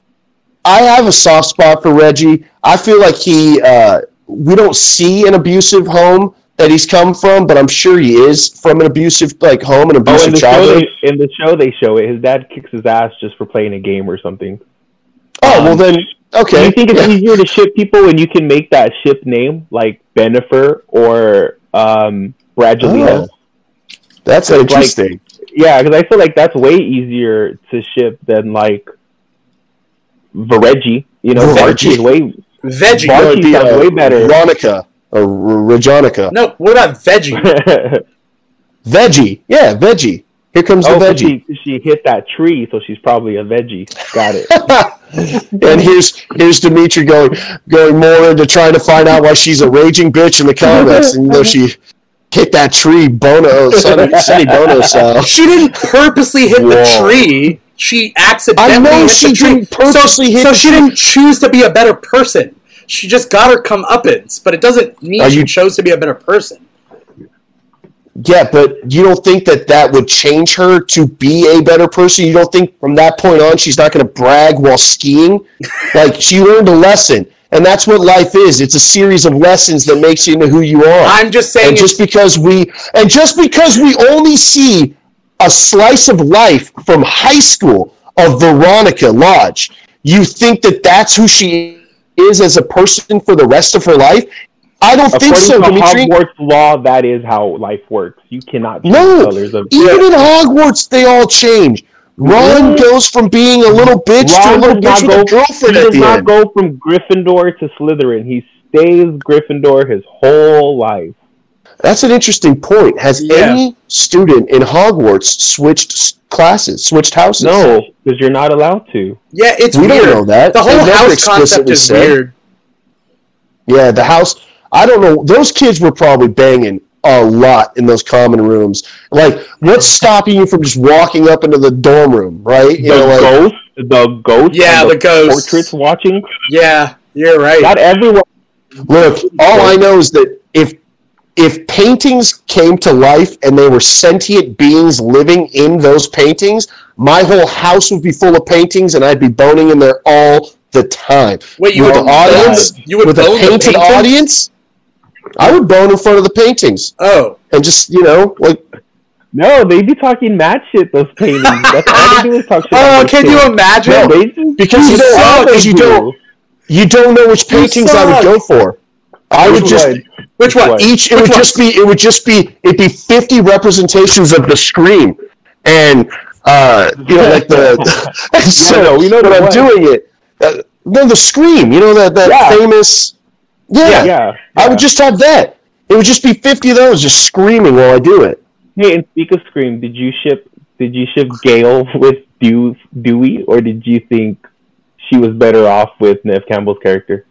I have a soft spot for Reggie. I feel like he, uh, we don't see an abusive home that he's come from, but I'm sure he is from an abusive like home, an abusive oh, in the childhood. Show they, in the show they show it. His dad kicks his ass just for playing a game or something. Oh, um, well then, okay. Do you think it's yeah. easier to ship people when you can make that ship name, like Benifer or um, Bragelina? Oh, that's so interesting. Like, yeah, because I feel like that's way easier to ship than like, Vareggi, you know, Archie's way, Veggie, no, the, uh, way better. Veronica or Rajonica. No, what about Veggie? Veggie, yeah, Veggie. Here comes oh, the Veggie. She, she hit that tree, so she's probably a Veggie. Got it. And here's here's Dimitri going going more into trying to find out why she's a raging bitch in the comics, and you know she hit that tree, Bono, Sonny, Sonny Bono style. She didn't purposely hit Whoa. the tree. She accidentally I know she didn't purposely hit the tree. So, so she didn't choose to be a better person. She just got her comeuppance, but it doesn't mean Are she you... chose to be a better person. Yeah, but you don't think that that would change her to be a better person? You don't think from that point on she's not going to brag while skiing? Like, she learned a lesson, and that's what life is. It's a series of lessons that makes you into who you are. I'm just saying... And just because we, and just because we only see... a slice of life from high school of Veronica Lodge. you think that that's who she is as a person for the rest of her life? I don't According think so, to Dimitri. Hogwarts law, that is how life works. You cannot change no, colors of even yeah. in Hogwarts, they all change. Ron mm-hmm. goes from being a little bitch Ron to a little bitch with go, a girlfriend. He does not end. go from Gryffindor to Slytherin. He stays Gryffindor his whole life. That's an interesting point. Has yeah. any student in Hogwarts switched classes, switched houses? No, because you're not allowed to. Yeah, it's we weird. We don't know that. The whole They've house concept is said. weird. Yeah, the house... I don't know. Those kids were probably banging a lot in those common rooms. Like, what's stopping you from just walking up into the dorm room, right? You the know, like, ghost, the ghost, yeah, the, the ghost portraits watching. Yeah, you're right. Not everyone. Look, all I know is that if if paintings came to life and they were sentient beings living in those paintings, my whole house would be full of paintings, and I'd be boning in there all the time. Wait, you with would audience? You would with bone a painted audience? I would bone in front of the paintings. Oh. And just, you know, like... No, they be talking mad shit, those paintings. That's all they do is talk shit. Oh, can kids. you imagine? No, they just, because you, know, you, do. don't, you don't know which paintings I would go for. I which would just... One? Which one? Each, it which would one? just be, it would just be, it'd be fifty representations of the screen. And, uh, you know, like the... the so, no, no, you know what I'm doing it. Uh, no, the screen, you know, that, that yeah. famous... Yeah. Yeah, yeah, I would just have that. It would just be fifty of those just screaming while I do it. Hey, and speak of scream, did you ship did you ship Gale with Dew, Dewey, or did you think she was better off with Neve Campbell's character?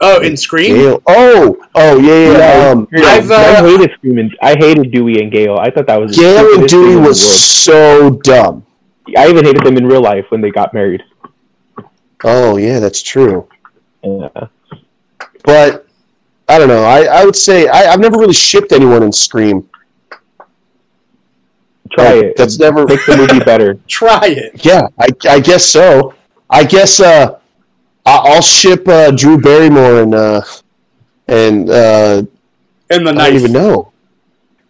Oh, in Scream? Gale. Oh, oh yeah, yeah. yeah. Um, I've, uh, I hated Scream. And, I hated Dewey and Gale. I thought that was Gale and Dewey was so dumb. I even hated them in real life when they got married. Oh yeah, that's true. Yeah. But I don't know. I, I would say I, I've never really shipped anyone in Scream. Try like, it. That's never make the movie better. Try it. Yeah, I, I guess so. I guess uh, I'll ship uh, Drew Barrymore and uh, and uh, and the knife. I don't even know.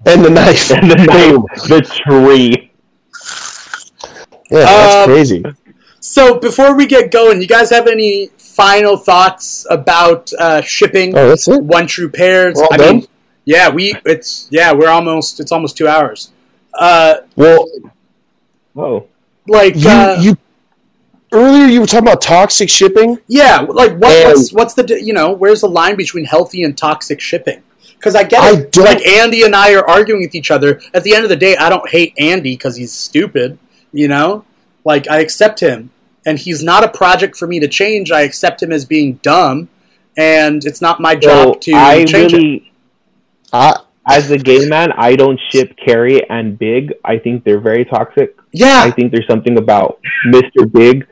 And the knife. And the knife. The tree. Yeah, that's um, crazy. So before we get going, you guys have any final thoughts about uh, shipping oh, that's it. one true pairs? Well, I done. mean, yeah, we it's yeah we're almost it's almost two hours. Uh, well, whoa, like you, uh, you earlier you were talking about toxic shipping. Yeah, like what, and, what's what's the you know where's the line between healthy and toxic shipping? Because I get it. I like Andy and I are arguing with each other. At the end of the day, I don't hate Andy because he's stupid. You know. Like, I accept him, and he's not a project for me to change. I accept him as being dumb, and it's not my job so to I change really, it. I, as a gay man, I don't ship Carrie and Big. I think they're very toxic. Yeah. I think there's something about Mister Big,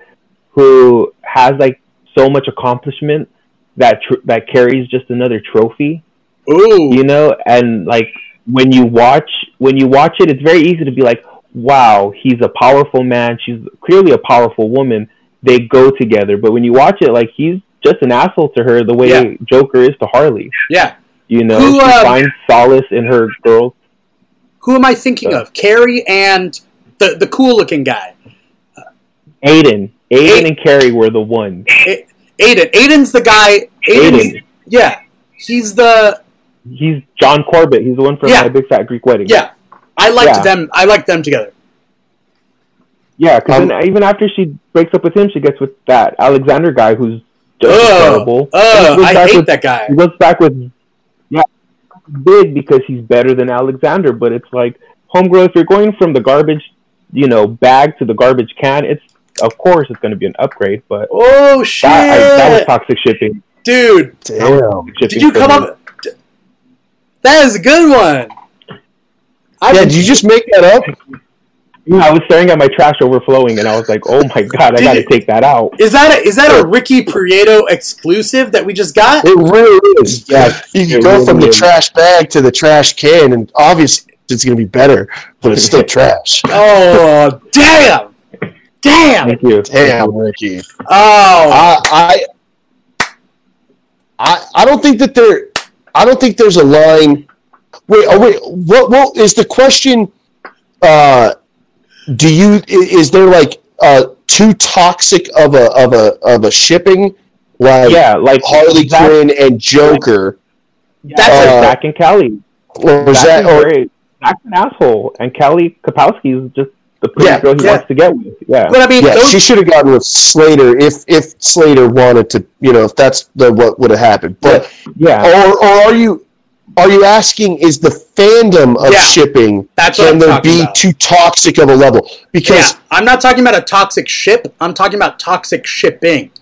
who has, like, so much accomplishment that tr- that Carrie's just another trophy. Ooh. You know? And, like, when you watch when you watch it, it's very easy to be like, wow, he's a powerful man. She's clearly a powerful woman. They go together. But when you watch it, like, he's just an asshole to her the way yeah. Joker is to Harley. Yeah. You know, who, uh, she finds solace in her girl. Who am I thinking so. of? Carrie and the, the cool-looking guy. Aiden. Aiden, Aiden and Carrie were the ones. A- Aiden. Aiden's the guy. Aiden's, Aiden. Yeah. He's the... He's John Corbett. He's the one from yeah. My Big Fat Greek Wedding. Yeah. I liked yeah. them. I liked them together. Yeah, because um, even after she breaks up with him, she gets with that Alexander guy who's just uh, terrible. Uh, I hate with, that guy. He goes back with yeah, Big because he's better than Alexander. But it's like, homegirl, if you're going from the garbage, you know, bag to the garbage can, it's of course it's going to be an upgrade. But oh shit, that, I, that was toxic shipping, dude. Damn. Shipping Did you come me. up? That is a good one. I yeah, did you just make that up? Yeah, I was staring at my trash overflowing, and I was like, "Oh my god, I got to take that out." Is that a, is that a Ricky Prieto exclusive that we just got? It really is. Yeah, you can go really from is. the trash bag to the trash can, and obviously it's going to be better, but it's still trash. Oh damn! Damn! Thank you, damn Ricky. Oh, I, I, I, I don't think that there, I don't think there's a line. Wait, oh wait, what, what is the question, uh, do you, is there like uh, too toxic of a of a of a shipping, like, yeah, like Harley that, Quinn and Joker. Yeah. That's uh, like Zack and Kelly. Or was Zack that? Or, Zack's an asshole, and Kelly Kapowski is just the pretty yeah, girl he yeah. wants to get with. Yeah, but I mean, yeah, those... she should have gotten with Slater if if Slater wanted to. You know, if that's the what would have happened. But yeah, or or are you? Are you asking, is the fandom of yeah, shipping, that's what can I'm there be about. Too toxic of a level? Because yeah, I'm not talking about a toxic ship. I'm talking about toxic shipping.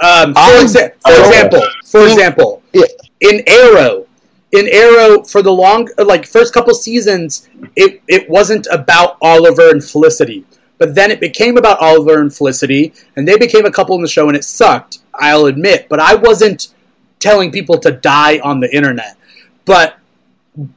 Um, for, exa- for example, for example, yeah. in Arrow, in Arrow, for the long, like first couple seasons, it, it wasn't about Oliver and Felicity. But then it became about Oliver and Felicity, and they became a couple in the show, and it sucked, I'll admit. But I wasn't telling people to die on the internet. But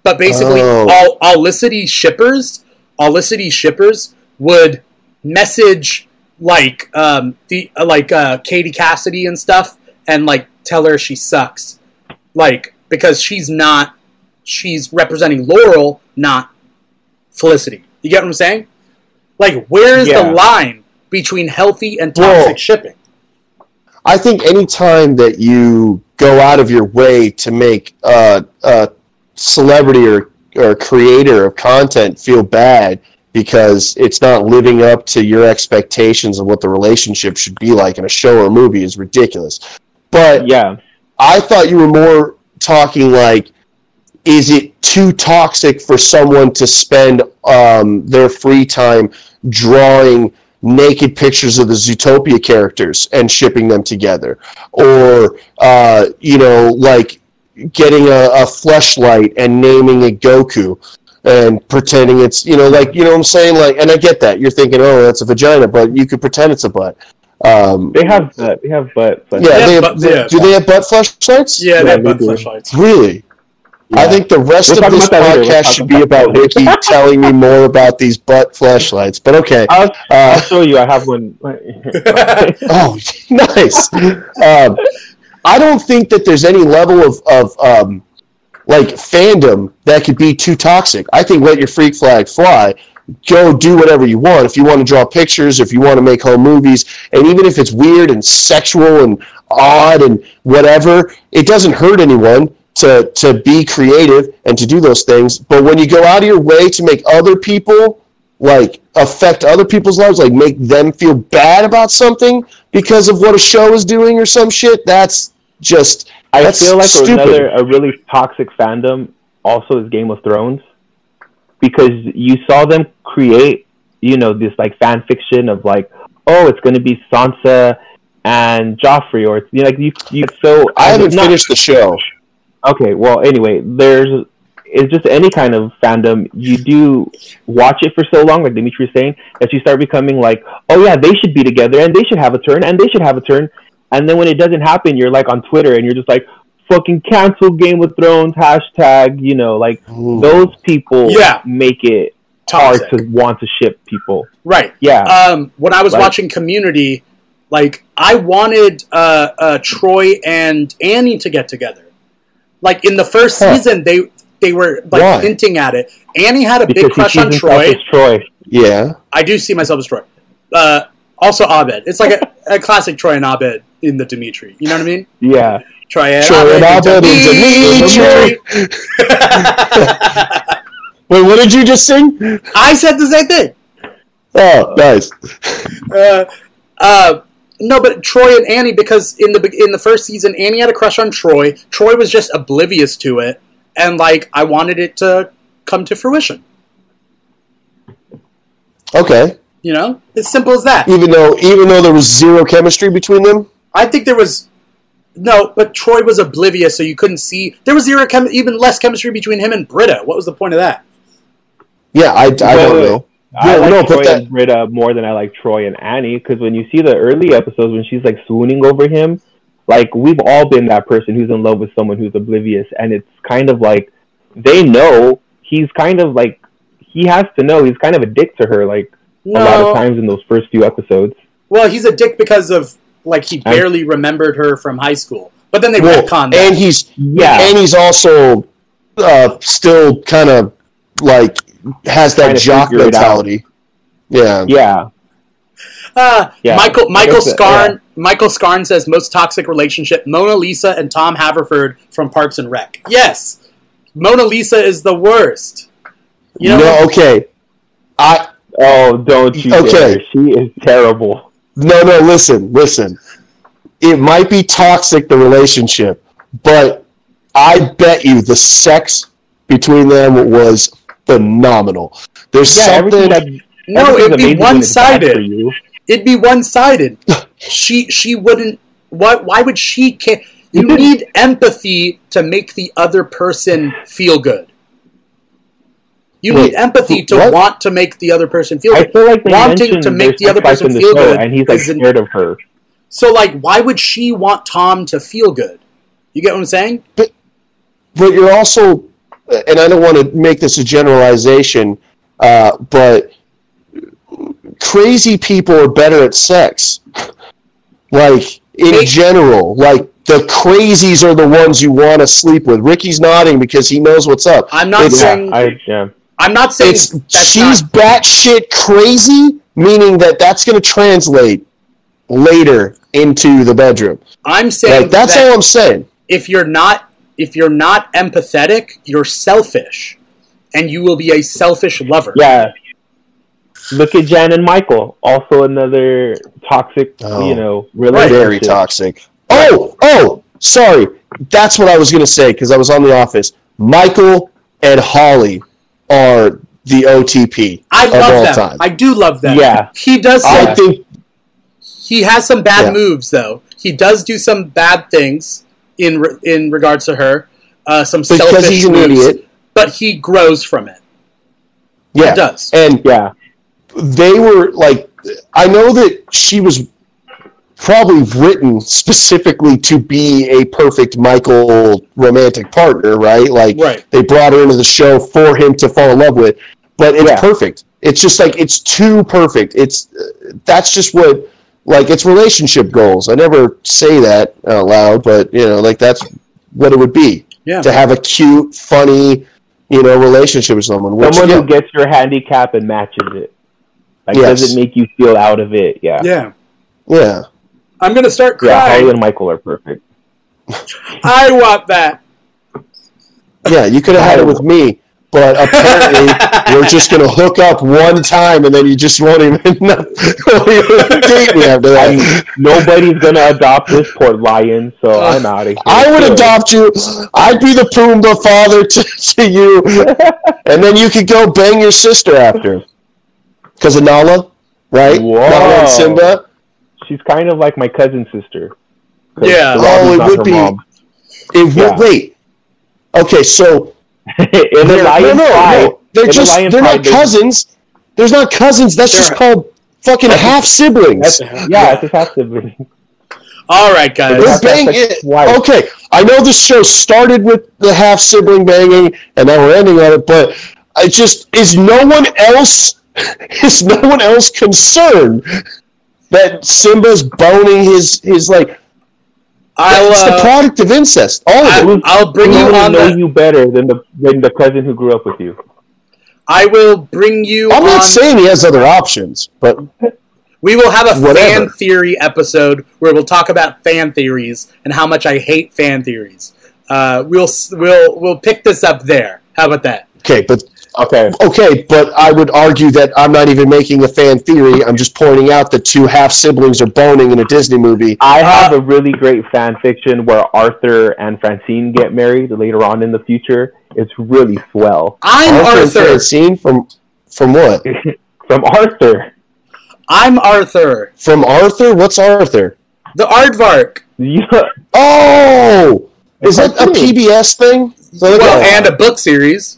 but basically, oh. all Olicity shippers, Olicity shippers would message like um, the uh, like uh, Katie Cassidy and stuff, and like tell her she sucks, like because she's not, she's representing Laurel, not Felicity. You get what I'm saying? Like, where is yeah. the line between healthy and toxic Whoa. shipping? I think any time that you go out of your way to make uh, a celebrity or, or creator of content feel bad because it's not living up to your expectations of what the relationship should be like in a show or movie is ridiculous. But yeah, I thought you were more talking like, is it too toxic for someone to spend um, their free time drawing naked pictures of the Zootopia characters and shipping them together, or uh, you know, like getting a, a fleshlight and naming it Goku and pretending it's, you know, like, you know what I'm saying, like, and I get that you're thinking, oh, that's a vagina, but you could pretend it's a butt. Um, they have butt. They have butt. Fleshlights. Yeah, they have, butt, they have, do they have butt fleshlights? Yeah, yeah, they have butt fleshlights. Really? Yeah. I think the rest we'll of this podcast should be about Ricky telling me more about these butt flashlights. But okay, I'll, uh, I'll show you. I have one. Oh, nice. Um, I don't think that there's any level of of um, like fandom that could be too toxic. I think let your freak flag fly. Go do whatever you want. If you want to draw pictures, if you want to make home movies, and even if it's weird and sexual and odd and whatever, it doesn't hurt anyone to to be creative and to do those things. But when you go out of your way to make other people, like, affect other people's lives, like make them feel bad about something because of what a show is doing or some shit, that's just I that's feel like stupid. Another a really toxic fandom also is Game of Thrones, because you saw them create, you know, this like fan fiction of like, oh, it's going to be Sansa and Joffrey, or it's, you know, like you you so I haven't not, finished the show. Okay, well, anyway, there's it's just any kind of fandom. You do watch it for so long, like Dimitri was saying, that you start becoming like, oh yeah, they should be together, and they should have a turn, and they should have a turn. And then when it doesn't happen, you're like on Twitter, and you're just like, fucking cancel Game of Thrones, hashtag, you know, like, Ooh. Those people yeah. make it Toxic. Hard to want to ship people. Right. Yeah. Um, when I was like, watching Community, like, I wanted uh, uh, Troy and Annie to get together. Like, in the first huh. season, they they were, like, Why? hinting at it. Annie had a because big crush on Troy. Troy. Yeah. I do see myself as Troy. Uh, also, Abed. It's like a, a classic Troy and Abed in the Dimitri. You know what I mean? Yeah. Troy and Troy Abed, and Abed Dimitri. Dimitri. Wait, what did you just sing? I said the same thing. Oh, nice. Uh, uh, No, but Troy and Annie, because in the in the first season, Annie had a crush on Troy. Troy was just oblivious to it, and like I wanted it to come to fruition. Okay. You know, it's simple as that. Even though, even though there was zero chemistry between them, I think there was no. But Troy was oblivious, so you couldn't see. There was zero, chem- even less chemistry between him and Britta. What was the point of that? Yeah, I, I don't know. I yeah, like no, Troy that... and Britta more than I like Troy and Annie, because when you see the early episodes when she's like swooning over him, like we've all been that person who's in love with someone who's oblivious, and it's kind of like they know he's kind of like he has to know he's kind of a dick to her, like no. a lot of times in those first few episodes. Well, he's a dick because of like he barely and... remembered her from high school, but then they well, retconned that. And he's yeah, and he's also uh, still kind of like. Has that jock mentality. Yeah. Yeah. Ah, yeah, Michael Michael Scarn it, yeah. Michael Scarn says most toxic relationship: Mona Lisa and Tom Haverford from Parks and Rec. Yes, Mona Lisa is the worst. You know? No, okay. I oh don't you okay. Dare. She is terrible. No, no. Listen, listen. It might be toxic, the relationship, but I bet you the sex between them was phenomenal. There's yeah, something that. No, it'd be one-sided. It'd be one-sided. She she wouldn't. What? Why would she? Can, you need empathy to make the other person feel good. You Wait, need empathy to what? want to make the other person feel good. I feel like wanting to make the other person feel good, and he's like scared of her. So, like, why would she want Tom to feel good? You get what I'm saying? But but you're also, and I don't want to make this a generalization, uh, but. Crazy people are better at sex, like, in hey. general. Like, the crazies are the ones you want to sleep with. Ricky's nodding because he knows what's up. I'm not it's, saying... Yeah, I, yeah. I'm not saying... She's not... batshit crazy, meaning that that's going to translate later into the bedroom. I'm saying... Like, that's that all I'm saying. If you're not, if you're not empathetic, you're selfish, and you will be a selfish lover. Yeah. Look at Jan and Michael, also another toxic, oh, you know, relationship. Very toxic. Oh, oh, sorry. That's what I was going to say because I was on The Office. Michael and Holly are the O T P I of love all them. time. I do love them. Yeah. He does some, I think he has some bad yeah. moves, though. He does do some bad things in re- in regards to her, uh, some because selfish he's an moves, idiot. But he grows from it. Yeah. He does. And, yeah. They were, like, I know that she was probably written specifically to be a perfect Michael romantic partner, right? Like, right. They brought her into the show for him to fall in love with, but it's yeah. perfect. It's just, like, it's too perfect. It's that's just what, like, it's relationship goals. I never say that out loud, but, you know, like, that's what it would be. Yeah. To have a cute, funny, you know, relationship with someone. Which, someone yeah. who gets your handicap and matches it. Like, yes. Does it make you feel out of it? Yeah. Yeah. Yeah. I'm going to start crying. Yeah, Holly and Michael are perfect. I want that. Yeah, you could have had it with me, but apparently we're just going to hook up one time and then you just won't even date me after that. I mean, nobody's going to adopt this poor lion, so uh, I'm out of here. I would so. adopt you. I'd be the Pumbaa father to, to you, and then you could go bang your sister after. Because of Nala, right? Whoa. Nala and Simba. She's kind of like my cousin's sister. Yeah. Oh, it would be. Mom. It yeah. would. Wait. Okay, so. in they're, no, no, no. They're in just. The they're not cousins. There's not cousins. That's they're, just called fucking half siblings. Yeah, yeah, it's just half siblings. All right, guys. They're banging. Okay, I know this show started with the half sibling banging, and now we're ending on it. But I just is no one else. Is no one else concerned that Simba's boning his, his like, I'll, it's uh, the product of incest. All of I, it. I'll bring you on know the, you better than the than the cousin who grew up with you. I will bring you I'm on, not saying he has other options, but we will have a whatever. fan theory episode where we'll talk about fan theories and how much I hate fan theories. Uh, we'll we'll we'll pick this up there. How about that? Okay, but Okay. Okay, but I would argue that I'm not even making a fan theory. I'm just pointing out that two half siblings are boning in a Disney movie. I have uh, a really great fan fiction where Arthur and Francine get married later on in the future. It's really swell. I'm Arthur. Arthur. Francine from from what? From Arthur. I'm Arthur. From Arthur? What's Arthur? The Aardvark. Yeah. Oh, is that a P B S thing? So well, and a book series.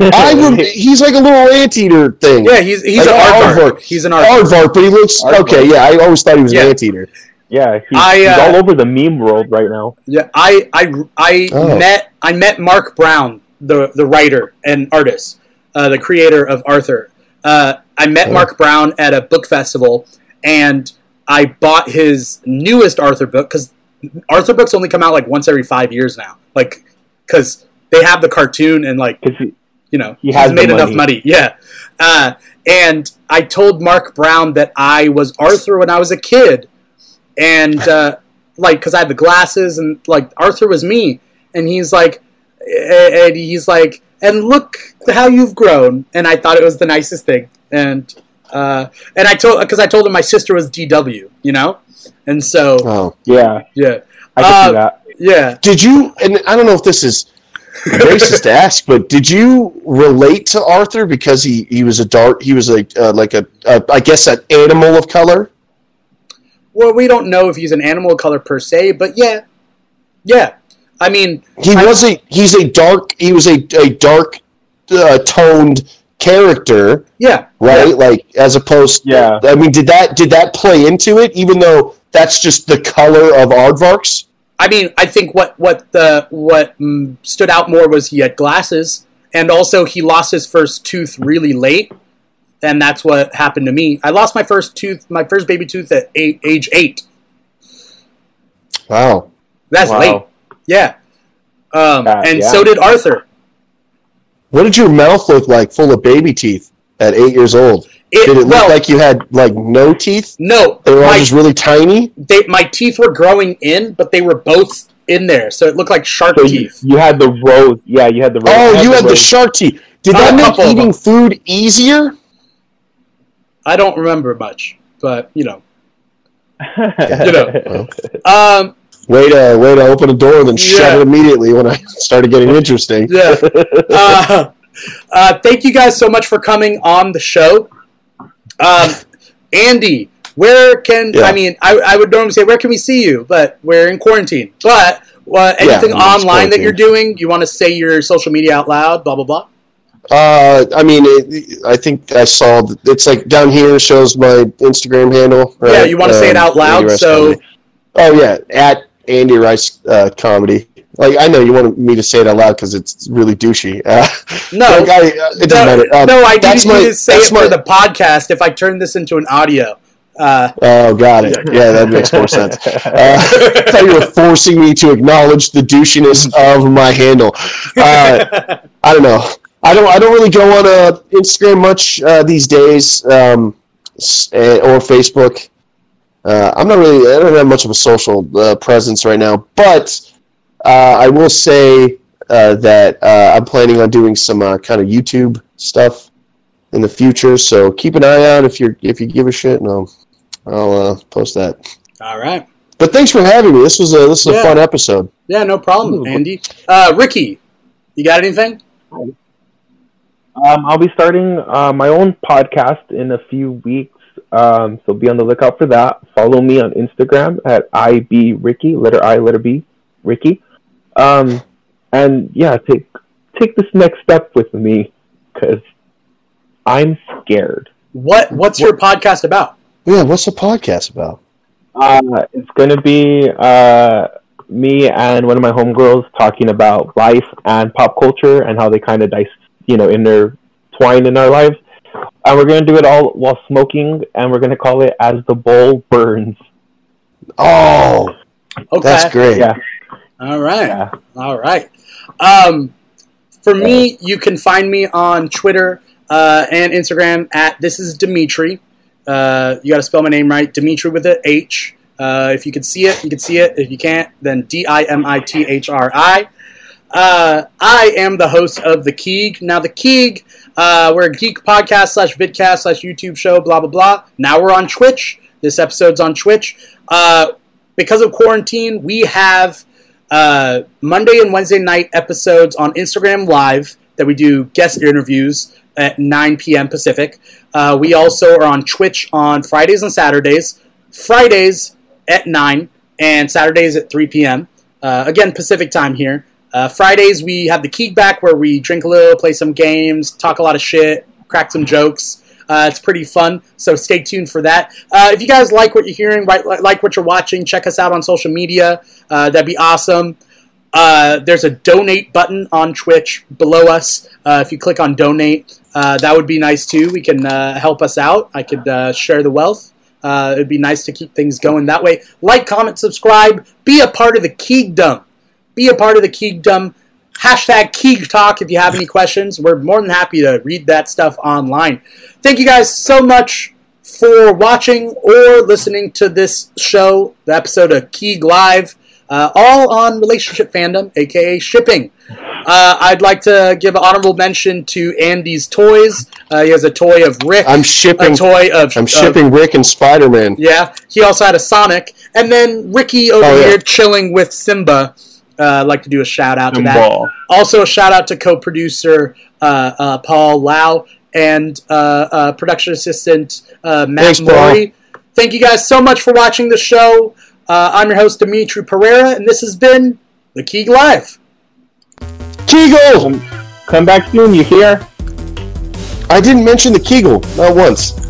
I would, he's like a little anteater thing. Yeah, he's he's like an aardvark. He's an aardvark. Aardvark, but he looks aardvark. Okay. Yeah, I always thought he was yeah. an anteater. Yeah, he's, I, uh, he's all over the meme world right now. Yeah, I I I oh. met I met Mark Brown, the the writer and artist, uh, the creator of Arthur. Uh, I met oh. Mark Brown at a book festival, and I bought his newest Arthur book because Arthur books only come out like once every five years now. Like, because they have the cartoon and like. You know, he has he's made money. enough money. Yeah, uh, And I told Mark Brown that I was Arthur when I was a kid. And, uh, like, because I had the glasses, and, like, Arthur was me. And he's like, and he's like, and look how you've grown. And I thought it was the nicest thing. And, uh, and I told, because I told him my sister was D W, you know? And so. Oh, yeah. Yeah. I can uh, see that. Yeah. Did you, and I don't know if this is racist to ask, but did you relate to Arthur because he, he was a dark, he was a, uh, like a, uh, I guess an animal of color? Well, we don't know if he's an animal of color per se, but yeah. Yeah. I mean. He I, was a, he's a dark, he was a, a dark uh, toned character. Yeah. Right? Yeah. Like, as opposed to, yeah. I mean, did that, did that play into it, even though that's just the color of aardvarks? I mean, I think what what the what stood out more was he had glasses, and also he lost his first tooth really late, and that's what happened to me. I lost my first tooth, my first baby tooth at eight, age eight. Wow, that's wow. late. Yeah, um, uh, and yeah. so did Arthur. What did your mouth look like, full of baby teeth, at eight years old? It, Did it look well, like you had, like, no teeth? No. They were my, all just really tiny? They, my teeth were growing in, but they were both in there, so it looked like shark so teeth. You, you had the rose. Yeah, you had the rose. Oh, you had, you the, had the shark teeth. Did uh, that make eating food easier? I don't remember much, but, you know. you know. Well, um, way, to, way to open a door and then yeah. shut it immediately when I started getting interesting. Yeah. Uh, uh, thank you guys so much for coming on the show. Um, Andy, where can yeah. I mean I I would normally say where can we see you, but we're in quarantine. But uh, anything yeah, online that you're doing, you want to say your social media out loud, blah blah blah. Uh, I mean, it, I think I saw the, it's like down here shows my Instagram handle. Right? Yeah, you want to um, say it out loud, so. Comedy. Oh yeah, at Andy Rice uh, comedy. Like, I know you want me to say it out loud because it's really douchey. Uh, no, like I, it doesn't no, matter. Um, no, I need you to say it for my, the podcast if I turn this into an audio. Uh, oh, got it. Yeah, that makes more sense. Uh, I thought you were forcing me to acknowledge the douchiness of my handle. Uh, I don't know. I don't I don't really go on uh, Instagram much uh, these days um, or Facebook. Uh, I'm not really, I don't have much of a social uh, presence right now, but... Uh, I will say uh, that uh, I'm planning on doing some uh, kind of YouTube stuff in the future, so keep an eye out if you if you give a shit, and I'll, I'll uh, post that. All right. But thanks for having me. This was a this was yeah. a fun episode. Yeah, no problem, Ooh. Andy. Uh, Ricky, you got anything? Um, I'll be starting uh, my own podcast in a few weeks, um, so be on the lookout for that. Follow me on Instagram at I B Ricky, letter I, letter B, Ricky. Um, and yeah, take, take this next step with me, cause I'm scared. What, what's what, your podcast about? Yeah. What's the podcast about? Uh, it's going to be, uh, me and one of my homegirls talking about life and pop culture and how they kind of dice, you know, intertwined in our lives. And we're going to do it all while smoking, and we're going to call it As the Bowl Burns. Oh, okay. That's great. Yeah. All right. Yeah. All right. Um, for yeah. me, you can find me on Twitter uh, and Instagram at This Is Dimitri. Uh, you got to spell my name right. Dimitri with an H. Uh, if you can see it, you can see it. If you can't, then D I M I T H R I. Uh, I am the host of The Keeg. Now, The Keeg, uh, we're a geek podcast slash vidcast slash YouTube show, blah, blah, blah. Now we're on Twitch. This episode's on Twitch. Uh, because of quarantine, we have... Uh, Monday and Wednesday night episodes on Instagram Live that we do guest interviews at nine p.m. Pacific. Uh, we also are on Twitch on Fridays and Saturdays. Fridays at nine and Saturdays at three p.m. Uh, again, Pacific time here. Uh, Fridays we have the Keeg back where we drink a little, play some games, talk a lot of shit, crack some jokes. Uh, it's pretty fun, so stay tuned for that. Uh, if you guys like what you're hearing, like, like what you're watching, check us out on social media. Uh, that'd be awesome. Uh, there's a donate button on Twitch below us. Uh, if you click on donate, uh, that would be nice too. We can uh, help us out. I could uh, share the wealth. Uh, it'd be nice to keep things going that way. Like, comment, subscribe. Be a part of the Keegdom. Be a part of the Keegdom. Hashtag Keeg Talk if you have any questions. We're more than happy to read that stuff online. Thank you guys so much for watching or listening to this show, the episode of Keeg Live, uh, all on relationship fandom, a k a shipping. Uh, I'd like to give an honorable mention to Andy's toys. Uh, he has a toy of Rick. I'm shipping a toy of. I'm shipping of, Rick and Spider-Man. Yeah, he also had a Sonic, and then Ricky over oh, yeah. here chilling with Simba. Uh, I'd like to do a shout out to Simba. that. Also, a shout out to co-producer uh, uh, Paul Lau and uh, uh, production assistant uh, Matt Thanks, Murray. Paul. Thank you guys so much for watching the show. Uh, I'm your host Dimitri Pereira, and this has been The Keeg Live. Keegle! Come back soon, you hear? I didn't mention the Keegle, not once.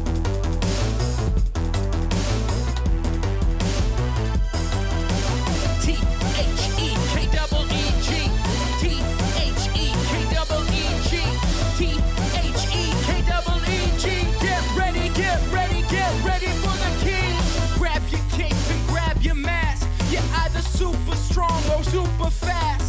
Super fast.